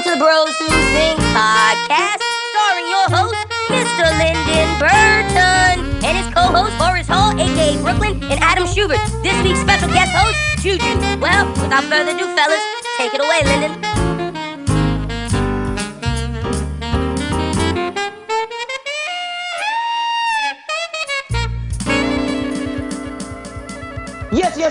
Welcome to Bros Who Sing Podcast, starring your host, Mr. Lyndon Burton, and his co-host, Boris Hall, a.k.a. Brooklyn, and Adam Schubert. This week's special guest host, Juju. Well, without further ado, fellas, take it away, Lyndon.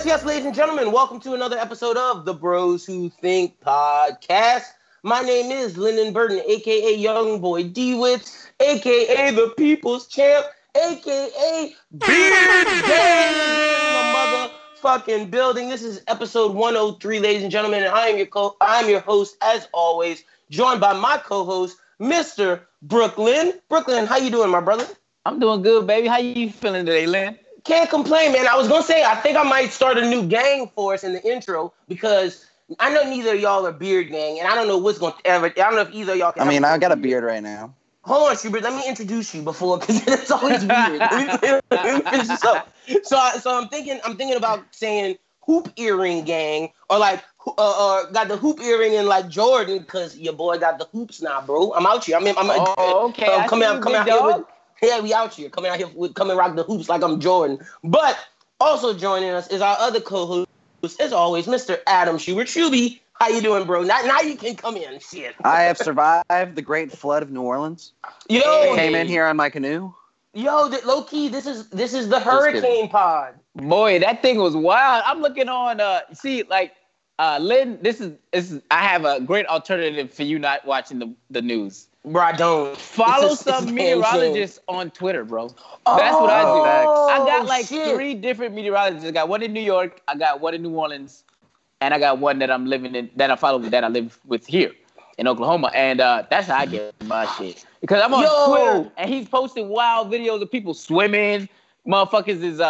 Yes, ladies and gentlemen, welcome to another episode of the Bros Who Think Podcast. My name is Lyndon Burton, a.k.a. Young Boy D-Witz, a.k.a. The People's Champ, a.k.a. Beard Gang in the motherfucking building. This is episode 103, ladies and gentlemen, and I am your host, as always, joined by my co-host, Mr. Brooklyn. Brooklyn, how you doing, my brother? I'm doing good, baby. How you feeling today, Lynn? Can't complain, man. I was going to say, I think I might start a new gang for us in the intro because I know neither of y'all are beard gang, and I don't know what's going to ever... I don't know if either of y'all can... I mean, I got a beard right now. Hold on, Schubert. Let me introduce you before, because it's always weird. Let me finish this up. So I'm thinking about saying hoop earring gang, or like, got the hoop earring and like Jordan, because your boy got the hoops now, bro. I'm out here. Okay. Coming rock the hoops like I'm Jordan. But also joining us is our other co-host, as always, Mr. Adam Schubert. Shuby, how you doing, bro? Now you can come in. Shit. I have survived the great flood of New Orleans. I came in here on my canoe. Yo, low-key, this is the hurricane pod. Boy, that thing was wild. I'm looking on, Lynn, this is. I have a great alternative for you not watching the news. Bro, I don't. Follow some meteorologists on Twitter, bro. That's what I do. I got three different meteorologists. I got one in New York, I got one in New Orleans, and I got one that I'm living in, that I live with here in Oklahoma. And that's how I get my shit. Because I'm on Twitter, and he's posting wild videos of people swimming. Motherfuckers is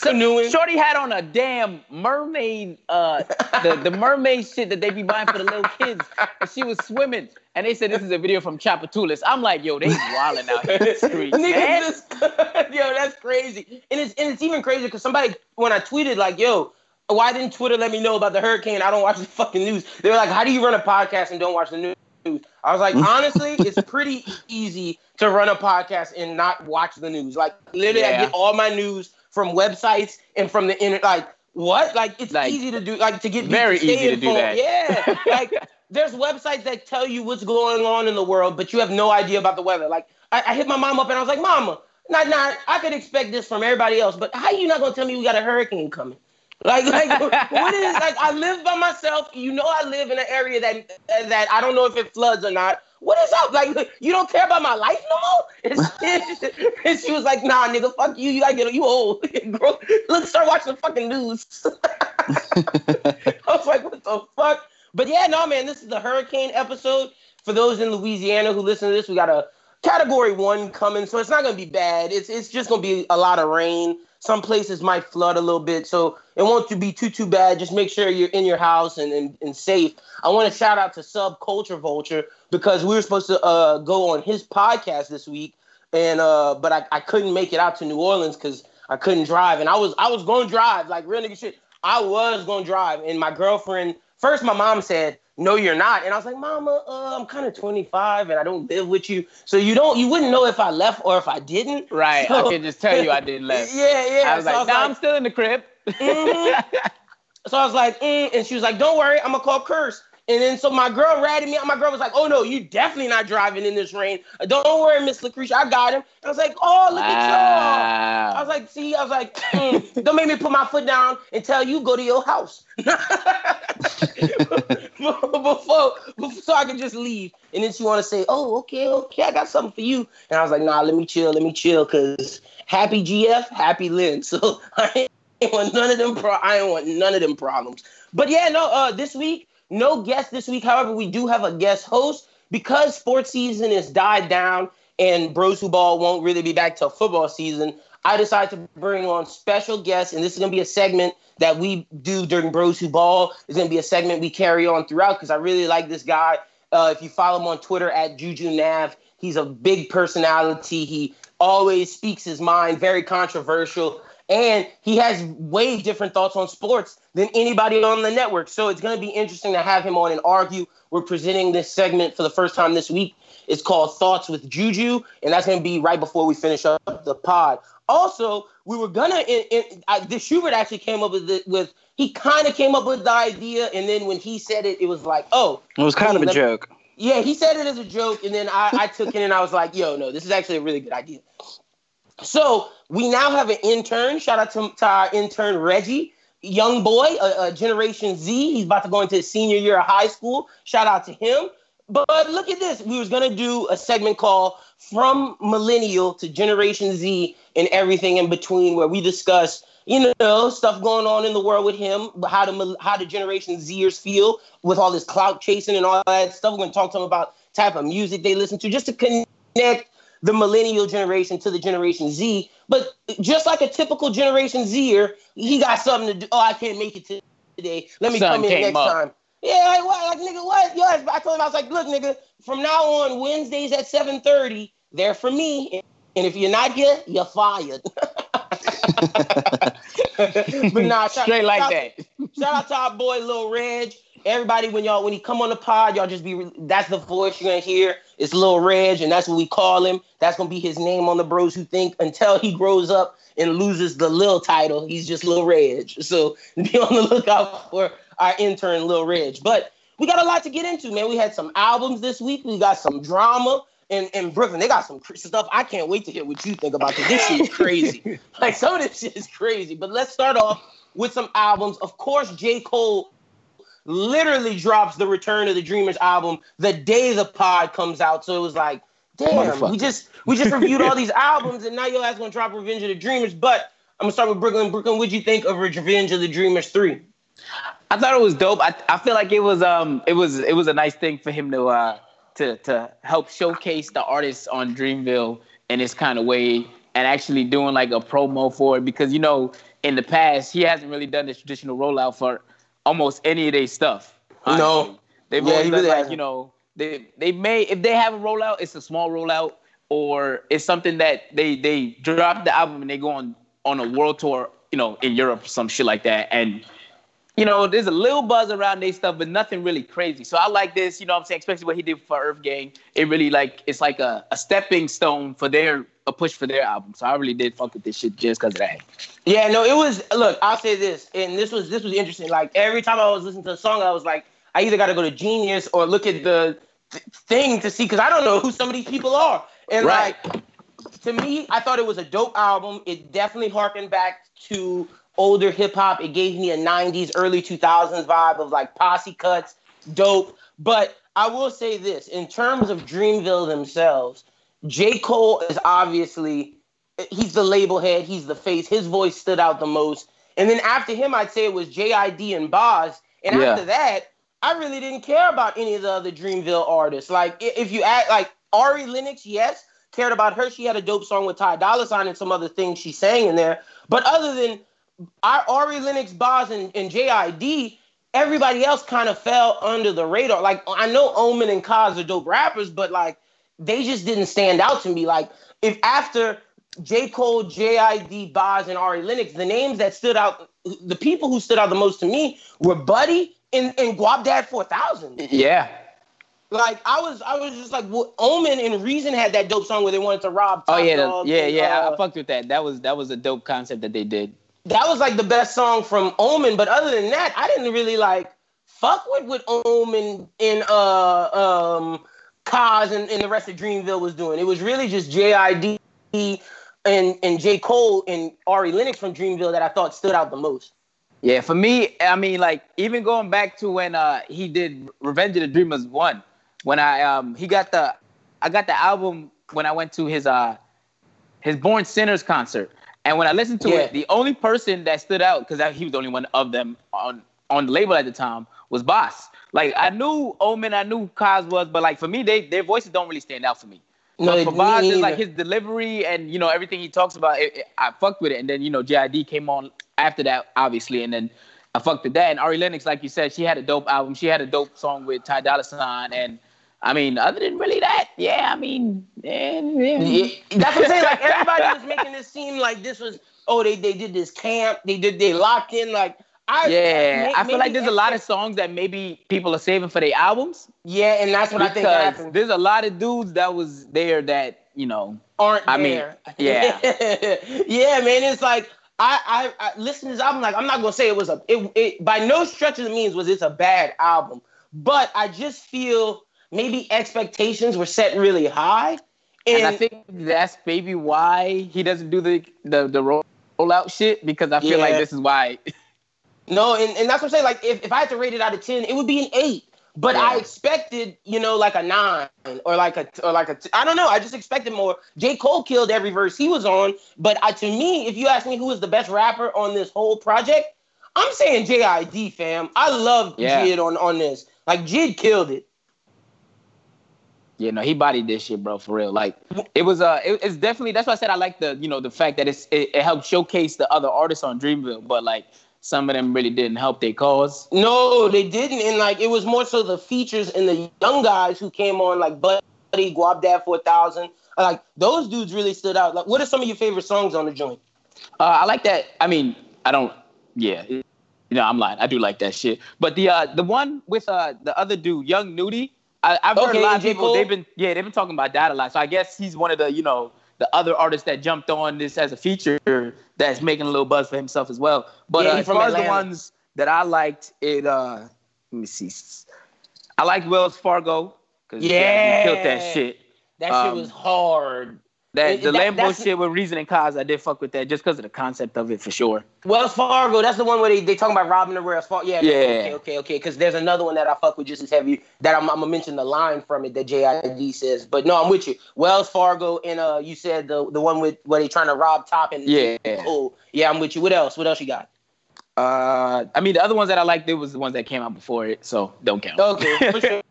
canoeing. Shorty had on a damn mermaid, the mermaid shit that they be buying for the little kids. And she was swimming. And they said this is a video from Chapatulas. I'm like, yo, they wilding out here in the streets, man. Yo, that's crazy. And it's even crazier because somebody, when I tweeted, like, yo, why didn't Twitter let me know about the hurricane? I don't watch the fucking news. They were like, how do you run a podcast and don't watch the news? I was like, honestly, it's pretty easy to run a podcast and not watch the news. Like, literally, I get all my news from websites and from the internet. Like, what? Like, it's easy to do. Like, to get very easy to do that. Yeah. Like. There's websites that tell you what's going on in the world, but you have no idea about the weather. Like, I hit my mom up and I was like, Mama, I could expect this from everybody else, but how are you not going to tell me we got a hurricane coming? Like what is, like, I live by myself. You know I live in an area that I don't know if it floods or not. What is up? Like, you don't care about my life no more? And she was like, nah, nigga, fuck you. You got to get, you old. Girl, let's start watching the fucking news. I was like, what the fuck? But yeah, no, man, this is the hurricane episode. For those in Louisiana who listen to this, we got a Category 1 coming, so it's not going to be bad. It's just going to be a lot of rain. Some places might flood a little bit, so it won't be too bad. Just make sure you're in your house and safe. I want to shout out to Subculture Vulture because we were supposed to go on his podcast this week, and but I couldn't make it out to New Orleans because I couldn't drive, and I was going to drive, like real nigga shit. I was going to drive, and my girlfriend... First, my mom said, no, you're not. And I was like, Mama, I'm kind of 25 and I don't live with you. So you wouldn't know if I left or if I didn't. Right. So, I can just tell you I didn't left. Yeah. I was like, I'm still in the crib. Mm-hmm. So I was like, and she was like, don't worry, I'm going to call Curse. And then so my girl ratted me out. My girl was like, oh, no, you definitely not driving in this rain. Don't worry, Miss Lucretia, I got him. And I was like, oh, look at y'all. I was like, see, don't make me put my foot down and tell you go to your house. before so I can just leave. And then she want to say, oh, okay, I got something for you. And I was like, nah, let me chill, because happy GF, happy Lynn. So I ain't want none of them problems. But yeah, no, this week, no guest this week. However, we do have a guest host because sports season is died down and Bros Who Ball won't really be back till football season. I decided to bring on special guests, and this is going to be a segment that we do during Bros Who Ball. It's going to be a segment we carry on throughout because I really like this guy. If you follow him on Twitter at Juju Nav, he's a big personality. He always speaks his mind, very controversial. and he has way different thoughts on sports than anybody on the network. So it's going to be interesting to have him on and argue. We're presenting this segment for the first time this week. It's called Thoughts with Juju, and that's going to be right before we finish up the pod. Also, we were going to – this Schubert actually came up with he kind of came up with the idea, and then when he said it, it was like, oh. It was kind of a joke. Yeah, he said it as a joke, and then I took it, and I was like, yo, no, this is actually a really good idea. So we now have an intern. Shout out to our intern, Reggie. Young boy, Generation Z. He's about to go into his senior year of high school. Shout out to him. But look at this. We was going to do a segment called From Millennial to Generation Z and everything in between, where we discuss, you know, stuff going on in the world with him, how do Generation Zers feel with all this clout chasing and all that stuff. We're going to talk to them about type of music they listen to, just to connect the millennial generation to the Generation Z. But just like a typical Generation Zer, he got something to do. Oh, I can't make it today. Let me come in next time. Yeah, like, what? Like, nigga, what? Yo, I told him, I was like, look, nigga, from now on, Wednesdays at 7:30, they're for me. And if you're not here, you're fired. But nah, shout out to our boy Lil Reg. Everybody, when he come on the pod, y'all just be, that's the voice you're going to hear. It's Lil Reg, and that's what we call him. That's going to be his name on the Bros Who Think until he grows up and loses the Lil title. He's just Lil Reg. So be on the lookout for our intern, Lil Reg. But we got a lot to get into, man. We had some albums this week. We got some drama. And Brooklyn, they got some stuff. I can't wait to hear what you think about this. This shit is crazy. Like, some of this shit is crazy. But let's start off with some albums. Of course, J. Cole literally drops the Return of the Dreamers album the day the pod comes out. So it was like, damn, we just reviewed all these albums, and now your ass gonna drop Revenge of the Dreamers. But I'm gonna start with Brooklyn. Brooklyn, what'd you think of Revenge of the Dreamers 3? I thought it was dope. I feel like it was a nice thing for him to help showcase the artists on Dreamville in this kind of way, and actually doing like a promo for it, because, you know, in the past he hasn't really done the traditional rollout for almost any of their stuff. Honestly. No, they've always done, like, you know, they may, if they have a rollout, it's a small rollout, or it's something that they drop the album and they go on a world tour, you know, in Europe or some shit like that. And, you know, there's a little buzz around their stuff, but nothing really crazy. So I like this, you know what I'm saying, especially what he did for Earth Gang. It really, like, it's like a stepping stone for a push for their album. So I really did fuck with this shit just because of that. Yeah, no, it was, look, I'll say this, and this was interesting. Like, every time I was listening to a song, I was like, I either got to go to Genius or look at the thing to see, because I don't know who some of these people are. And, right. Like, to me, I thought it was a dope album. It definitely harkened back to older hip-hop. It gave me a 90s, early 2000s vibe of, like, posse cuts, dope. But I will say this, in terms of Dreamville themselves, J. Cole is obviously, he's the label head, he's the face, his voice stood out the most. And then after him, I'd say it was J.I.D. and Boz. And after that, I really didn't care about any of the other Dreamville artists. Like, if you add, like, Ari Lennox, yes, cared about her. She had a dope song with Ty Dolla $ign and some other things she sang in there. But other than Ari Lennox, Boz, and J.I.D., everybody else kind of fell under the radar. Like, I know Omen and Kaz are dope rappers, but, like, they just didn't stand out to me. Like, if after J. Cole, J.I.D., Boz, and Ari Lennox, the names that stood out, the people who stood out the most to me were Buddy and Guapdad 4000. Yeah. Like, I was just like, well, Omen and Reason had that dope song where they wanted to rob Top Dog. I fucked with that. That was a dope concept that they did. That was, like, the best song from Omen. But other than that, I didn't really, like, fuck with Omen and Kaz and the rest of Dreamville was doing. It was really just J.I.D. and J. Cole and Ari Lennox from Dreamville that I thought stood out the most. Yeah, for me, I mean, like, even going back to when he did Revenge of the Dreamers 1, when I got the album when I went to his Born Sinners concert. And when I listened to it, the only person that stood out, because he was the only one of them on the label at the time, was Boss. Like, I knew Omen, I knew Kaz was, but, like, for me, their voices don't really stand out for me. No, for Boz, it's like his delivery and, you know, everything he talks about, I fucked with it. And then, you know, J.I.D. came on after that, obviously, and then I fucked with that. And Ari Lennox, like you said, she had a dope album. She had a dope song with Ty Dolla $ign, and I mean, other than really that, yeah. That's what I'm saying. Like, everybody was making this seem like this was, oh, they did this camp, they locked in. Like, I feel like there's a lot of songs that maybe people are saving for their albums. Yeah, and that's what I think happened. There's a lot of dudes that was there that, you know, aren't there. I mean, yeah. Yeah, man, it's like, I listen to this album, like, I'm not going to say it was it by no stretch of the means was it's a bad album, but I just feel maybe expectations were set really high. And I think that's maybe why he doesn't do the rollout shit, because I feel like this is why. No, and that's what I'm saying. Like, if I had to rate it out of 10, it would be an 8. But I expected, you know, like a 9 or I don't know. I just expected more. J. Cole killed every verse he was on. But to me, if you ask me who is the best rapper on this whole project, I'm saying J.I.D., fam. I love Jid on this. Like, Jid killed it. Yeah, no, he bodied this shit, bro, for real. Like, it was it's definitely, that's why I said I like the fact that it helped showcase the other artists on Dreamville. But, like, some of them really didn't help their cause. No, they didn't. And, like, it was more so the features and the young guys who came on, like, Buddy, Guap Dad 4000. Like, those dudes really stood out. Like, what are some of your favorite songs on the joint? I like that. I mean, I don't, yeah. You know, I'm lying. I do like that shit. But the one with the other dude, Young Nudie, I've heard a lot of people, they've been talking about that a lot. So I guess he's one of the, you know, the other artists that jumped on this as a feature that's making a little buzz for himself as well. But as far as the ones that I liked, let me see. I liked Wells Fargo because he killed that shit. That shit was hard. The Lambo shit with Reason and Cause, I did fuck with that just because of the concept of it for sure. Wells Fargo, that's the one where they talking about robbing the Wells Fargo. Yeah, yeah. Okay. Because there's another one that I fuck with just as heavy that I'm gonna mention the line from it that J.I.D. says. But no, I'm with you. Wells Fargo and you said the one with where they trying to rob Top and oh yeah, I'm with you. What else? What else you got? I mean, the other ones that I liked, they was the ones that came out before it, so don't count. Okay, for sure.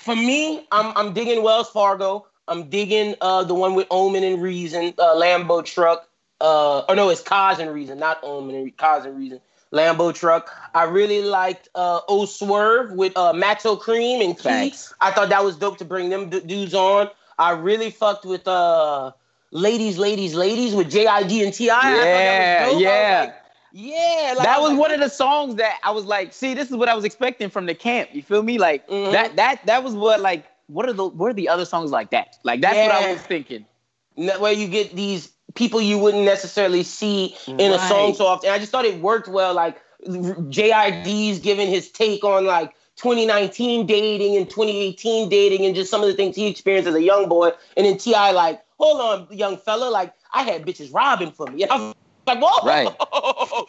For me, I'm digging Wells Fargo. I'm digging the one with Omen and Reason, Lambo Truck. It's Cause and Reason, not Omen and Cause and Reason. Lambo Truck. I really liked O Swerve with Matzo Cream and Keys. I thought that was dope to bring them dudes on. I really fucked with Ladies with J.I.D. and T.I. Yeah, I thought that was dope. Yeah. That was one of the songs that I was like, see, this is what I was expecting from the camp. You feel me? Like that was what like. What are the other songs like that? Like, that's what I was thinking. Where you get these people you wouldn't necessarily see in a song so often. I just thought it worked well. Like, J.I.D.'s giving his take on, like, 2019 dating and 2018 dating and just some of the things he experienced as a young boy. And then T.I. like, hold on, young fella. Like, I had bitches robbing for me. And I was like, whoa. Right.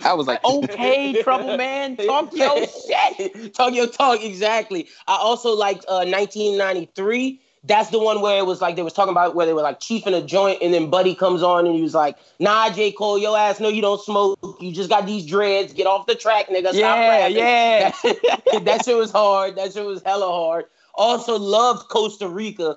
I was like, okay, Trouble Man, talk your shit. Talk your talk, exactly. I also liked 1993. That's the one where it was like they was talking about where they were like chiefing a joint and then Buddy comes on and he was like, nah, J. Cole, your ass, no, you don't smoke. You just got these dreads. Get off the track, nigga. Stop rapping. That shit was hard. That shit was hella hard. Also loved Costa Rica.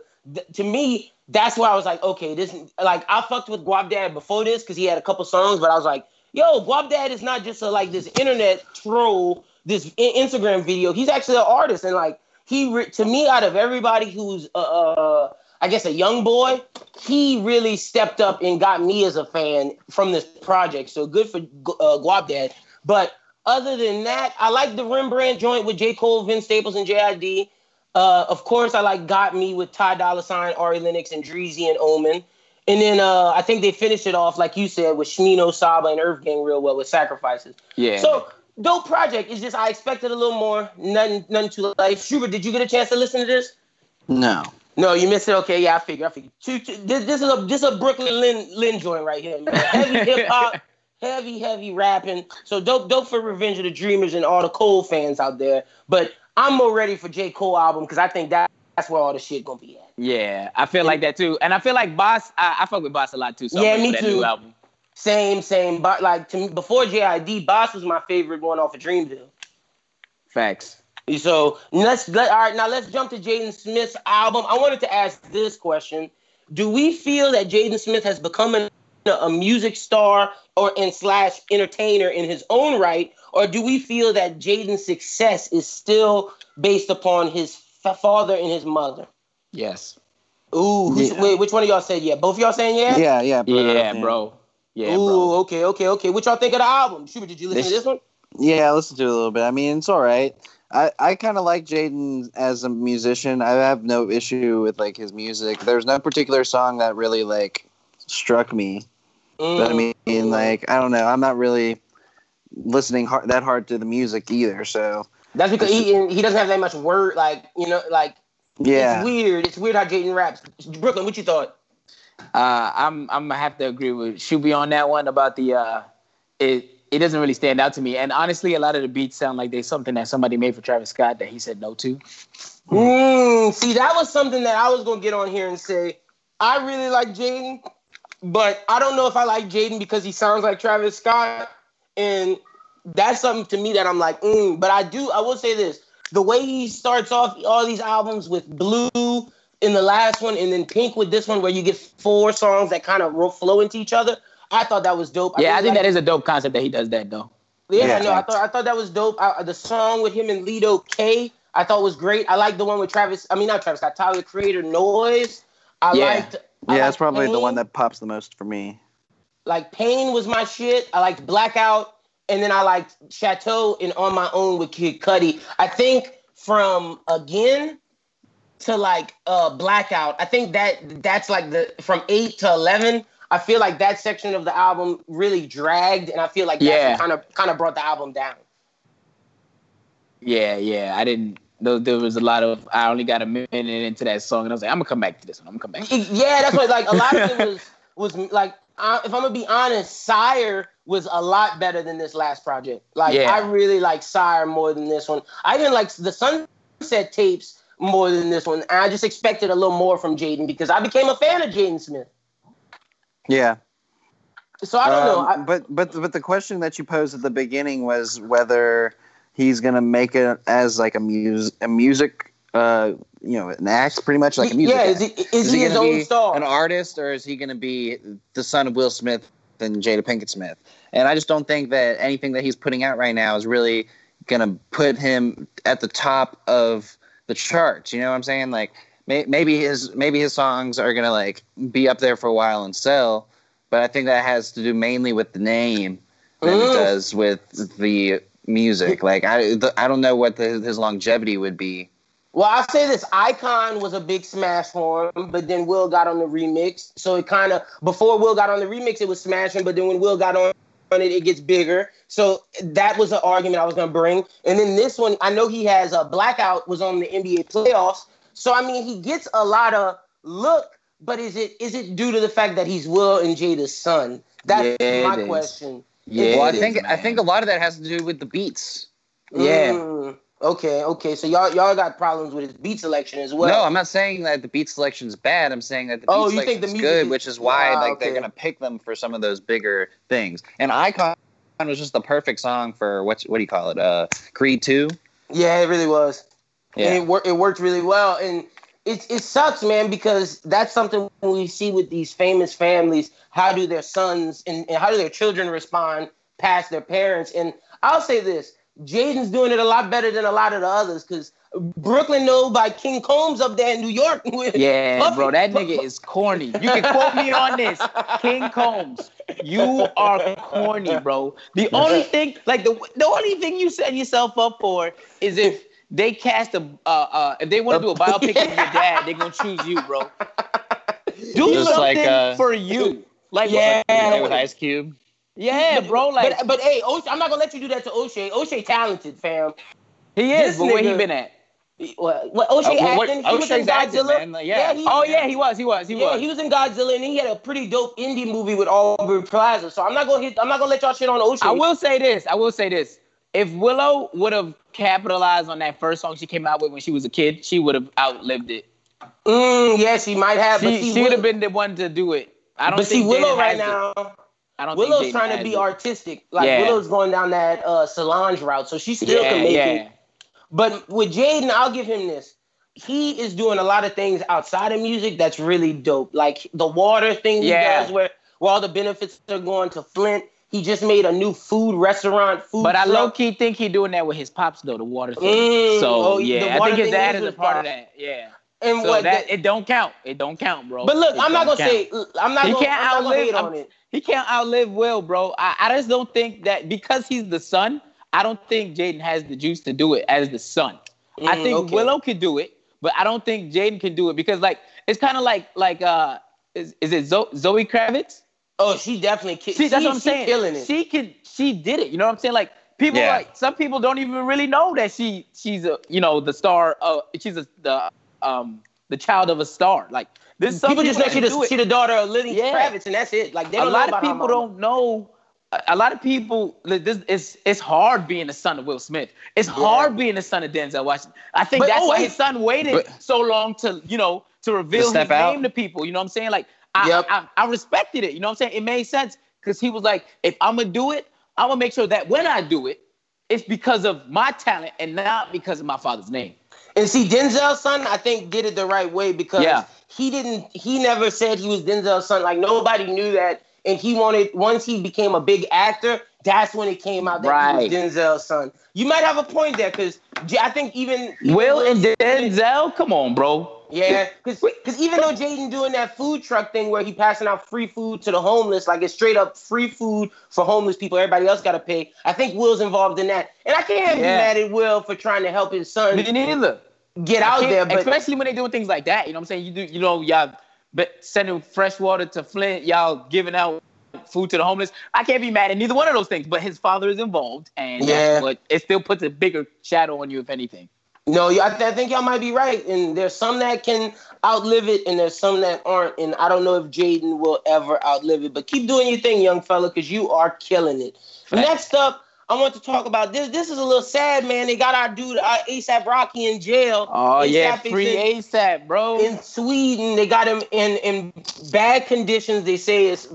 To me, that's why I was like, okay, this, like, I fucked with Guap Dad before this because he had a couple songs, but I was like, yo, Guap Dad is not just this internet troll, this Instagram video. He's actually an artist, and like to me, out of everybody who's I guess a young boy, he really stepped up and got me as a fan from this project. So good for Guap Dad. But other than that, I like the Rembrandt joint with J. Cole, Vince Staples, and J.I.D. Of course, I like Got Me with Ty Dolla $ign, Ari Lennox, and Dreezy and Omen. And then I think they finished it off, like you said, with Shmino, Saba, and Earth Gang real well with Sacrifices. Yeah. So, dope project. It's just I expected a little more. Nothing too light. Schubert, did you get a chance to listen to this? No. No, you missed it? Okay, yeah, I figured. This is a Brooklyn Lynn joint right here, man. Heavy hip-hop, heavy rapping. So, dope for Revenge of the Dreamers and all the Cole fans out there. But I'm more ready for J. Cole album because I think that's where all the shit gonna be at. Yeah, I feel like that too, and I feel like Boss. I fuck with Boss a lot too. So yeah, me too. New album. Same. But like to me, before J.I.D., Boss was my favorite one off of Dreamville. Facts. So let's jump to Jaden Smith's album. I wanted to ask this question: do we feel that Jaden Smith has become a music star or/and entertainer in his own right, or do we feel that Jaden's success is still based upon his father and his mother. Yes. Ooh, wait, which one of y'all said yeah? Both of y'all saying yeah? Yeah, bro. Yeah, ooh, bro. Okay. What y'all think of the album? Schubert, did you listen to this one? Yeah, I listened to it a little bit. I mean, it's all right. I kind of like Jaden as a musician. I have no issue with, like, his music. There's no particular song that really, like, struck me. But, I mean, like, I don't know. I'm not really listening that hard to the music either, so. That's because he doesn't have that much word, like, you know, like. Yeah. It's weird. It's weird how Jaden raps. Brooklyn, what you thought? I'm gonna have to agree with Shuby on that one about the it doesn't really stand out to me. And honestly, a lot of the beats sound like they're something that somebody made for Travis Scott that he said no to. See, that was something that I was gonna get on here and say, I really like Jaden, but I don't know if I like Jaden because he sounds like Travis Scott. And that's something to me that I'm like, but I will say this. The way he starts off all these albums with blue in the last one and then pink with this one where you get four songs that kind of flow into each other, I thought that was dope. Yeah, I think that is a dope concept that he does that, though. Yeah, I know. I thought that was dope. The song with him and Lido K, I thought was great. I liked the one with Tyler, the Creator, Noise. I liked that's probably Pain. The one that pops the most for me. Like, Pain was my shit. I liked Blackout. And then I liked Chateau and On My Own with Kid Cudi. I think from Again to like Blackout, I think that's like from 8 to 11. I feel like that section of the album really dragged, and I feel like that kind of brought the album down. Yeah. I didn't. There was a lot of. I only got a minute into that song, and I was like, I'm gonna come back to this one. Yeah, that's what. Like a lot of it was like. If I'm gonna be honest, Sire was a lot better than this last project. Like, I really like Sire more than this one. I didn't like the Sunset Tapes more than this one. I just expected a little more from Jaden because I became a fan of Jaden Smith. Yeah. So I don't know. But the question that you posed at the beginning was whether he's gonna make it as like a music. You know, an act, pretty much like a music. Yeah, is he his own star? An artist, or is he going to be the son of Will Smith and Jada Pinkett Smith? And I just don't think that anything that he's putting out right now is really going to put him at the top of the charts. You know what I'm saying? Like maybe his songs are going to like be up there for a while and sell, but I think that has to do mainly with the name than it does with the music. Like I don't know what his longevity would be. Well, I'll say this. Icon was a big smash for him, but then Will got on the remix. So it kind of, before Will got on the remix, it was smashing, but then when Will got on it, it gets bigger. So that was an argument I was going to bring. And then this one, I know he has a Blackout, was on the NBA playoffs. So, I mean, he gets a lot of look, but is it due to the fact that he's Will and Jada's son? That's my question. Yeah, well, I think a lot of that has to do with the beats. Yeah. Okay. So y'all got problems with his beat selection as well. No, I'm not saying that the beat selection's bad. I'm saying that the beat selection's good, which is why they're gonna pick them for some of those bigger things. And Icon was just the perfect song for what do you call it? Creed 2. Yeah, it really was. Yeah, and it worked really well. And it sucks, man, because that's something we see with these famous families. How do their sons and how do their children respond past their parents? And I'll say this. Jaden's doing it a lot better than a lot of the others because Brooklyn knows by King Combs up there in New York. Yeah, Buffy. Bro, that nigga is corny. You can quote me on this. King Combs, you are corny, bro. The only thing, like the only thing you set yourself up for is if they cast if they want to do a biopic of your dad, they're gonna choose you, bro. Do just something for you, like with Ice Cube. Yeah, bro. Like, but hey, I'm not gonna let you do that to O'Shea. O'Shea talented, fam. He is. But where he been at? What O'Shea acting? He was in Godzilla. Like, He was. Yeah, he was in Godzilla, and then he had a pretty dope indie movie with Aubrey Plaza. So I'm not gonna let y'all shit on O'Shea. I will say this. If Willow would have capitalized on that first song she came out with when she was a kid, she would have outlived it. Yeah, she might have. She would have been the one to do it. I don't think Willow right now. Willow's trying to be artistic. Like, Willow's going down that Solange route, so she still can make it. But with Jaden, I'll give him this. He is doing a lot of things outside of music that's really dope. Like, the water thing he does where all the benefits are going to Flint. He just made a new food restaurant. But I low key think he doing that with his pops though. The water thing. Yeah, I think his dad is a part of that. Yeah. And so it don't count. It don't count, bro. But look, I'm not gonna say I'm not. He can't outlive on it. He can't outlive Will, bro. I just don't think that because he's the son. I don't think Jaden has the juice to do it as the son. I think Willow could do it, but I don't think Jaden can do it because like it's kind of is it Zoe Kravitz? Oh, she definitely can. That's what I'm saying. Killing it. She did it. You know what I'm saying? Like people, like some people don't even really know that she's a, you know, the star of the child of a star. Like this, people just know she's the daughter of Lenny Kravitz, and that's it. Like they don't a lot know about of people don't know. A lot of people, it's hard being the son of Will Smith. It's hard being the son of Denzel Washington. I think that's why his son waited so long to, you know, to reveal his name to people. You know what I'm saying? Like I respected it. You know what I'm saying? It made sense because he was like, if I'm gonna do it, I'm gonna make sure that when I do it, it's because of my talent and not because of my father's name. And see, Denzel's son, I think, did it the right way because he never said he was Denzel's son. Like nobody knew that. And he wanted, once he became a big actor, that's when it came out that he was Denzel's son. You might have a point there, because I think even Will and Denzel, come on, bro. Yeah, because even though Jaden doing that food truck thing where he passing out free food to the homeless, like it's straight up free food for homeless people, everybody else got to pay. I think Will's involved in that. And I can't be mad at Will for trying to help his son get out there. But especially when they doing things like that, you know what I'm saying? Y'all... But sending fresh water to Flint, y'all giving out food to the homeless. I can't be mad at neither one of those things. But his father is involved, and but it still puts a bigger shadow on you, if anything. No, I think y'all might be right. And there's some that can outlive it, and there's some that aren't. And I don't know if Jaden will ever outlive it. But keep doing your thing, young fella, because you are killing it. Right. Next up, I want to talk about this. This is a little sad, man. They got our dude, A$AP Rocky, in jail. Oh, free A$AP, bro. In Sweden, they got him in bad conditions. They say it's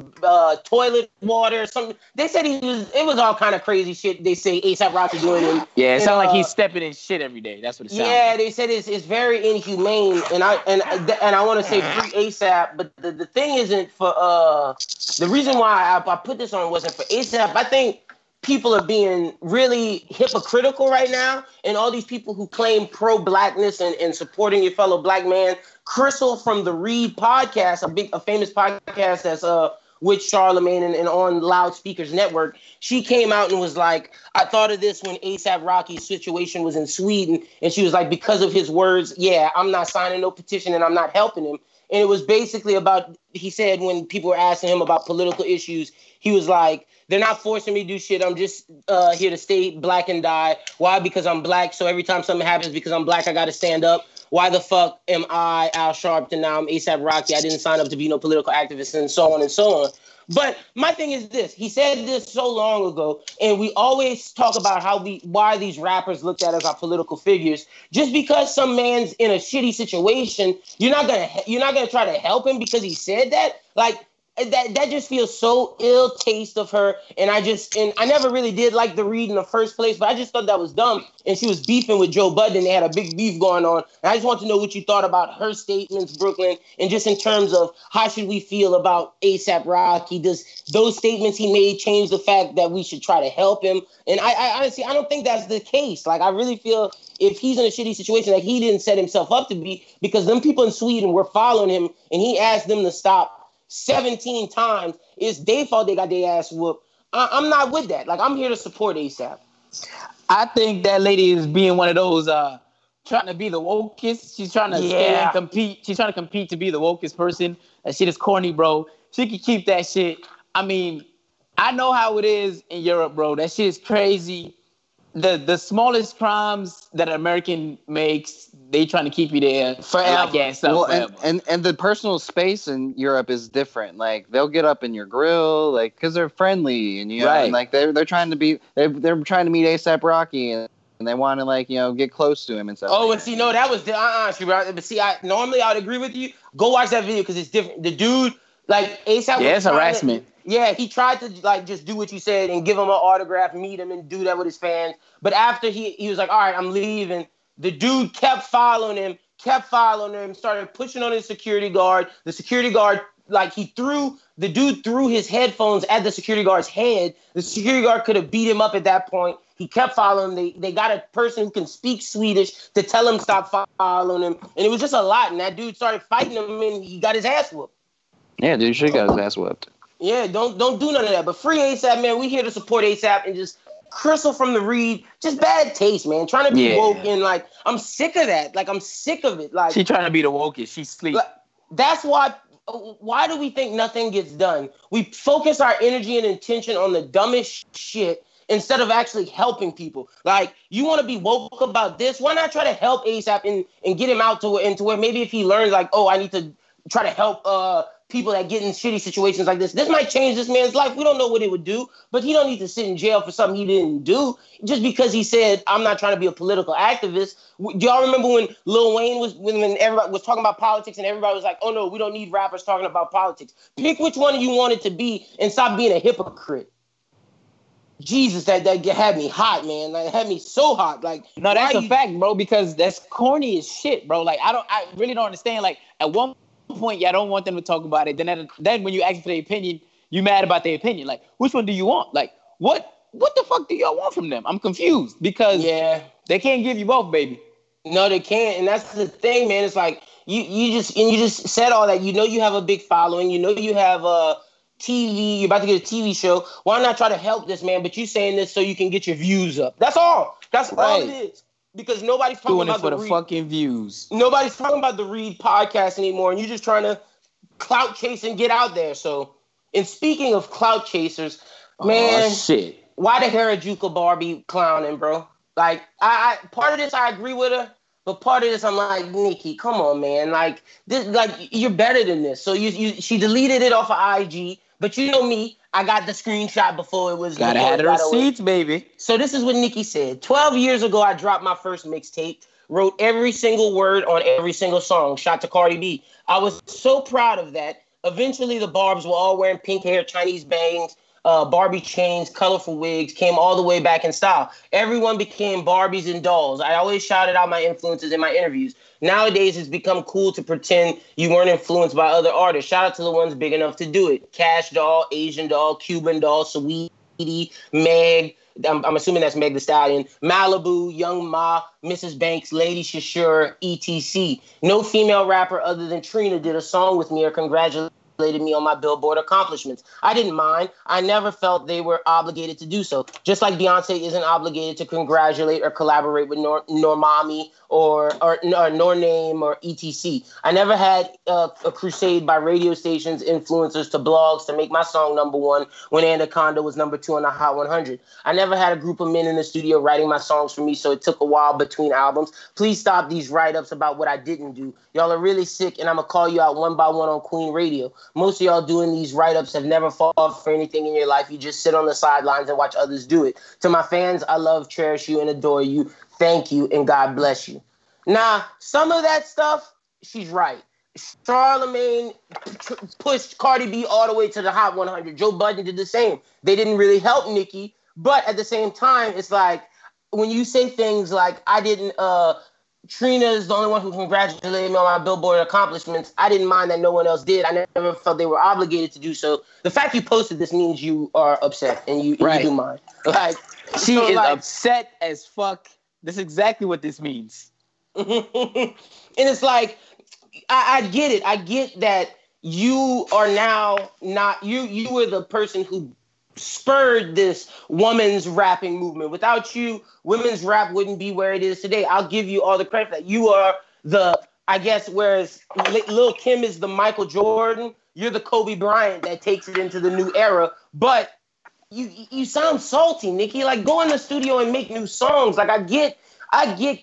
toilet water or something. They said it was all kind of crazy shit they say A$AP Rocky doing. It sounds like he's stepping in shit every day. That's what it sounds like. They said it's very inhumane. And I want to say free A$AP, but the thing isn't for... the reason why I put this on wasn't for A$AP. I think... people are being really hypocritical right now, and all these people who claim pro-blackness and supporting your fellow black man. Crystal from the Reed podcast, a famous podcast that's with Charlemagne and on Loudspeakers Network, she came out and was like, I thought of this when A$AP Rocky's situation was in Sweden, and she was like, because of his words, I'm not signing no petition and I'm not helping him. And it was basically about, he said when people were asking him about political issues, he was like, they're not forcing me to do shit. I'm just here to stay black and die. Why? Because I'm black. So every time something happens because I'm black, I got to stand up. Why the fuck am I Al Sharpton? Now I'm A$AP Rocky. I didn't sign up to be no political activist and so on and so on. But my thing is this. He said this so long ago, and we always talk about why these rappers looked at as our political figures. Just because some man's in a shitty situation, you're not gonna try to help him because he said that. Like that just feels so ill taste of her. And I never really did like the Reed in the first place, but I just thought that was dumb. And she was beefing with Joe Budden. They had a big beef going on. And I just want to know what you thought about her statements, Brooklyn, and just in terms of how should we feel about A$AP Rocky? Does those statements he made change the fact that we should try to help him? And I honestly, I don't think that's the case. Like, I really feel if he's in a shitty situation, like he didn't set himself up to be, because them people in Sweden were following him, and he asked them to stop 17 times. It's their fault they got their ass whooped. I'm not with that. Like, I'm here to support A$AP. I think that lady is being one of those trying to be the wokest. She's trying to stay and compete. She's trying to compete to be the wokest person. That shit is corny, bro. She can keep that shit. I mean, I know how it is in Europe, bro. That shit is crazy. The smallest crimes that an American makes, they trying to keep you there forever. And the personal space in Europe is different. Like, they'll get up in your grill, like, because they're friendly, and and, like, they're trying to be, they're trying to meet A$AP Rocky, and they want to, like, you know, get close to him and stuff. Oh, and see, no, that was but see, normally I would agree with you. Go watch that video because it's different. The dude, like, A$AP. Yeah, it's harassment. He tried to, like, just do what you said and give him an autograph, meet him, and do that with his fans. But after he was like, all right, I'm leaving, the dude kept following him, started pushing on his security guard. The security guard like he threw, the dude threw his headphones at the security guard's head. The security guard could have beat him up at that point. He kept following. They got a person who can speak Swedish to tell him stop following him. And it was just a lot. And that dude started fighting him, and he got his ass whooped. Yeah, dude, sure got his ass whooped. Yeah, don't do none of that. But free ASAP, man. We here to support ASAP, and just Crystal from the Reed. Just bad taste, man. Trying to be woke, and like, I'm sick of that. Like, I'm sick of it. Like, she trying to be the wokest. She sleep. Like, that's why do we think nothing gets done? We focus our energy and intention on the dumbest shit instead of actually helping people. Like, you want to be woke about this? Why not try to help ASAP and get him out to it, and to where maybe if he learns, like, oh, I need to try to help people that get in shitty situations like this. This might change this man's life. We don't know what it would do, but he don't need to sit in jail for something he didn't do just because he said, I'm not trying to be a political activist. Do y'all remember when Lil Wayne was, when everybody was talking about politics and everybody was like, oh no, we don't need rappers talking about politics. Pick which one you want it to be and stop being a hypocrite. Jesus, that had me hot, man. Like, had me so hot. Like, no, that's a fact, bro, because that's corny as shit, bro. Like, I really don't understand. Like, at one point, yeah, I don't want them to talk about it. Then when you ask for their opinion, you mad about their opinion. Like, which one do you want? Like, what the fuck do y'all want from them? I'm confused because they can't give you both, baby. No, they can't, and that's the thing, man. It's like you just said all that. You know you have a big following. You know you have a TV. You're about to get a TV show. Why not try to help this man? But you saying this so you can get your views up. That's all. That's all it is. Because nobody's talking about the fucking views. Nobody's talking about the Reed podcast anymore, and you're just trying to clout chase and get out there. So, and speaking of clout chasers, man, shit. Why the Harajuku Barbie clowning, bro? Like, I part of this I agree with her, but part of this I'm like, Nikki, come on, man. Like this, like you're better than this. So she deleted it off of IG, but you know me. I got the screenshot before it was... Gotta have the receipts, baby. So this is what Nikki said. 12 years ago, I dropped my first mixtape, wrote every single word on every single song, shot to Cardi B. I was so proud of that. Eventually, the Barbs were all wearing pink hair, Chinese bangs, Barbie chains, colorful wigs, came all the way back in style. Everyone became Barbies and dolls. I always shouted out my influences in my interviews. Nowadays, it's become cool to pretend you weren't influenced by other artists. Shout out to the ones big enough to do it. Cash Doll, Asian Doll, Cuban Doll, Saweetie, Meg, I'm assuming that's Meg Thee Stallion, Malibu, Young Ma, Mrs. Banks, Lady Shishura, etc. No female rapper other than Trina did a song with me or congratulated me on my Billboard accomplishments. I didn't mind. I never felt they were obligated to do so. Just like Beyonce isn't obligated to congratulate or collaborate with Normani or Norname or etc. I never had a crusade by radio stations, influencers to blogs to make my song number one when Anaconda was number two on the Hot 100. I never had a group of men in the studio writing my songs for me, so it took a while between albums. Please stop these write-ups about what I didn't do. Y'all are really sick, and I'm going to call you out one by one on Queen Radio. Most of y'all doing these write-ups have never fought for anything in your life. You just sit on the sidelines and watch others do it. To my fans, I love, cherish you, and adore you. Thank you, and God bless you. Now, some of that stuff, she's right. Charlemagne pushed Cardi B all the way to the Hot 100. Joe Budden did the same. They didn't really help Nicki, but at the same time, it's like when you say things like, I didn't... Trina is the only one who congratulated me on my Billboard accomplishments. I didn't mind that no one else did. I never felt they were obligated to do so. The fact you posted this means you are upset and you do mind. Like, she is upset as fuck. That's exactly what this means. And it's like, I get it. I get that you are now not, you were the person who spurred this women's rapping movement. Without you, women's rap wouldn't be where it is today. I'll give you all the credit for that. You are the, I guess, whereas Lil' Kim is the Michael Jordan, you're the Kobe Bryant that takes it into the new era. But you sound salty, Nikki. Like, go in the studio and make new songs. Like, I get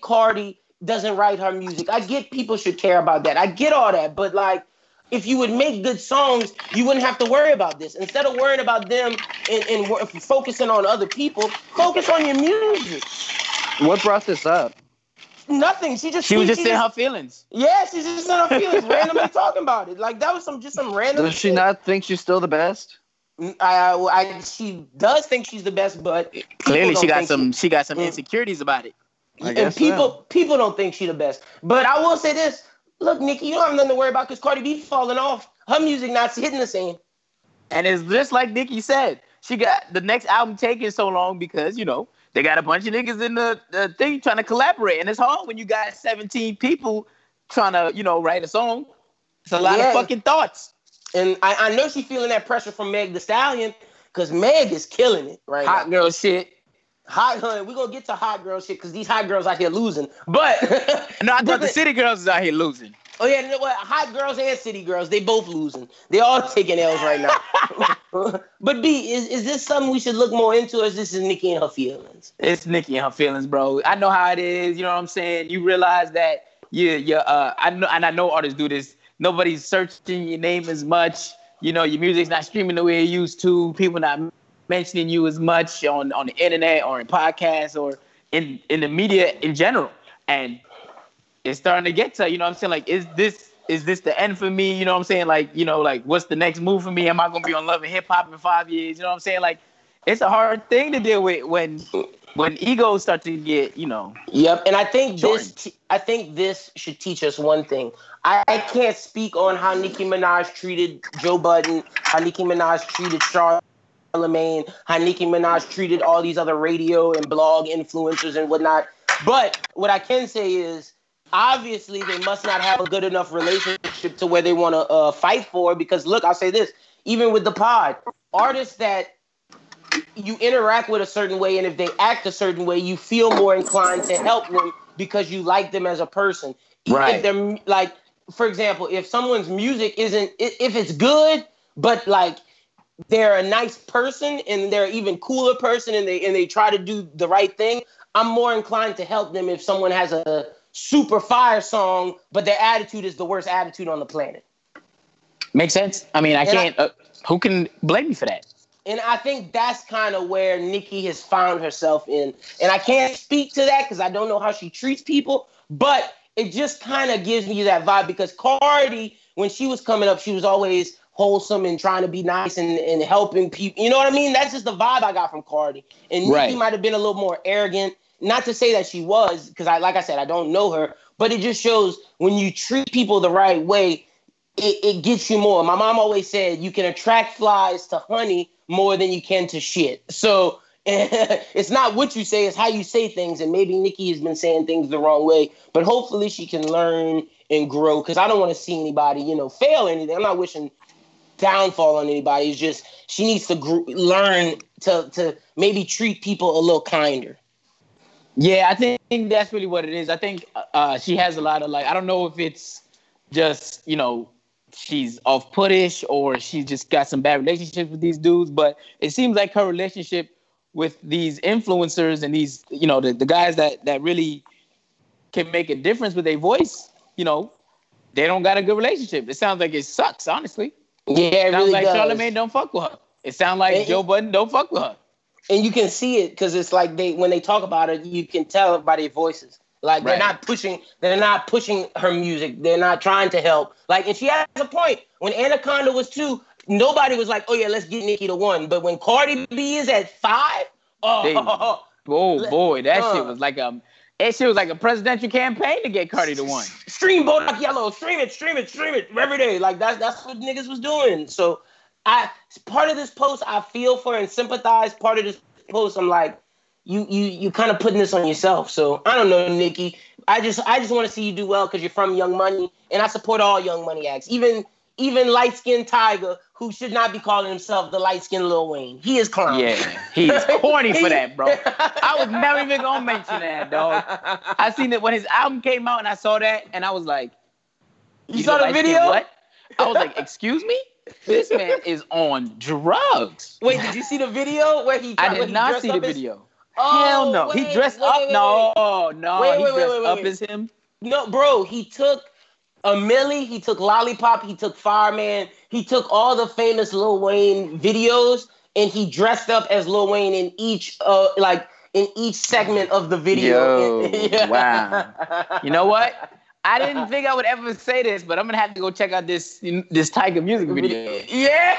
Cardi doesn't write her music. I get people should care about that. I get all that. But, like, if you would make good songs, you wouldn't have to worry about this. Instead of worrying about them and focusing on other people, focus on your music. What brought this up? Nothing. She was just in her feelings. Yeah, she's just in her feelings, randomly talking about it. Like, that was some random. Does she not think she's still the best? She does think she's the best, but clearly she got some insecurities about it. And people don't think she's the best. But I will say this. Look, Nikki, you don't have nothing to worry about because Cardi B falling off. Her music not hitting the same. And it's just like Nicki said. She got the next album taking so long because, you know, they got a bunch of niggas in the thing trying to collaborate. And it's hard when you got 17 people trying to, you know, write a song. It's a lot of fucking thoughts. And I know she's feeling that pressure from Meg Thee Stallion because Meg is killing it right now. Hot girl shit. Hot, honey. We're going to get to hot girl shit because these hot girls out here losing. But no, I thought the city girls is out here losing. Oh, yeah. You know what? Hot girls and city girls, they both losing. They all taking L's right now. But B, is this something we should look more into, or is this Nicki and her feelings? It's Nicki and her feelings, bro. I know how it is. You know what I'm saying? You realize that, I know, and I know artists do this. Nobody's searching your name as much. You know, your music's not streaming the way it used to. People not mentioning you as much on the internet or in podcasts or in the media in general. And it's starting to get to, you know what I'm saying? Like, is this the end for me? You know what I'm saying? Like, you know, like, what's the next move for me? Am I going to be on Love and Hip Hop in 5 years? You know what I'm saying? Like, it's a hard thing to deal with when egos start to get, you know. Yep. And I think this should teach us one thing. I can't speak on how Nicki Minaj treated Joe Budden, how Nicki Minaj treated Charlemagne, how Nicki Minaj treated all these other radio and blog influencers and whatnot. But what I can say is, obviously, they must not have a good enough relationship to where they want to fight for. Because, look, I'll say this. Even with the pod, artists that you interact with a certain way, and if they act a certain way, you feel more inclined to help them because you like them as a person. Right. If they're, like, for example, if someone's music isn't – if it's good, but, like, they're a nice person and they're an even cooler person and they try to do the right thing, I'm more inclined to help them if someone has a – super fire song, but their attitude is the worst attitude on the planet. Makes sense. I mean, who can blame me for that? And I think that's kind of where Nicki has found herself in. And I can't speak to that because I don't know how she treats people, but it just kind of gives me that vibe because Cardi, when she was coming up, she was always wholesome and trying to be nice and helping people. You know what I mean? That's just the vibe I got from Cardi. And Nicki might have been a little more arrogant. Not to say that she was, because like I said, I don't know her, but it just shows when you treat people the right way, it gets you more. My mom always said you can attract flies to honey more than you can to shit. So it's not what you say, it's how you say things. And maybe Nicki has been saying things the wrong way, but hopefully she can learn and grow because I don't want to see anybody, you know, fail anything. I'm not wishing downfall on anybody. It's just she needs to learn to maybe treat people a little kinder. Yeah, I think that's really what it is. I think she has a lot of, like, I don't know if it's just, you know, she's off-puttish or she just got some bad relationships with these dudes, but it seems like her relationship with these influencers and these, you know, the guys that really can make a difference with their voice, you know, they don't got a good relationship. It sounds like it sucks, honestly. Yeah, it sounds really like does. Charlamagne don't fuck with her. It sounds like Joe Budden don't fuck with her. And you can see it because it's like when they talk about it, you can tell by their voices. Like they're not pushing her music. They're not trying to help. Like, and she has a point. When Anaconda was 2, nobody was like, "Oh yeah, let's get Nicki to 1." But when Cardi B is at 5, shit was like a presidential campaign to get Cardi to 1. Stream Bodak Yellow, stream it every day. Like that's what niggas was doing. So. Part of this post I feel for and sympathize. Part of this post I'm like, you kind of putting this on yourself. So I don't know, Nicki. I just want to see you do well because you're from Young Money, and I support all Young Money acts. Even light skinned Tiger, who should not be calling himself the light skinned Lil Wayne. He is clown. Yeah, he's corny for that, bro. I was never even gonna mention that, dog. I seen it when his album came out, and I saw that, and I was like, you saw the video? What? I was like, excuse me. This man is on drugs. Wait, did you see the video where he? I did not see the video. Hell no! He dressed up. No. He dressed up as him. No, bro. He took a Millie. He took Lollipop. He took Fireman. He took all the famous Lil Wayne videos, and he dressed up as Lil Wayne in each segment of the video. Wow. You know what? I didn't think I would ever say this, but I'm gonna have to go check out this Tiger music video. Yeah,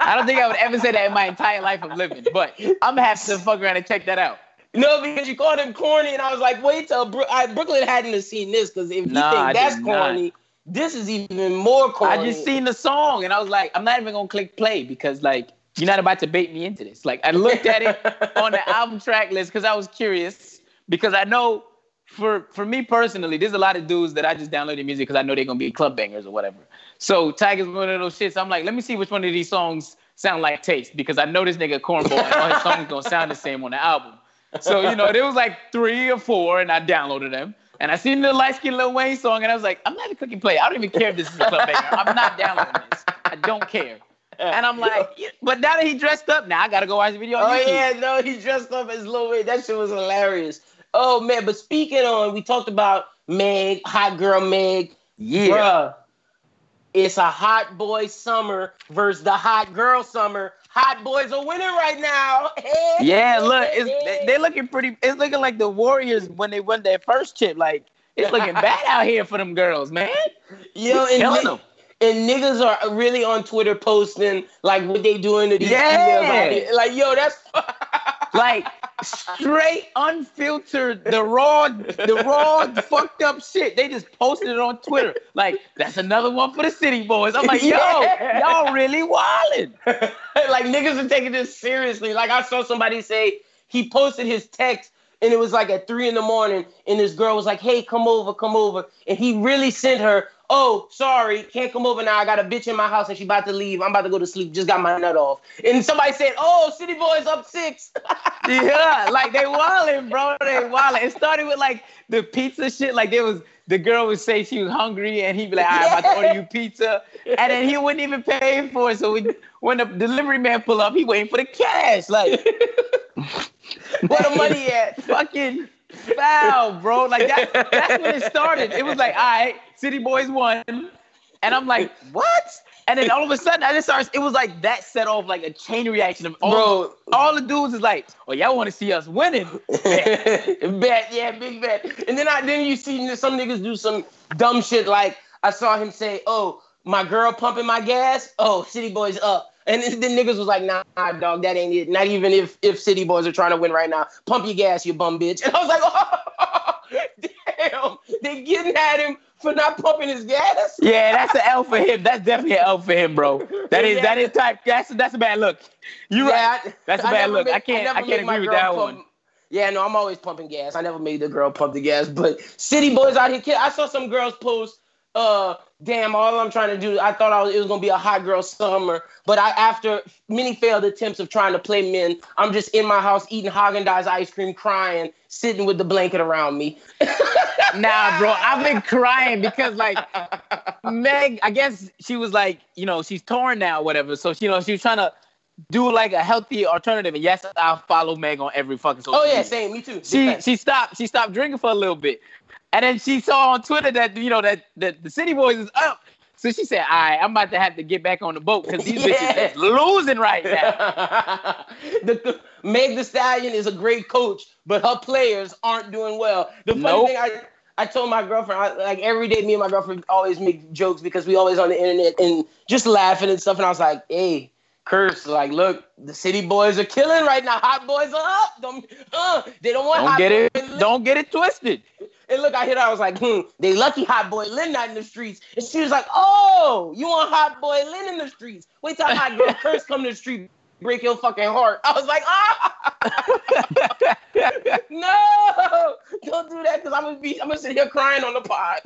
I don't think I would ever say that in my entire life of living, but I'm gonna have to fuck around and check that out. No, because you called him corny, and I was like, wait till Brooklyn hadn't seen this, because if you think that's corny, This is even more corny. I just seen the song, and I was like, I'm not even going to click play because, like, you're not about to bait me into this. Like, I looked at it on the album track list because I was curious, because I know for me personally, there's a lot of dudes that I just downloaded music because I know they're going to be club bangers or whatever. So Tiger's one of those shits. So I'm like, let me see which one of these songs sound like Taste, because I know this nigga cornball and all his songs going to sound the same on the album. So, you know, there was like 3 or 4, and I downloaded them. And I seen the light-skinned Lil Wayne song, and I was like, I'm not a cookie play. I don't even care if this is a club banger. I'm not downloading this. I don't care. And I'm like, yeah. But now that he dressed up, now I got to go watch the video on YouTube. Oh, yeah, no, he dressed up as Lil Wayne. That shit was hilarious. Oh, man, but speaking on, we talked about Meg, hot girl Meg. Yeah. Bruh, it's a hot boy summer versus the hot girl summer. Hot boys are winning right now. Hey, yeah, look, they're looking pretty. It's looking like the Warriors when they won their first chip. Like, it's looking bad out here for them girls, man. Yo, them. And niggas are really on Twitter posting, like, what they doing to these females. Like, yo, that's... like, straight, unfiltered, the raw fucked up shit. They just posted it on Twitter. Like, that's another one for the city boys. I'm like, yo, y'all really wildin'. Like, niggas are taking this seriously. Like, I saw somebody say he posted his text, and it was like at 3 a.m, and this girl was like, hey, come over. And he really sent her, oh, sorry, can't come over now. I got a bitch in my house, and she about to leave. I'm about to go to sleep. Just got my nut off. And somebody said, oh, City Boys up 6. Yeah, like, they wildin', bro. They wildin'. It started with, like, the pizza shit. Like, there was, the girl would say she was hungry, and he'd be like, I'm about to order you pizza. And then he wouldn't even pay for it. So when the delivery man pull up, he waiting for the cash. Like, where the money at? Fucking foul, bro. Like, that's when it started. It was like, all right, City Boys won. And I'm like, what? And then all of a sudden, I just started, it was like that set off like a chain reaction of all the dudes is like, oh, y'all want to see us winning. Bet, yeah, big bet. And then you see some niggas do some dumb shit. Like, I saw him say, oh, my girl pumping my gas. Oh, City Boys up. And then niggas was like, nah, dog, that ain't it. Not even if City Boys are trying to win right now. Pump your gas, you bum bitch. And I was like, oh, damn. They getting at him for not pumping his gas? Yeah, that's an L for him. That's definitely an L for him, bro. That is type. That's a bad look. You right. That's a bad look. I can't agree with that one. Yeah, no, I'm always pumping gas. I never made the girl pump the gas. But City Boys out here, I saw some girls post, damn, all I'm trying to do, I thought it was going to be a hot girl summer, but after many failed attempts of trying to play men, I'm just in my house eating Häagen-Dazs ice cream, crying, sitting with the blanket around me. Nah, bro, I've been crying because, like, Meg, I guess she was like, you know, she's torn now, whatever, so, you know, she was trying to do, like, a healthy alternative, and yes, I'll follow Meg on every fucking social media. Oh, yeah, same, me too. She stopped drinking for a little bit. And then she saw on Twitter that, you know, that the City Boys is up. So she said, all right, I'm about to have to get back on the boat because these bitches are losing right now. Meg Thee Stallion is a great coach, but her players aren't doing well. The funny thing, I told my girlfriend, like, every day me and my girlfriend always make jokes because we always on the internet and just laughing and stuff. And I was like, hey, Curse, like, look, the City Boys are killing right now. Hot boys are up. They don't want hot boys. Don't get it twisted. And look, I hit her. I was like, they lucky hot boy Lynn not in the streets. And she was like, oh, you want hot boy Lynn in the streets? Wait till hot girl Curse come to the street, break your fucking heart. I was like, ah, no, don't do that because I'm gonna sit here crying on the pod.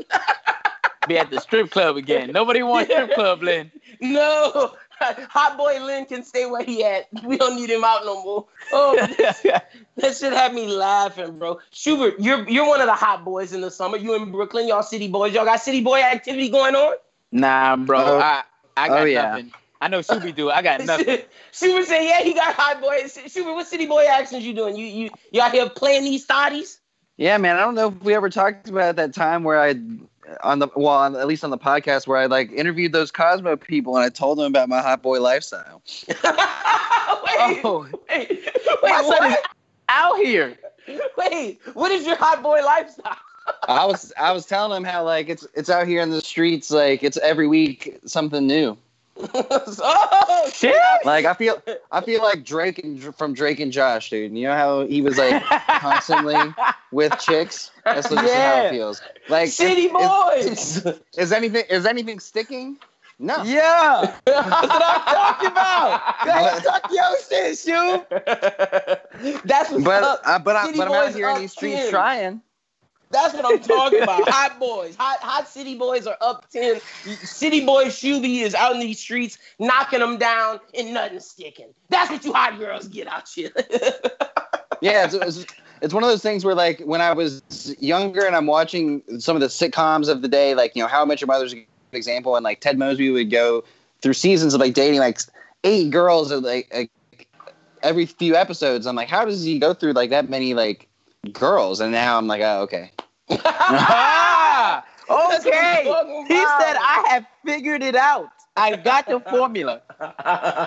Be at the strip club again. Nobody wants strip club, Lynn. No, hot boy Lynn can stay where he at. We don't need him out no more. Oh, that shit had me laughing, bro. Schubert, you're one of the hot boys in the summer. You in Brooklyn, y'all City Boys. Y'all got City Boy activity going on? Nah, bro. I got nothing. I know Schubert do. I got nothing. Schubert said, yeah, he got hot boys. Schubert, what City Boy actions you doing? You out here playing these thotties? Yeah, man. I don't know if we ever talked about that time where at least on the podcast where I like interviewed those Cosmo people and I told them about my hot boy lifestyle. Wait, my son is out here. Wait, what is your hot boy lifestyle? I was telling them how like it's out here in the streets, like it's every week something new. Oh, shit! Like I feel like Drake and Josh, dude. You know how he was like constantly with chicks. That's literally how it feels. Like city boys. Is anything sticking? No. Yeah, that's what I'm talking about. That's talk your shit, shoot. That's what's up. But I'm out here in these streets trying. That's what I'm talking about. Hot boys. Hot city boys are up 10. City boy Shuby is out in these streets knocking them down and nothing's sticking. That's what you hot girls get out here. Yeah, it's one of those things where, like, when I was younger and I'm watching some of the sitcoms of the day, like, you know, How I Met Your Mother's a good example, and, like, Ted Mosby would go through seasons of, like, dating, like, 8 girls of, like every few episodes. I'm like, how does he go through, like, that many, like, girls? And now I'm like, oh, okay. Okay. He said, I have figured it out. I got the formula.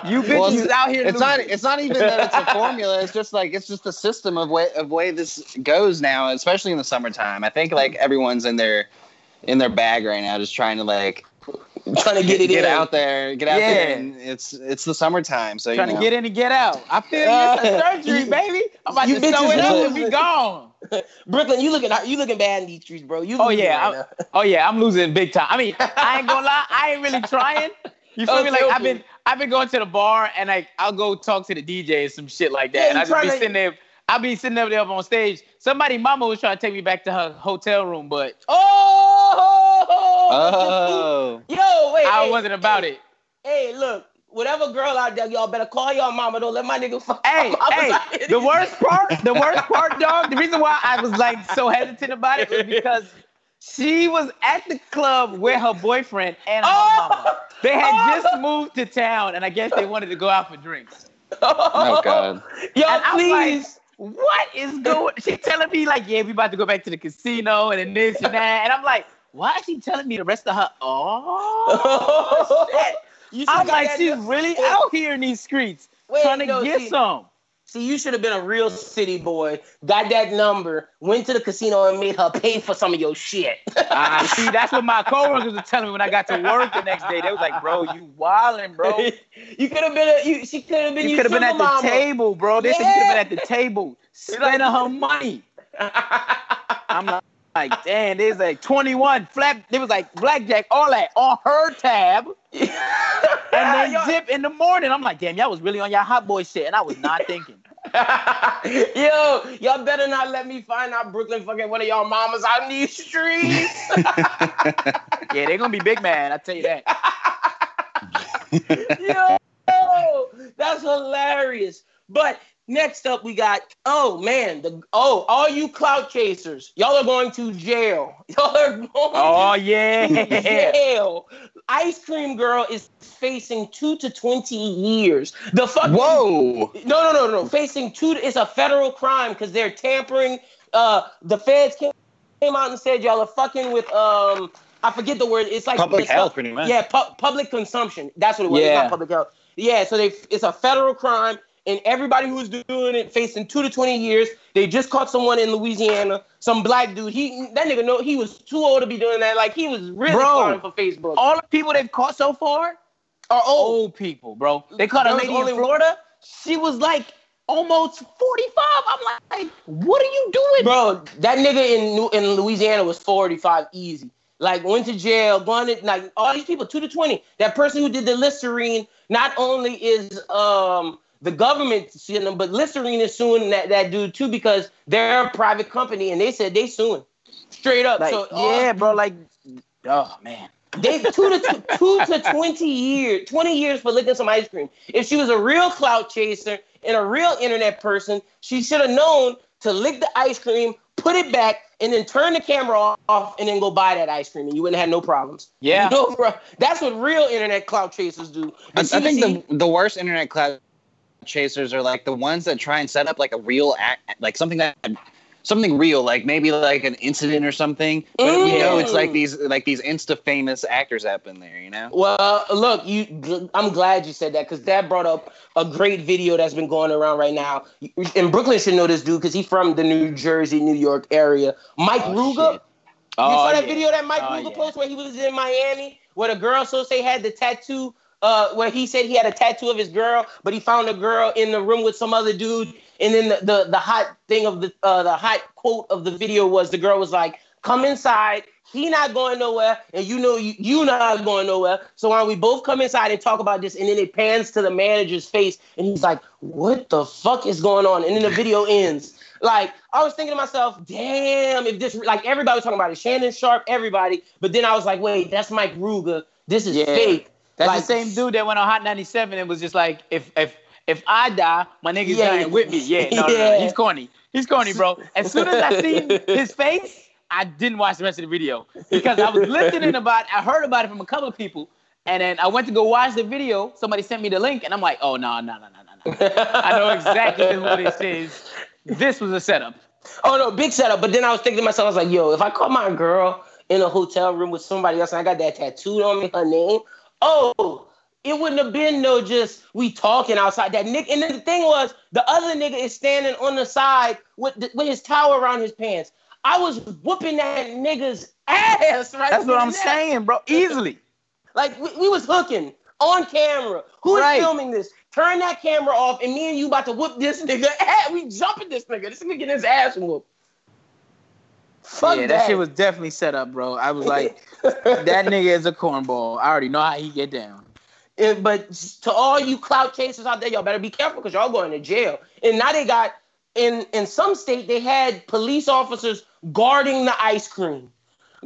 You bitches out here. It's not even that it's a formula. It's just like it's just the system of way this goes now, especially in the summertime. I think like everyone's in their bag right now, just trying to get out there, get out there, and it's the summertime, so trying to get in and get out. I feel it's a surgery, baby. I'm about to sew it up and be gone. Brooklyn, you looking bad in these streets, bro. I'm losing big time. I mean, I ain't gonna lie, I ain't really trying. You feel me? Like I've been going to the bar and like I'll go talk to the DJ and some shit like that, and I just be sitting there. I'll be sitting up there up on stage. Somebody mama was trying to take me back to her hotel room, but I wasn't about it. Hey, look, whatever girl out there, y'all better call y'all mama. Don't let my nigga fuck. Hey, the worst part, dog. The reason why I was like so hesitant about it was because she was at the club with her boyfriend and her mama. They had just moved to town, and I guess they wanted to go out for drinks. Oh God! Yo, and please. What is going? She telling me like, yeah, we about to go back to the casino and then this and that, and I'm like, why is she telling me the rest of her? Oh shit! I'm like, she's really out here in these streets trying to get some. See, you should have been a real city boy. Got that number, went to the casino and made her pay for some of your shit. See, that's what my coworkers were telling me when I got to work the next day. They was like, "Bro, you wildin', bro. You could have been. She could have been. You could have been at the table, bro. They said you could have been at the table, spending her money." I'm like, damn. There's like 21 flat. There was like blackjack, all that on her tab. And then zip in the morning. I'm like, damn, y'all was really on y'all hot boy shit, and I was not thinking. Yo, y'all better not let me find out Brooklyn fucking one of y'all mamas out in these streets. Yeah, they're gonna be big mad, I tell you that. Yo, that's hilarious. But next up, we got, all you clout chasers, y'all are going to jail. Y'all are going to jail. Ice Cream Girl is facing 2 to 20 years. The fucking whoa! No. Facing 2. It's a federal crime because they're tampering. The feds came out and said y'all are fucking with I forget the word. It's like public health, pretty much. Yeah, public consumption. That's what it was. Yeah. It's not public health. Yeah. So it's a federal crime. And everybody who's doing it facing 2 to 20 years. They just caught someone in Louisiana, some black dude. He was too old to be doing that. Like, he was really calling for Facebook. All the people they've caught so far are old people, bro. They caught a lady in Florida. She was like almost 45. I'm like, what are you doing? Bro, that nigga in Louisiana was 45 easy. Like, went to jail, like, all these people, 2 to 20. That person who did the Listerine not only is the government suing them, but Listerine is suing that dude too because they're a private company and they said they suing straight up. Like, so bro, like, oh man, they 20 years for licking some ice cream. If she was a real clout chaser and a real internet person, she should have known to lick the ice cream, put it back, and then turn the camera off and then go buy that ice cream and you wouldn't have no problems. Yeah, no, bro, that's what real internet clout chasers do. I think the worst internet clout chasers are like the ones that try and set up like a real act, like something real, like maybe like an incident or something. But we know it's like these Insta famous actors up in there, you know. Well, look, I'm glad you said that because that brought up a great video that's been going around right now. And Brooklyn should know this dude because he's from the New Jersey, New York area. Mike Ruger. Shit. You saw that video that Mike Ruger posted where he was in Miami, where the girl had the tattoo where he said he had a tattoo of his girl, but he found a girl in the room with some other dude. And then the hot thing of the hot quote of the video was the girl was like, "Come inside. He not going nowhere, and you know you not going nowhere. So why don't we both come inside and talk about this?" And then it pans to the manager's face, and he's like, "What the fuck is going on?" And then the video ends. Like, I was thinking to myself, damn, if this, like, everybody was talking about it. Shannon Sharp, everybody. But then I was like, wait, that's Mike Ruger. This is fake. That's like, the same dude that went on Hot 97 and was just like, if I die, my nigga's dying with me. Yeah, no, he's corny. He's corny, bro. As soon as I seen his face, I didn't watch the rest of the video because I was listening about, I heard about it from a couple of people, and then I went to go watch the video. Somebody sent me the link, and I'm like, oh, no. I know exactly what this is. This was a setup. Oh, no, big setup. But then I was thinking to myself, I was like, yo, if I caught my girl in a hotel room with somebody else and I got that tattooed on me, her name, oh, it wouldn't have been no just we talking outside that nigga. And the thing was, the other nigga is standing on the side with his towel around his pants. I was whooping that nigga's ass right That's what I'm saying, bro. Easily. Like, we was hooking on camera. Who is filming this? Turn that camera off, and me and you about to whoop this nigga ass. We jumping this nigga. This nigga getting his ass whooped. Fuck yeah, that shit was definitely set up, bro. I was like, that nigga is a cornball. I already know how he get down. But to all you clout chasers out there, y'all better be careful because y'all going to jail. And now they got... In some state, they had police officers guarding the ice cream.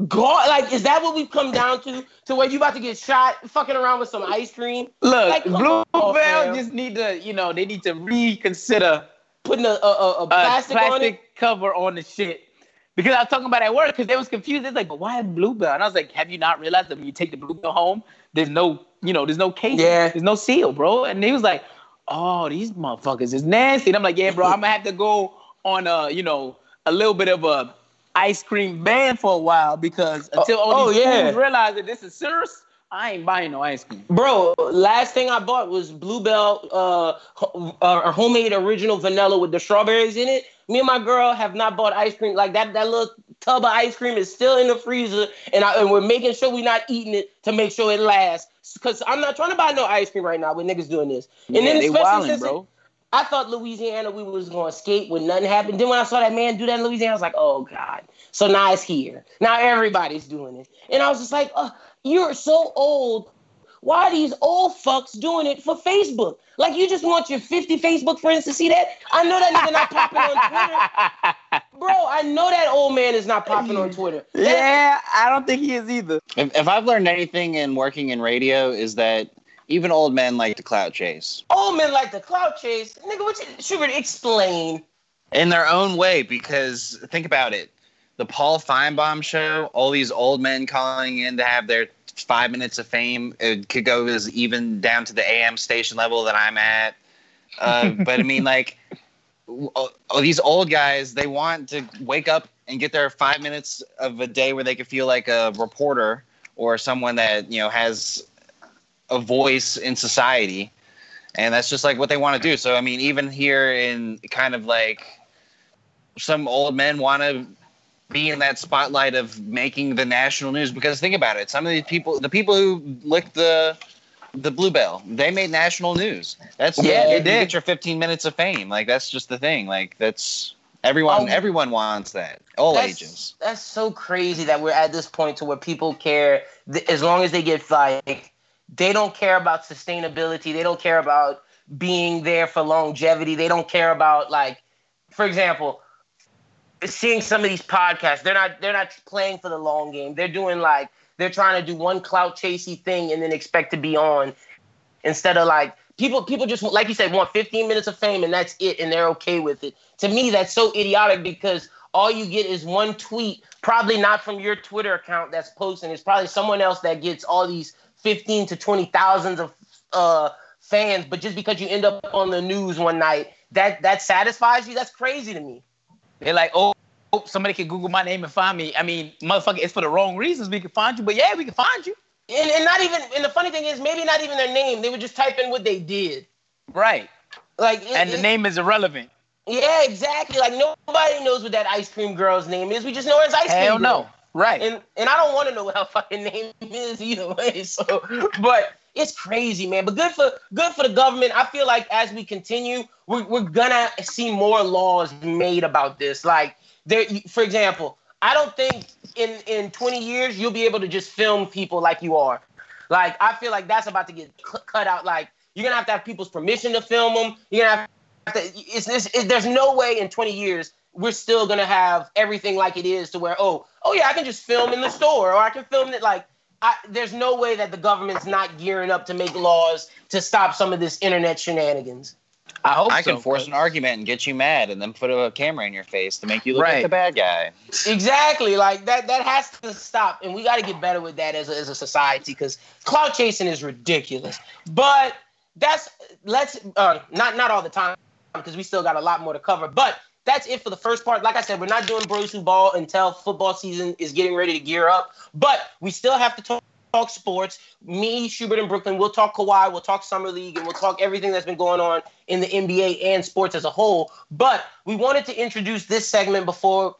Like, is that what we've come down to? To where you about to get shot fucking around with some ice cream? Look, like, Bluebell just need to, you know, they need to reconsider putting a plastic on cover on the shit. Because I was talking about it at work, because they was confused. They're like, but why Bluebell? And I was like, have you not realized that when you take the Bluebell home, there's no, you know, there's no case. Yeah. There's no seal, bro. And they was like, oh, these motherfuckers is nasty. And I'm like, yeah, bro, I'm going to have to go on a little bit of a ice cream ban for a while because until all these fools realize that this is serious, I ain't buying no ice cream. Bro, last thing I bought was Bluebell homemade original vanilla with the strawberries in it. Me and my girl have not bought ice cream. Like, that little tub of ice cream is still in the freezer, and we're making sure we're not eating it to make sure it lasts. Because I'm not trying to buy no ice cream right now with niggas doing this. And then especially since I thought Louisiana, we was going to skate when nothing happened. Then when I saw that man do that in Louisiana, I was like, oh, God. So now it's here. Now everybody's doing it. And I was just like, you're so old. Why are these old fucks doing it for Facebook? Like, you just want your 50 Facebook friends to see that? I know that nigga not popping on Twitter. Bro, I know that old man is not popping on Twitter. Yeah, I don't think he is either. If I've learned anything in working in radio is that even old men like to clout chase. Old men like to clout chase? Nigga, Schubert, explain. In their own way, because think about it. The Paul Feinbaum show, all these old men calling in to have their 5 minutes of fame. It could go as even down to the AM station level that I'm at. But I mean, like, these old guys, they want to wake up and get their 5 minutes of a day where they could feel like a reporter or someone that, you know, has a voice in society. And that's just like what they want to do. So, I mean, even here in kind of like some old men want to be in that spotlight of making the national news, because think about it, some of the people who licked the Bluebell, they made national news. That's they did. You get your 15 minutes of fame. Like, that's just the thing. Like, that's everyone wants that. All ages. That's so crazy that we're at this point to where people care as long as they get, like, they don't care about sustainability. They don't care about being there for longevity. They don't care about, like, for example, seeing some of these podcasts, they're not playing for the long game. They're doing like they're trying to do one clout chasey thing and then expect to be on, instead of like people just, like you said, want 15 minutes of fame and that's it, and they're okay with it. To me, that's so idiotic because all you get is one tweet, probably not from your Twitter account that's posting. It's probably someone else that gets all these 15 to 20,000 of fans, but just because you end up on the news one night, that satisfies you? That's crazy to me. They're like, oh, somebody can Google my name and find me. I mean, motherfucker, it's for the wrong reasons. We can find you, but yeah, we can find you. And not even. And the funny thing is, maybe not even their name. They would just type in what they did. Right. Like, the name is irrelevant. Yeah, exactly. Like, nobody knows what that ice cream girl's name is. We just know her as ice cream. Hell no. Right. And I don't want to know what her fucking name is either way. So, but It's crazy, man. But good for the government. I feel like as we continue, we're gonna see more laws made about this. Like, there, for example, I don't think in 20 years you'll be able to just film people like you are. Like, I feel like that's about to get cut out. Like, you're gonna have to have people's permission to film them. You're gonna have to. There's no way in 20 years we're still gonna have everything like it is to where oh yeah, I can just film in the store, or I can film it like. There's no way that the government's not gearing up to make laws to stop some of this internet shenanigans. I hope I can force an argument and get you mad and then put a camera in your face to make you look like the bad guy. Exactly. Like, that has to stop. And we got to get better with that as a society, because clout chasing is ridiculous. But that's not all the time, because we still got a lot more to cover. But that's it for the first part. Like I said, we're not doing Bros Who Ball until football season is getting ready to gear up. But we still have to talk sports. Me, Schubert, and Brooklyn, we'll talk Kawhi, we'll talk Summer League, and we'll talk everything that's been going on in the NBA and sports as a whole. But we wanted to introduce this segment before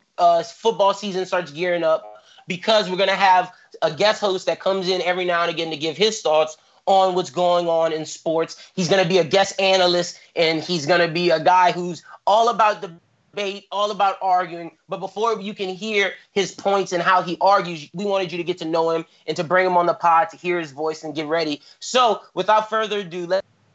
football season starts gearing up, because we're going to have a guest host that comes in every now and again to give his thoughts on what's going on in sports. He's going to be a guest analyst, and he's going to be a guy who's all about the debate, all about arguing. But before you can hear his points and how he argues, we wanted you to get to know him and to bring him on the pod to hear his voice and get ready. So without further ado,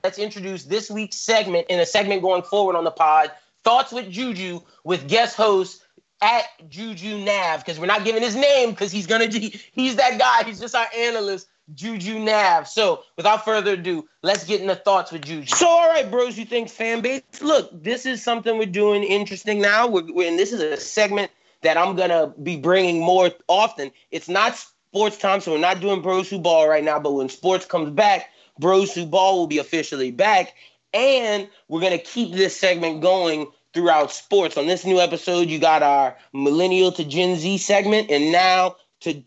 let's introduce this week's segment, and a segment going forward on the pod, Thoughts with Juju, with guest host at Juju Nav, because we're not giving his name, because he's that guy, he's just our analyst, Juju Nav. So without further ado, let's get into Thoughts with Juju. So all right, Bros You Think fan base, look, this is something we're doing interesting now. And this is a segment that I'm going to be bringing more often. It's not sports time, so we're not doing Bros Who Ball right now. But when sports comes back, Bros Who Ball will be officially back. And we're going to keep this segment going throughout sports. On this new episode, you got our Millennial to Gen Z segment. And now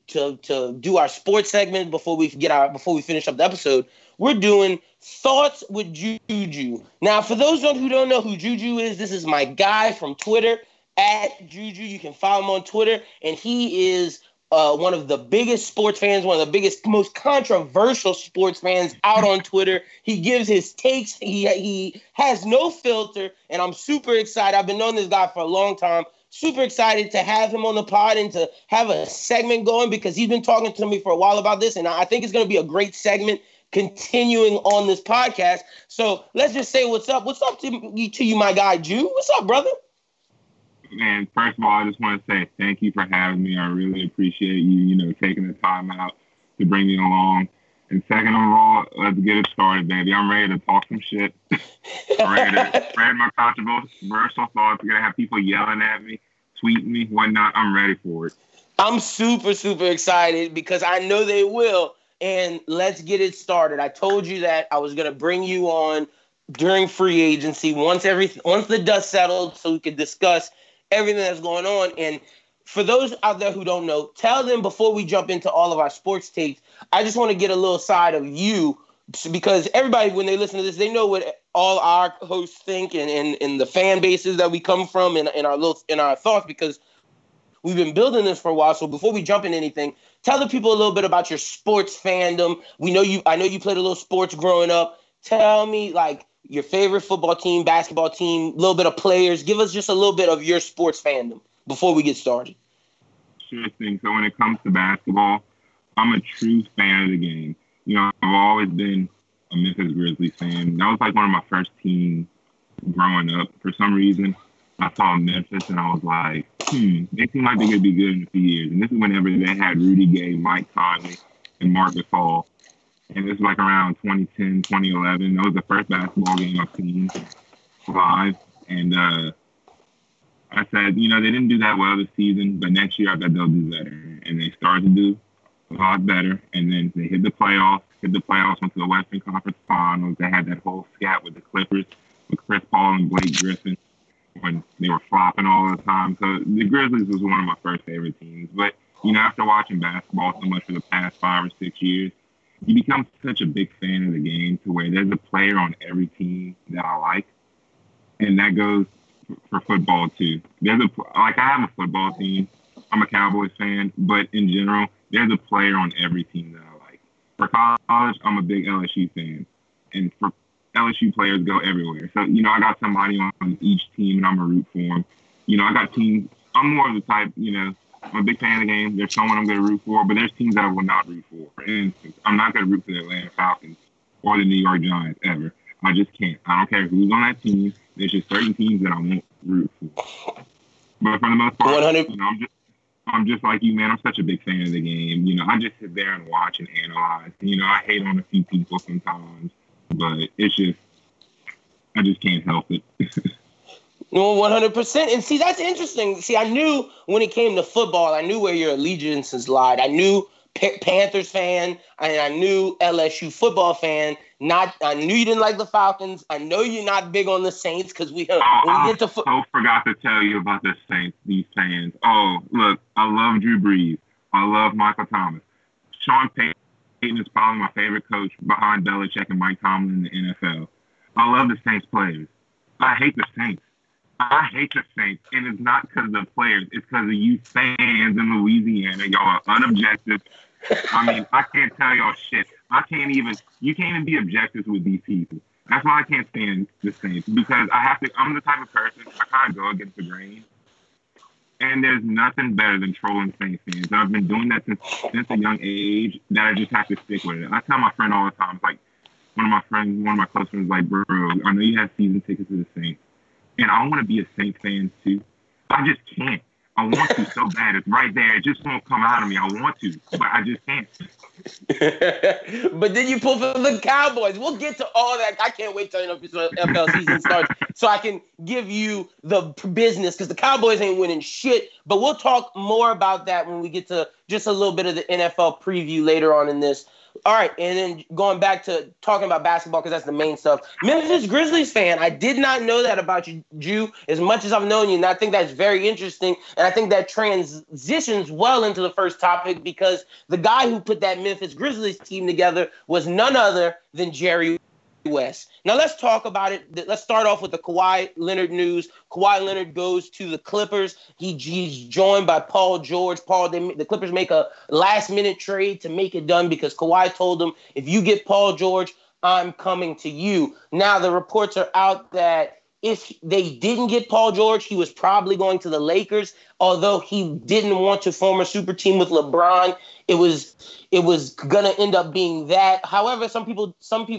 to do our sports segment before we finish up the episode, we're doing Thoughts with Juju. Now, for those who don't know who Juju is, this is my guy from Twitter, at Juju. You can follow him on Twitter, and he is one of the biggest sports fans, one of the biggest, most controversial sports fans out on Twitter. He gives his takes. He has no filter, and I'm super excited. I've been knowing this guy for a long time. Super excited to have him on the pod and to have a segment going, because he's been talking to me for a while about this, and I think it's going to be a great segment continuing on this podcast. So let's just say what's up. What's up to you, my guy, Ju? What's up, brother? Man, first of all, I just want to say thank you for having me. I really appreciate you, taking the time out to bring me along. And second overall, let's get it started, baby. I'm ready to talk some shit. I'm ready to spread my controversial thoughts. I'm going to have people yelling at me, tweeting me, whatnot. I'm ready for it. I'm super, super excited, because I know they will. And let's get it started. I told you that I was going to bring you on during free agency once the dust settled, so we could discuss everything that's going on. And for those out there who don't know, tell them before we jump into all of our sports takes, I just want to get a little side of you, because everybody, when they listen to this, they know what all our hosts think and the fan bases that we come from and our thoughts, because we've been building this for a while. So before we jump into anything, tell the people a little bit about your sports fandom. I know you played a little sports growing up. Tell me, like, your favorite football team, basketball team, a little bit of players. Give us just a little bit of your sports fandom before we get started. Sure thing. So when it comes to basketball, I'm a true fan of the game. I've always been a Memphis Grizzlies fan. That was like one of my first teams growing up. For some reason, I saw Memphis and I was like, they seem like they're going to be good in a few years. And this is whenever they had Rudy Gay, Mike Conley, and Marcus Hall. And this was like around 2010, 2011. That was the first basketball game I've seen live. And, I said, they didn't do that well this season, but next year I bet they'll do better. And they started to do a lot better. And then they hit the playoffs, went to the Western Conference Finals. They had that whole scat with the Clippers, with Chris Paul and Blake Griffin, when they were flopping all the time. So the Grizzlies was one of my first favorite teams. But, after watching basketball so much for the past 5 or 6 years, you become such a big fan of the game to where there's a player on every team that I like. And that goes for football too. I have a football team. I'm a Cowboys fan, but in general, there's a player on every team that I like. For college, I'm a big LSU fan. And for LSU players go everywhere. So, you know, I got somebody on each team and I'm going to root for them. You know, I got teams. I'm more of the type, you know, I'm a big fan of the game. There's someone I'm going to root for, but there's teams that I will not root for. For instance, I'm not going to root for the Atlanta Falcons or the New York Giants ever. I just can't. I don't care who's on that team. There's just certain teams that I won't root for. But for the most part, you know, I'm just like you, man. I'm such a big fan of the game. You know, I just sit there and watch and analyze. You know, I hate on a few people sometimes, but it's just, I just can't help it. Well, 100%. And see, that's interesting. See, I knew when it came to football, I knew where your allegiances lied. I knew Panthers fan, and I knew LSU football fan. I knew you didn't like the Falcons. I know you're not big on the Saints because I forgot to tell you about the Saints, these fans. Oh, look, I love Drew Brees. I love Michael Thomas. Sean Payton is probably my favorite coach behind Belichick and Mike Tomlin in the NFL. I love the Saints players. I hate the Saints. And it's not because of the players. It's because of you fans in Louisiana. Y'all are unobjective. I mean, I can't tell y'all shit. You can't even be objective with these people. That's why I can't stand the Saints, because I'm the type of person, I kind of go against the grain. And there's nothing better than trolling Saints fans. I've been doing that since a young age, that I just have to stick with it. I tell my friend all the time, like, one of my close friends, like, bro, I know you have season tickets to the Saints. And I want to be a Saints fan, too. I just can't. I want to so bad. It's right there. It just won't come out of me. I want to, but I just can't. But then you pull for the Cowboys. We'll get to all that. I can't wait till NFL season starts so I can give you the business, because the Cowboys ain't winning shit. But we'll talk more about that when we get to just a little bit of the NFL preview later on in this. All right, and then going back to talking about basketball, because that's the main stuff. Memphis Grizzlies fan, I did not know that about you, Jew, as much as I've known you, and I think that's very interesting, and I think that transitions well into the first topic, because the guy who put that Memphis Grizzlies team together was none other than Jerry West. Now, let's talk about it. Let's start off with the Kawhi Leonard news. Kawhi Leonard goes to the Clippers. He's joined by Paul George. The Clippers make a last-minute trade to make it done, because Kawhi told them, if you get Paul George, I'm coming to you. Now, the reports are out that if they didn't get Paul George, he was probably going to the Lakers, although he didn't want to form a super team with LeBron. It was gonna end up being that. However, some people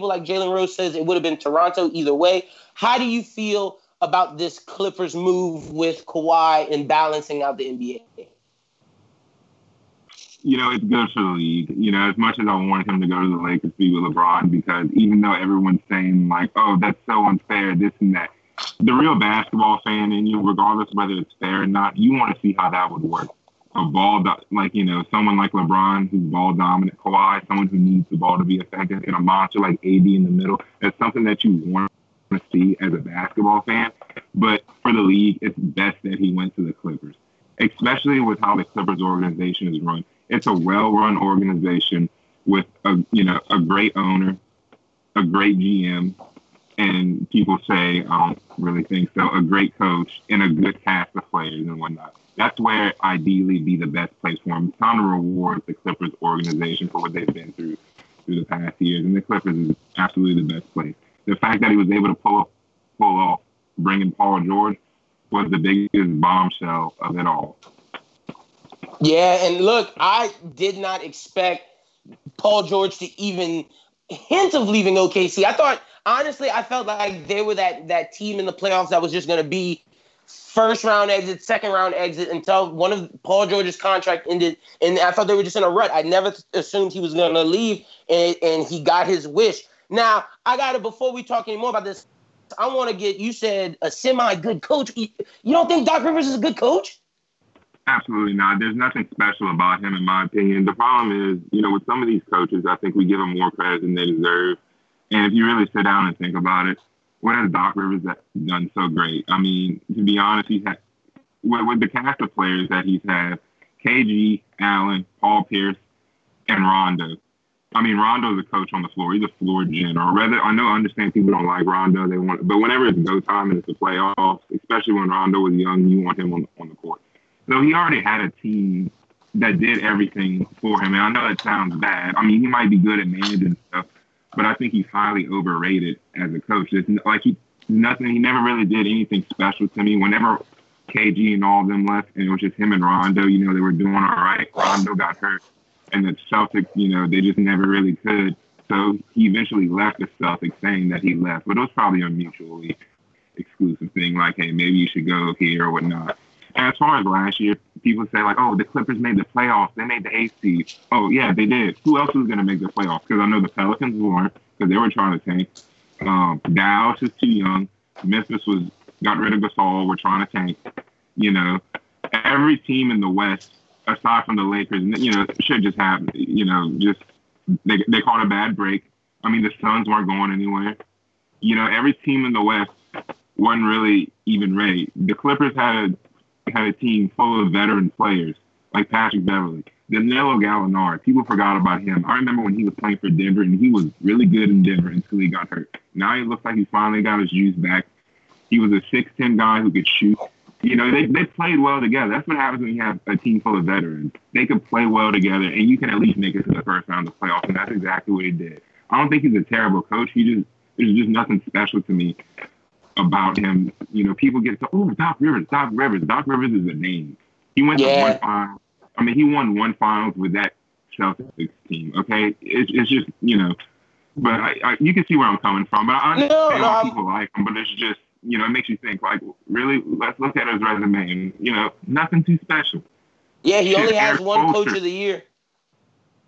like Jalen Rose says it would have been Toronto either way. How do you feel about this Clippers move with Kawhi and balancing out the NBA? You know, it's good for the league. You know, as much as I wanted him to go to the Lakers to be with LeBron, because even though everyone's saying like, oh, that's so unfair, this and that, the real basketball fan in you, regardless whether it's fair or not, you want to see how that would work. A ball, like, you know, someone like LeBron, who's ball dominant, Kawhi, someone who needs the ball to be effective, and a monster like AD in the middle. That's something that you want to see as a basketball fan. But for the league, it's best that he went to the Clippers, especially with how the Clippers organization is run. It's a well-run organization with a great owner, a great GM. And people say, I don't really think so, a great coach and a good cast of players and whatnot. That's where ideally be the best place for him. It's time to reward the Clippers organization for what they've been through the past years. And the Clippers is absolutely the best place. The fact that he was able to pull off bringing Paul George was the biggest bombshell of it all. Yeah, and look, I did not expect Paul George to even hint of leaving OKC. Honestly, I felt like they were that team in the playoffs that was just going to be first-round exit, second-round exit, until one of Paul George's contract ended. And I thought they were just in a rut. I never assumed he was going to leave, and he got his wish. Now, before we talk any more about this, I want to get, you said a semi-good coach. You don't think Doc Rivers is a good coach? Absolutely not. There's nothing special about him, in my opinion. The problem is, you know, with some of these coaches, I think we give them more credit than they deserve. And if you really sit down and think about it, what has Doc Rivers done so great? I mean, to be honest, he's had, with the cast of players that he's had, KG, Allen, Paul Pierce, and Rondo. I mean, Rondo's a coach on the floor. He's a floor general. I understand people don't like Rondo. But whenever it's go time and it's the playoffs, especially when Rondo was young, you want him on the court. So he already had a team that did everything for him. And I know it sounds bad. I mean, he might be good at managing stuff, but I think he's highly overrated as a coach. It's like he never really did anything special to me. Whenever KG and all of them left, and it was just him and Rondo, you know, they were doing all right. Rondo got hurt, and the Celtics, you know, they just never really could. So he eventually left the Celtics, saying that he left, but it was probably a mutually exclusive thing, like, hey, maybe you should go here or whatnot. And as far as last year, people say, like, oh, the Clippers made the playoffs. They made the eighth seed. Oh, yeah, they did. Who else was going to make the playoffs? Because I know the Pelicans weren't, because they were trying to tank. Dallas is too young. Memphis got rid of Gasol. We're trying to tank. You know, every team in the West, aside from the Lakers, you know, should just have, you know, just they caught a bad break. I mean, the Suns weren't going anywhere. You know, every team in the West wasn't really even ready. The Clippers had a team full of veteran players like Patrick Beverly, Danilo Gallinari. People forgot about him. I remember when he was playing for Denver, and he was really good in Denver until he got hurt. Now he looks like he finally got his juice back. He was a 6'10" guy who could shoot. You know, they played well together. That's what happens when you have a team full of veterans. They could play well together, and you can at least make it to the first round of the playoffs, and that's exactly what he did. I don't think he's a terrible coach. There's just nothing special to me about him. You know, people get to, oh, Doc Rivers. Doc Rivers is a name. He went to one final. I mean, he won one finals with that Celtics team, okay? It's just, you know, but I you can see where I'm coming from. But I understand why people like him, but it's just, you know, it makes you think, like, really, let's look at his resume. And, you know, nothing too special. Yeah, he only has one Coach of the Year.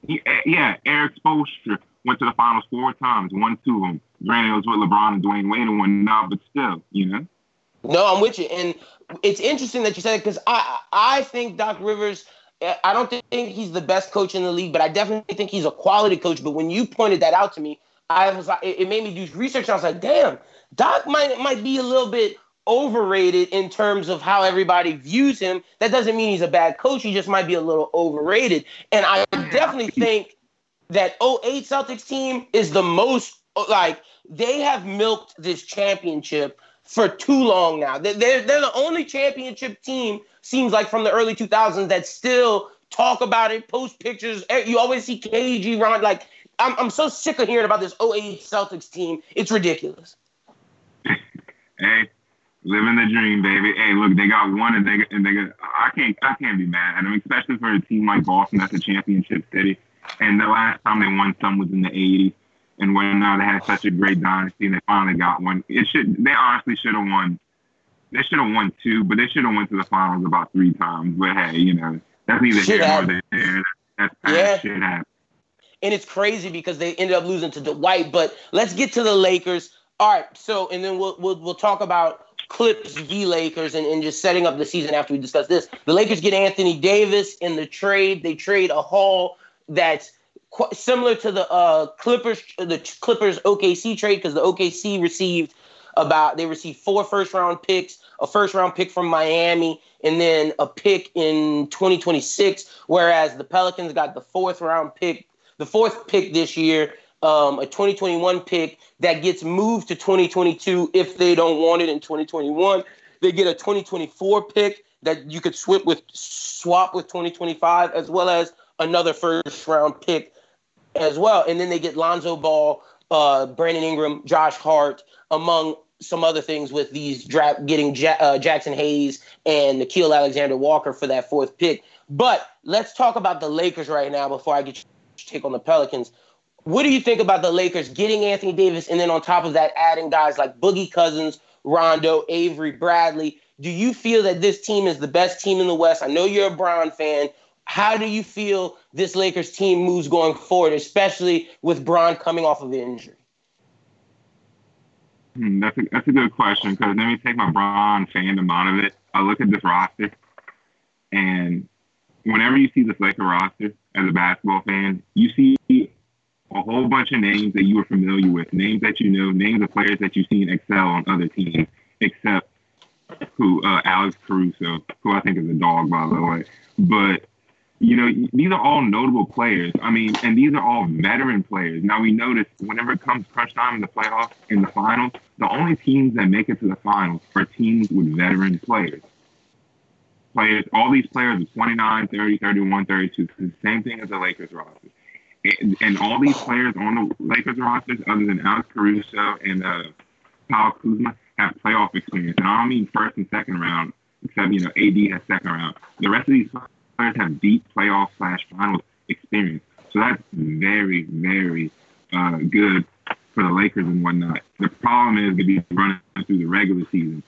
Yeah, Eric Spoelstra went to the finals 4 times, won 2 of them. Granted, it was with LeBron and Dwyane Wade and whatnot, but still, you know. No, I'm with you. And it's interesting that you said it, because I think Doc Rivers, I don't think he's the best coach in the league, but I definitely think he's a quality coach. But when you pointed that out to me, I was like, it made me do research. And I was like, damn, Doc might be a little bit overrated in terms of how everybody views him. That doesn't mean he's a bad coach. He just might be a little overrated. And I definitely think that 08 Celtics team is the most, like, they have milked this championship for too long now. They're the only championship team, seems like, from the early 2000s that still talk about it, post pictures. You always see KG, Ron, like, I'm so sick of hearing about this 08 Celtics team. It's ridiculous. Hey, living the dream, baby. Hey, look, they got one, and they got. I can't be mad at them, especially for a team like Boston that's a championship city. And the last time they won some was in the 80s, and whatnot. They had such a great dynasty, and they finally got one. They honestly should have won. They should have won 2, but they should have went to the finals about 3 times. But hey, you know, that's neither here nor there. That's past shit happened. And it's crazy because they ended up losing to Dwight. But let's get to the Lakers. All right, so and then we'll talk about Clips v. Lakers and just setting up the season after we discuss this. The Lakers get Anthony Davis in the trade. They trade a haul that's similar to the Clippers OKC trade, because the OKC received 4 first-round picks, a first-round pick from Miami, and then a pick in 2026, whereas the Pelicans got the 4th-round pick. The 4th pick this year, a 2021 pick that gets moved to 2022 if they don't want it in 2021. They get a 2024 pick that you could swap with 2025, as well as another first-round pick as well. And then they get Lonzo Ball, Brandon Ingram, Josh Hart, among some other things, with these draft getting Jackson Hayes and Nickeil Alexander-Walker for that 4th pick. But let's talk about the Lakers right now before I get you take on the Pelicans. What do you think about the Lakers getting Anthony Davis, and then on top of that adding guys like Boogie Cousins, Rondo, Avery Bradley? Do you feel that this team is the best team in the West? I know you're a Brown fan. How do you feel this Lakers team moves going forward, especially with Bron coming off of the injury? That's a good question, because let me take my Bron fandom out of it. I look at this roster, and whenever you see this Laker roster as a basketball fan, you see a whole bunch of names that you are familiar with, names that you know, names of players that you've seen excel on other teams, except who Alex Caruso, who I think is a dog, by the way. But, you know, these are all notable players. I mean, and these are all veteran players. Now, we notice whenever it comes crunch time in the playoffs, in the finals, the only teams that make it to the finals are teams with veteran players. players, all these players are 29, 30, 31, 32. The same thing as the Lakers roster. And all these players on the Lakers rosters, other than Alex Caruso and Kyle Kuzma, have playoff experience. And I don't mean first and second round, except, you know, AD has second round. The rest of these players have deep playoff / finals experience. So that's very, very good for the Lakers and whatnot. The problem is to be running through the regular season.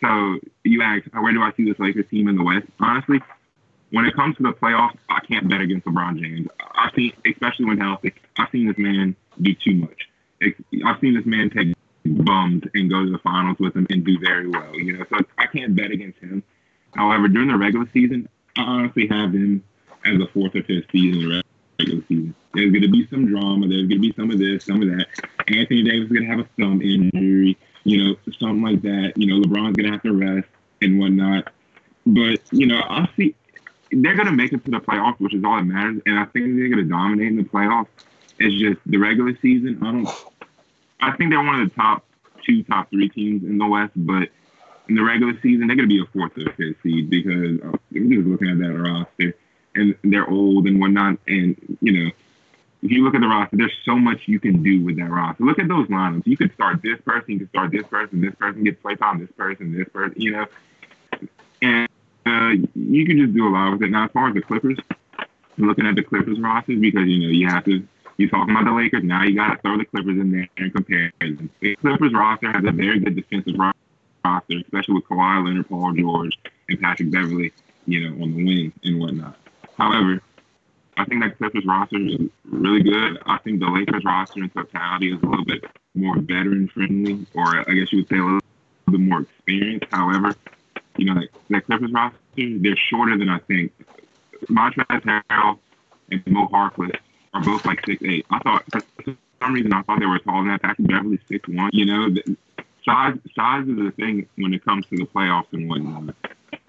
So you ask, where do I see this Lakers team in the West? Honestly, when it comes to the playoffs, I can't bet against LeBron James. I've seen, especially when healthy, I've seen this man do too much. I've seen this man take bums and go to the finals with him and do very well. You know, so I can't bet against him. However, during the regular season, I honestly have him as a fourth or fifth seed in the regular season. There's going to be some drama. There's going to be some of this, some of that. Anthony Davis is going to have a thumb injury, you know, something like that. You know, LeBron's going to have to rest and whatnot. But, you know, I see. They're going to make it to the playoffs, which is all that matters. And I think they're going to dominate in the playoffs. It's just the regular season. I think they're one of the top 3 teams in the West. But in the regular season, they're going to be a fourth or fifth seed because we're just looking at that roster. And they're old and whatnot. And, you know, if you look at the roster, there's so much you can do with that roster. Look at those lineups. You could start this person, you could start this person gets play time, this person, you know. And you can just do a lot with it. Now, as far as the Clippers, looking at the Clippers rosters, because, you know, you have to, you're talking about the Lakers, now you got to throw the Clippers in there and compare them. The Clippers roster has a very good defensive roster, especially with Kawhi Leonard, Paul George, and Patrick Beverly, you know, on the wing and whatnot. However, I think that Clippers roster is really good. I think the Lakers roster in totality is a little bit more veteran-friendly, or I guess you would say a little bit more experienced. However, you know, that Clippers roster, they're shorter than I think. Montrezl Harrell and Mo Harkless are both like 6'8". I thought, for some reason, I thought they were taller than that. Patrick Beverly's 6'1". You know, size is a thing when it comes to the playoffs and whatnot.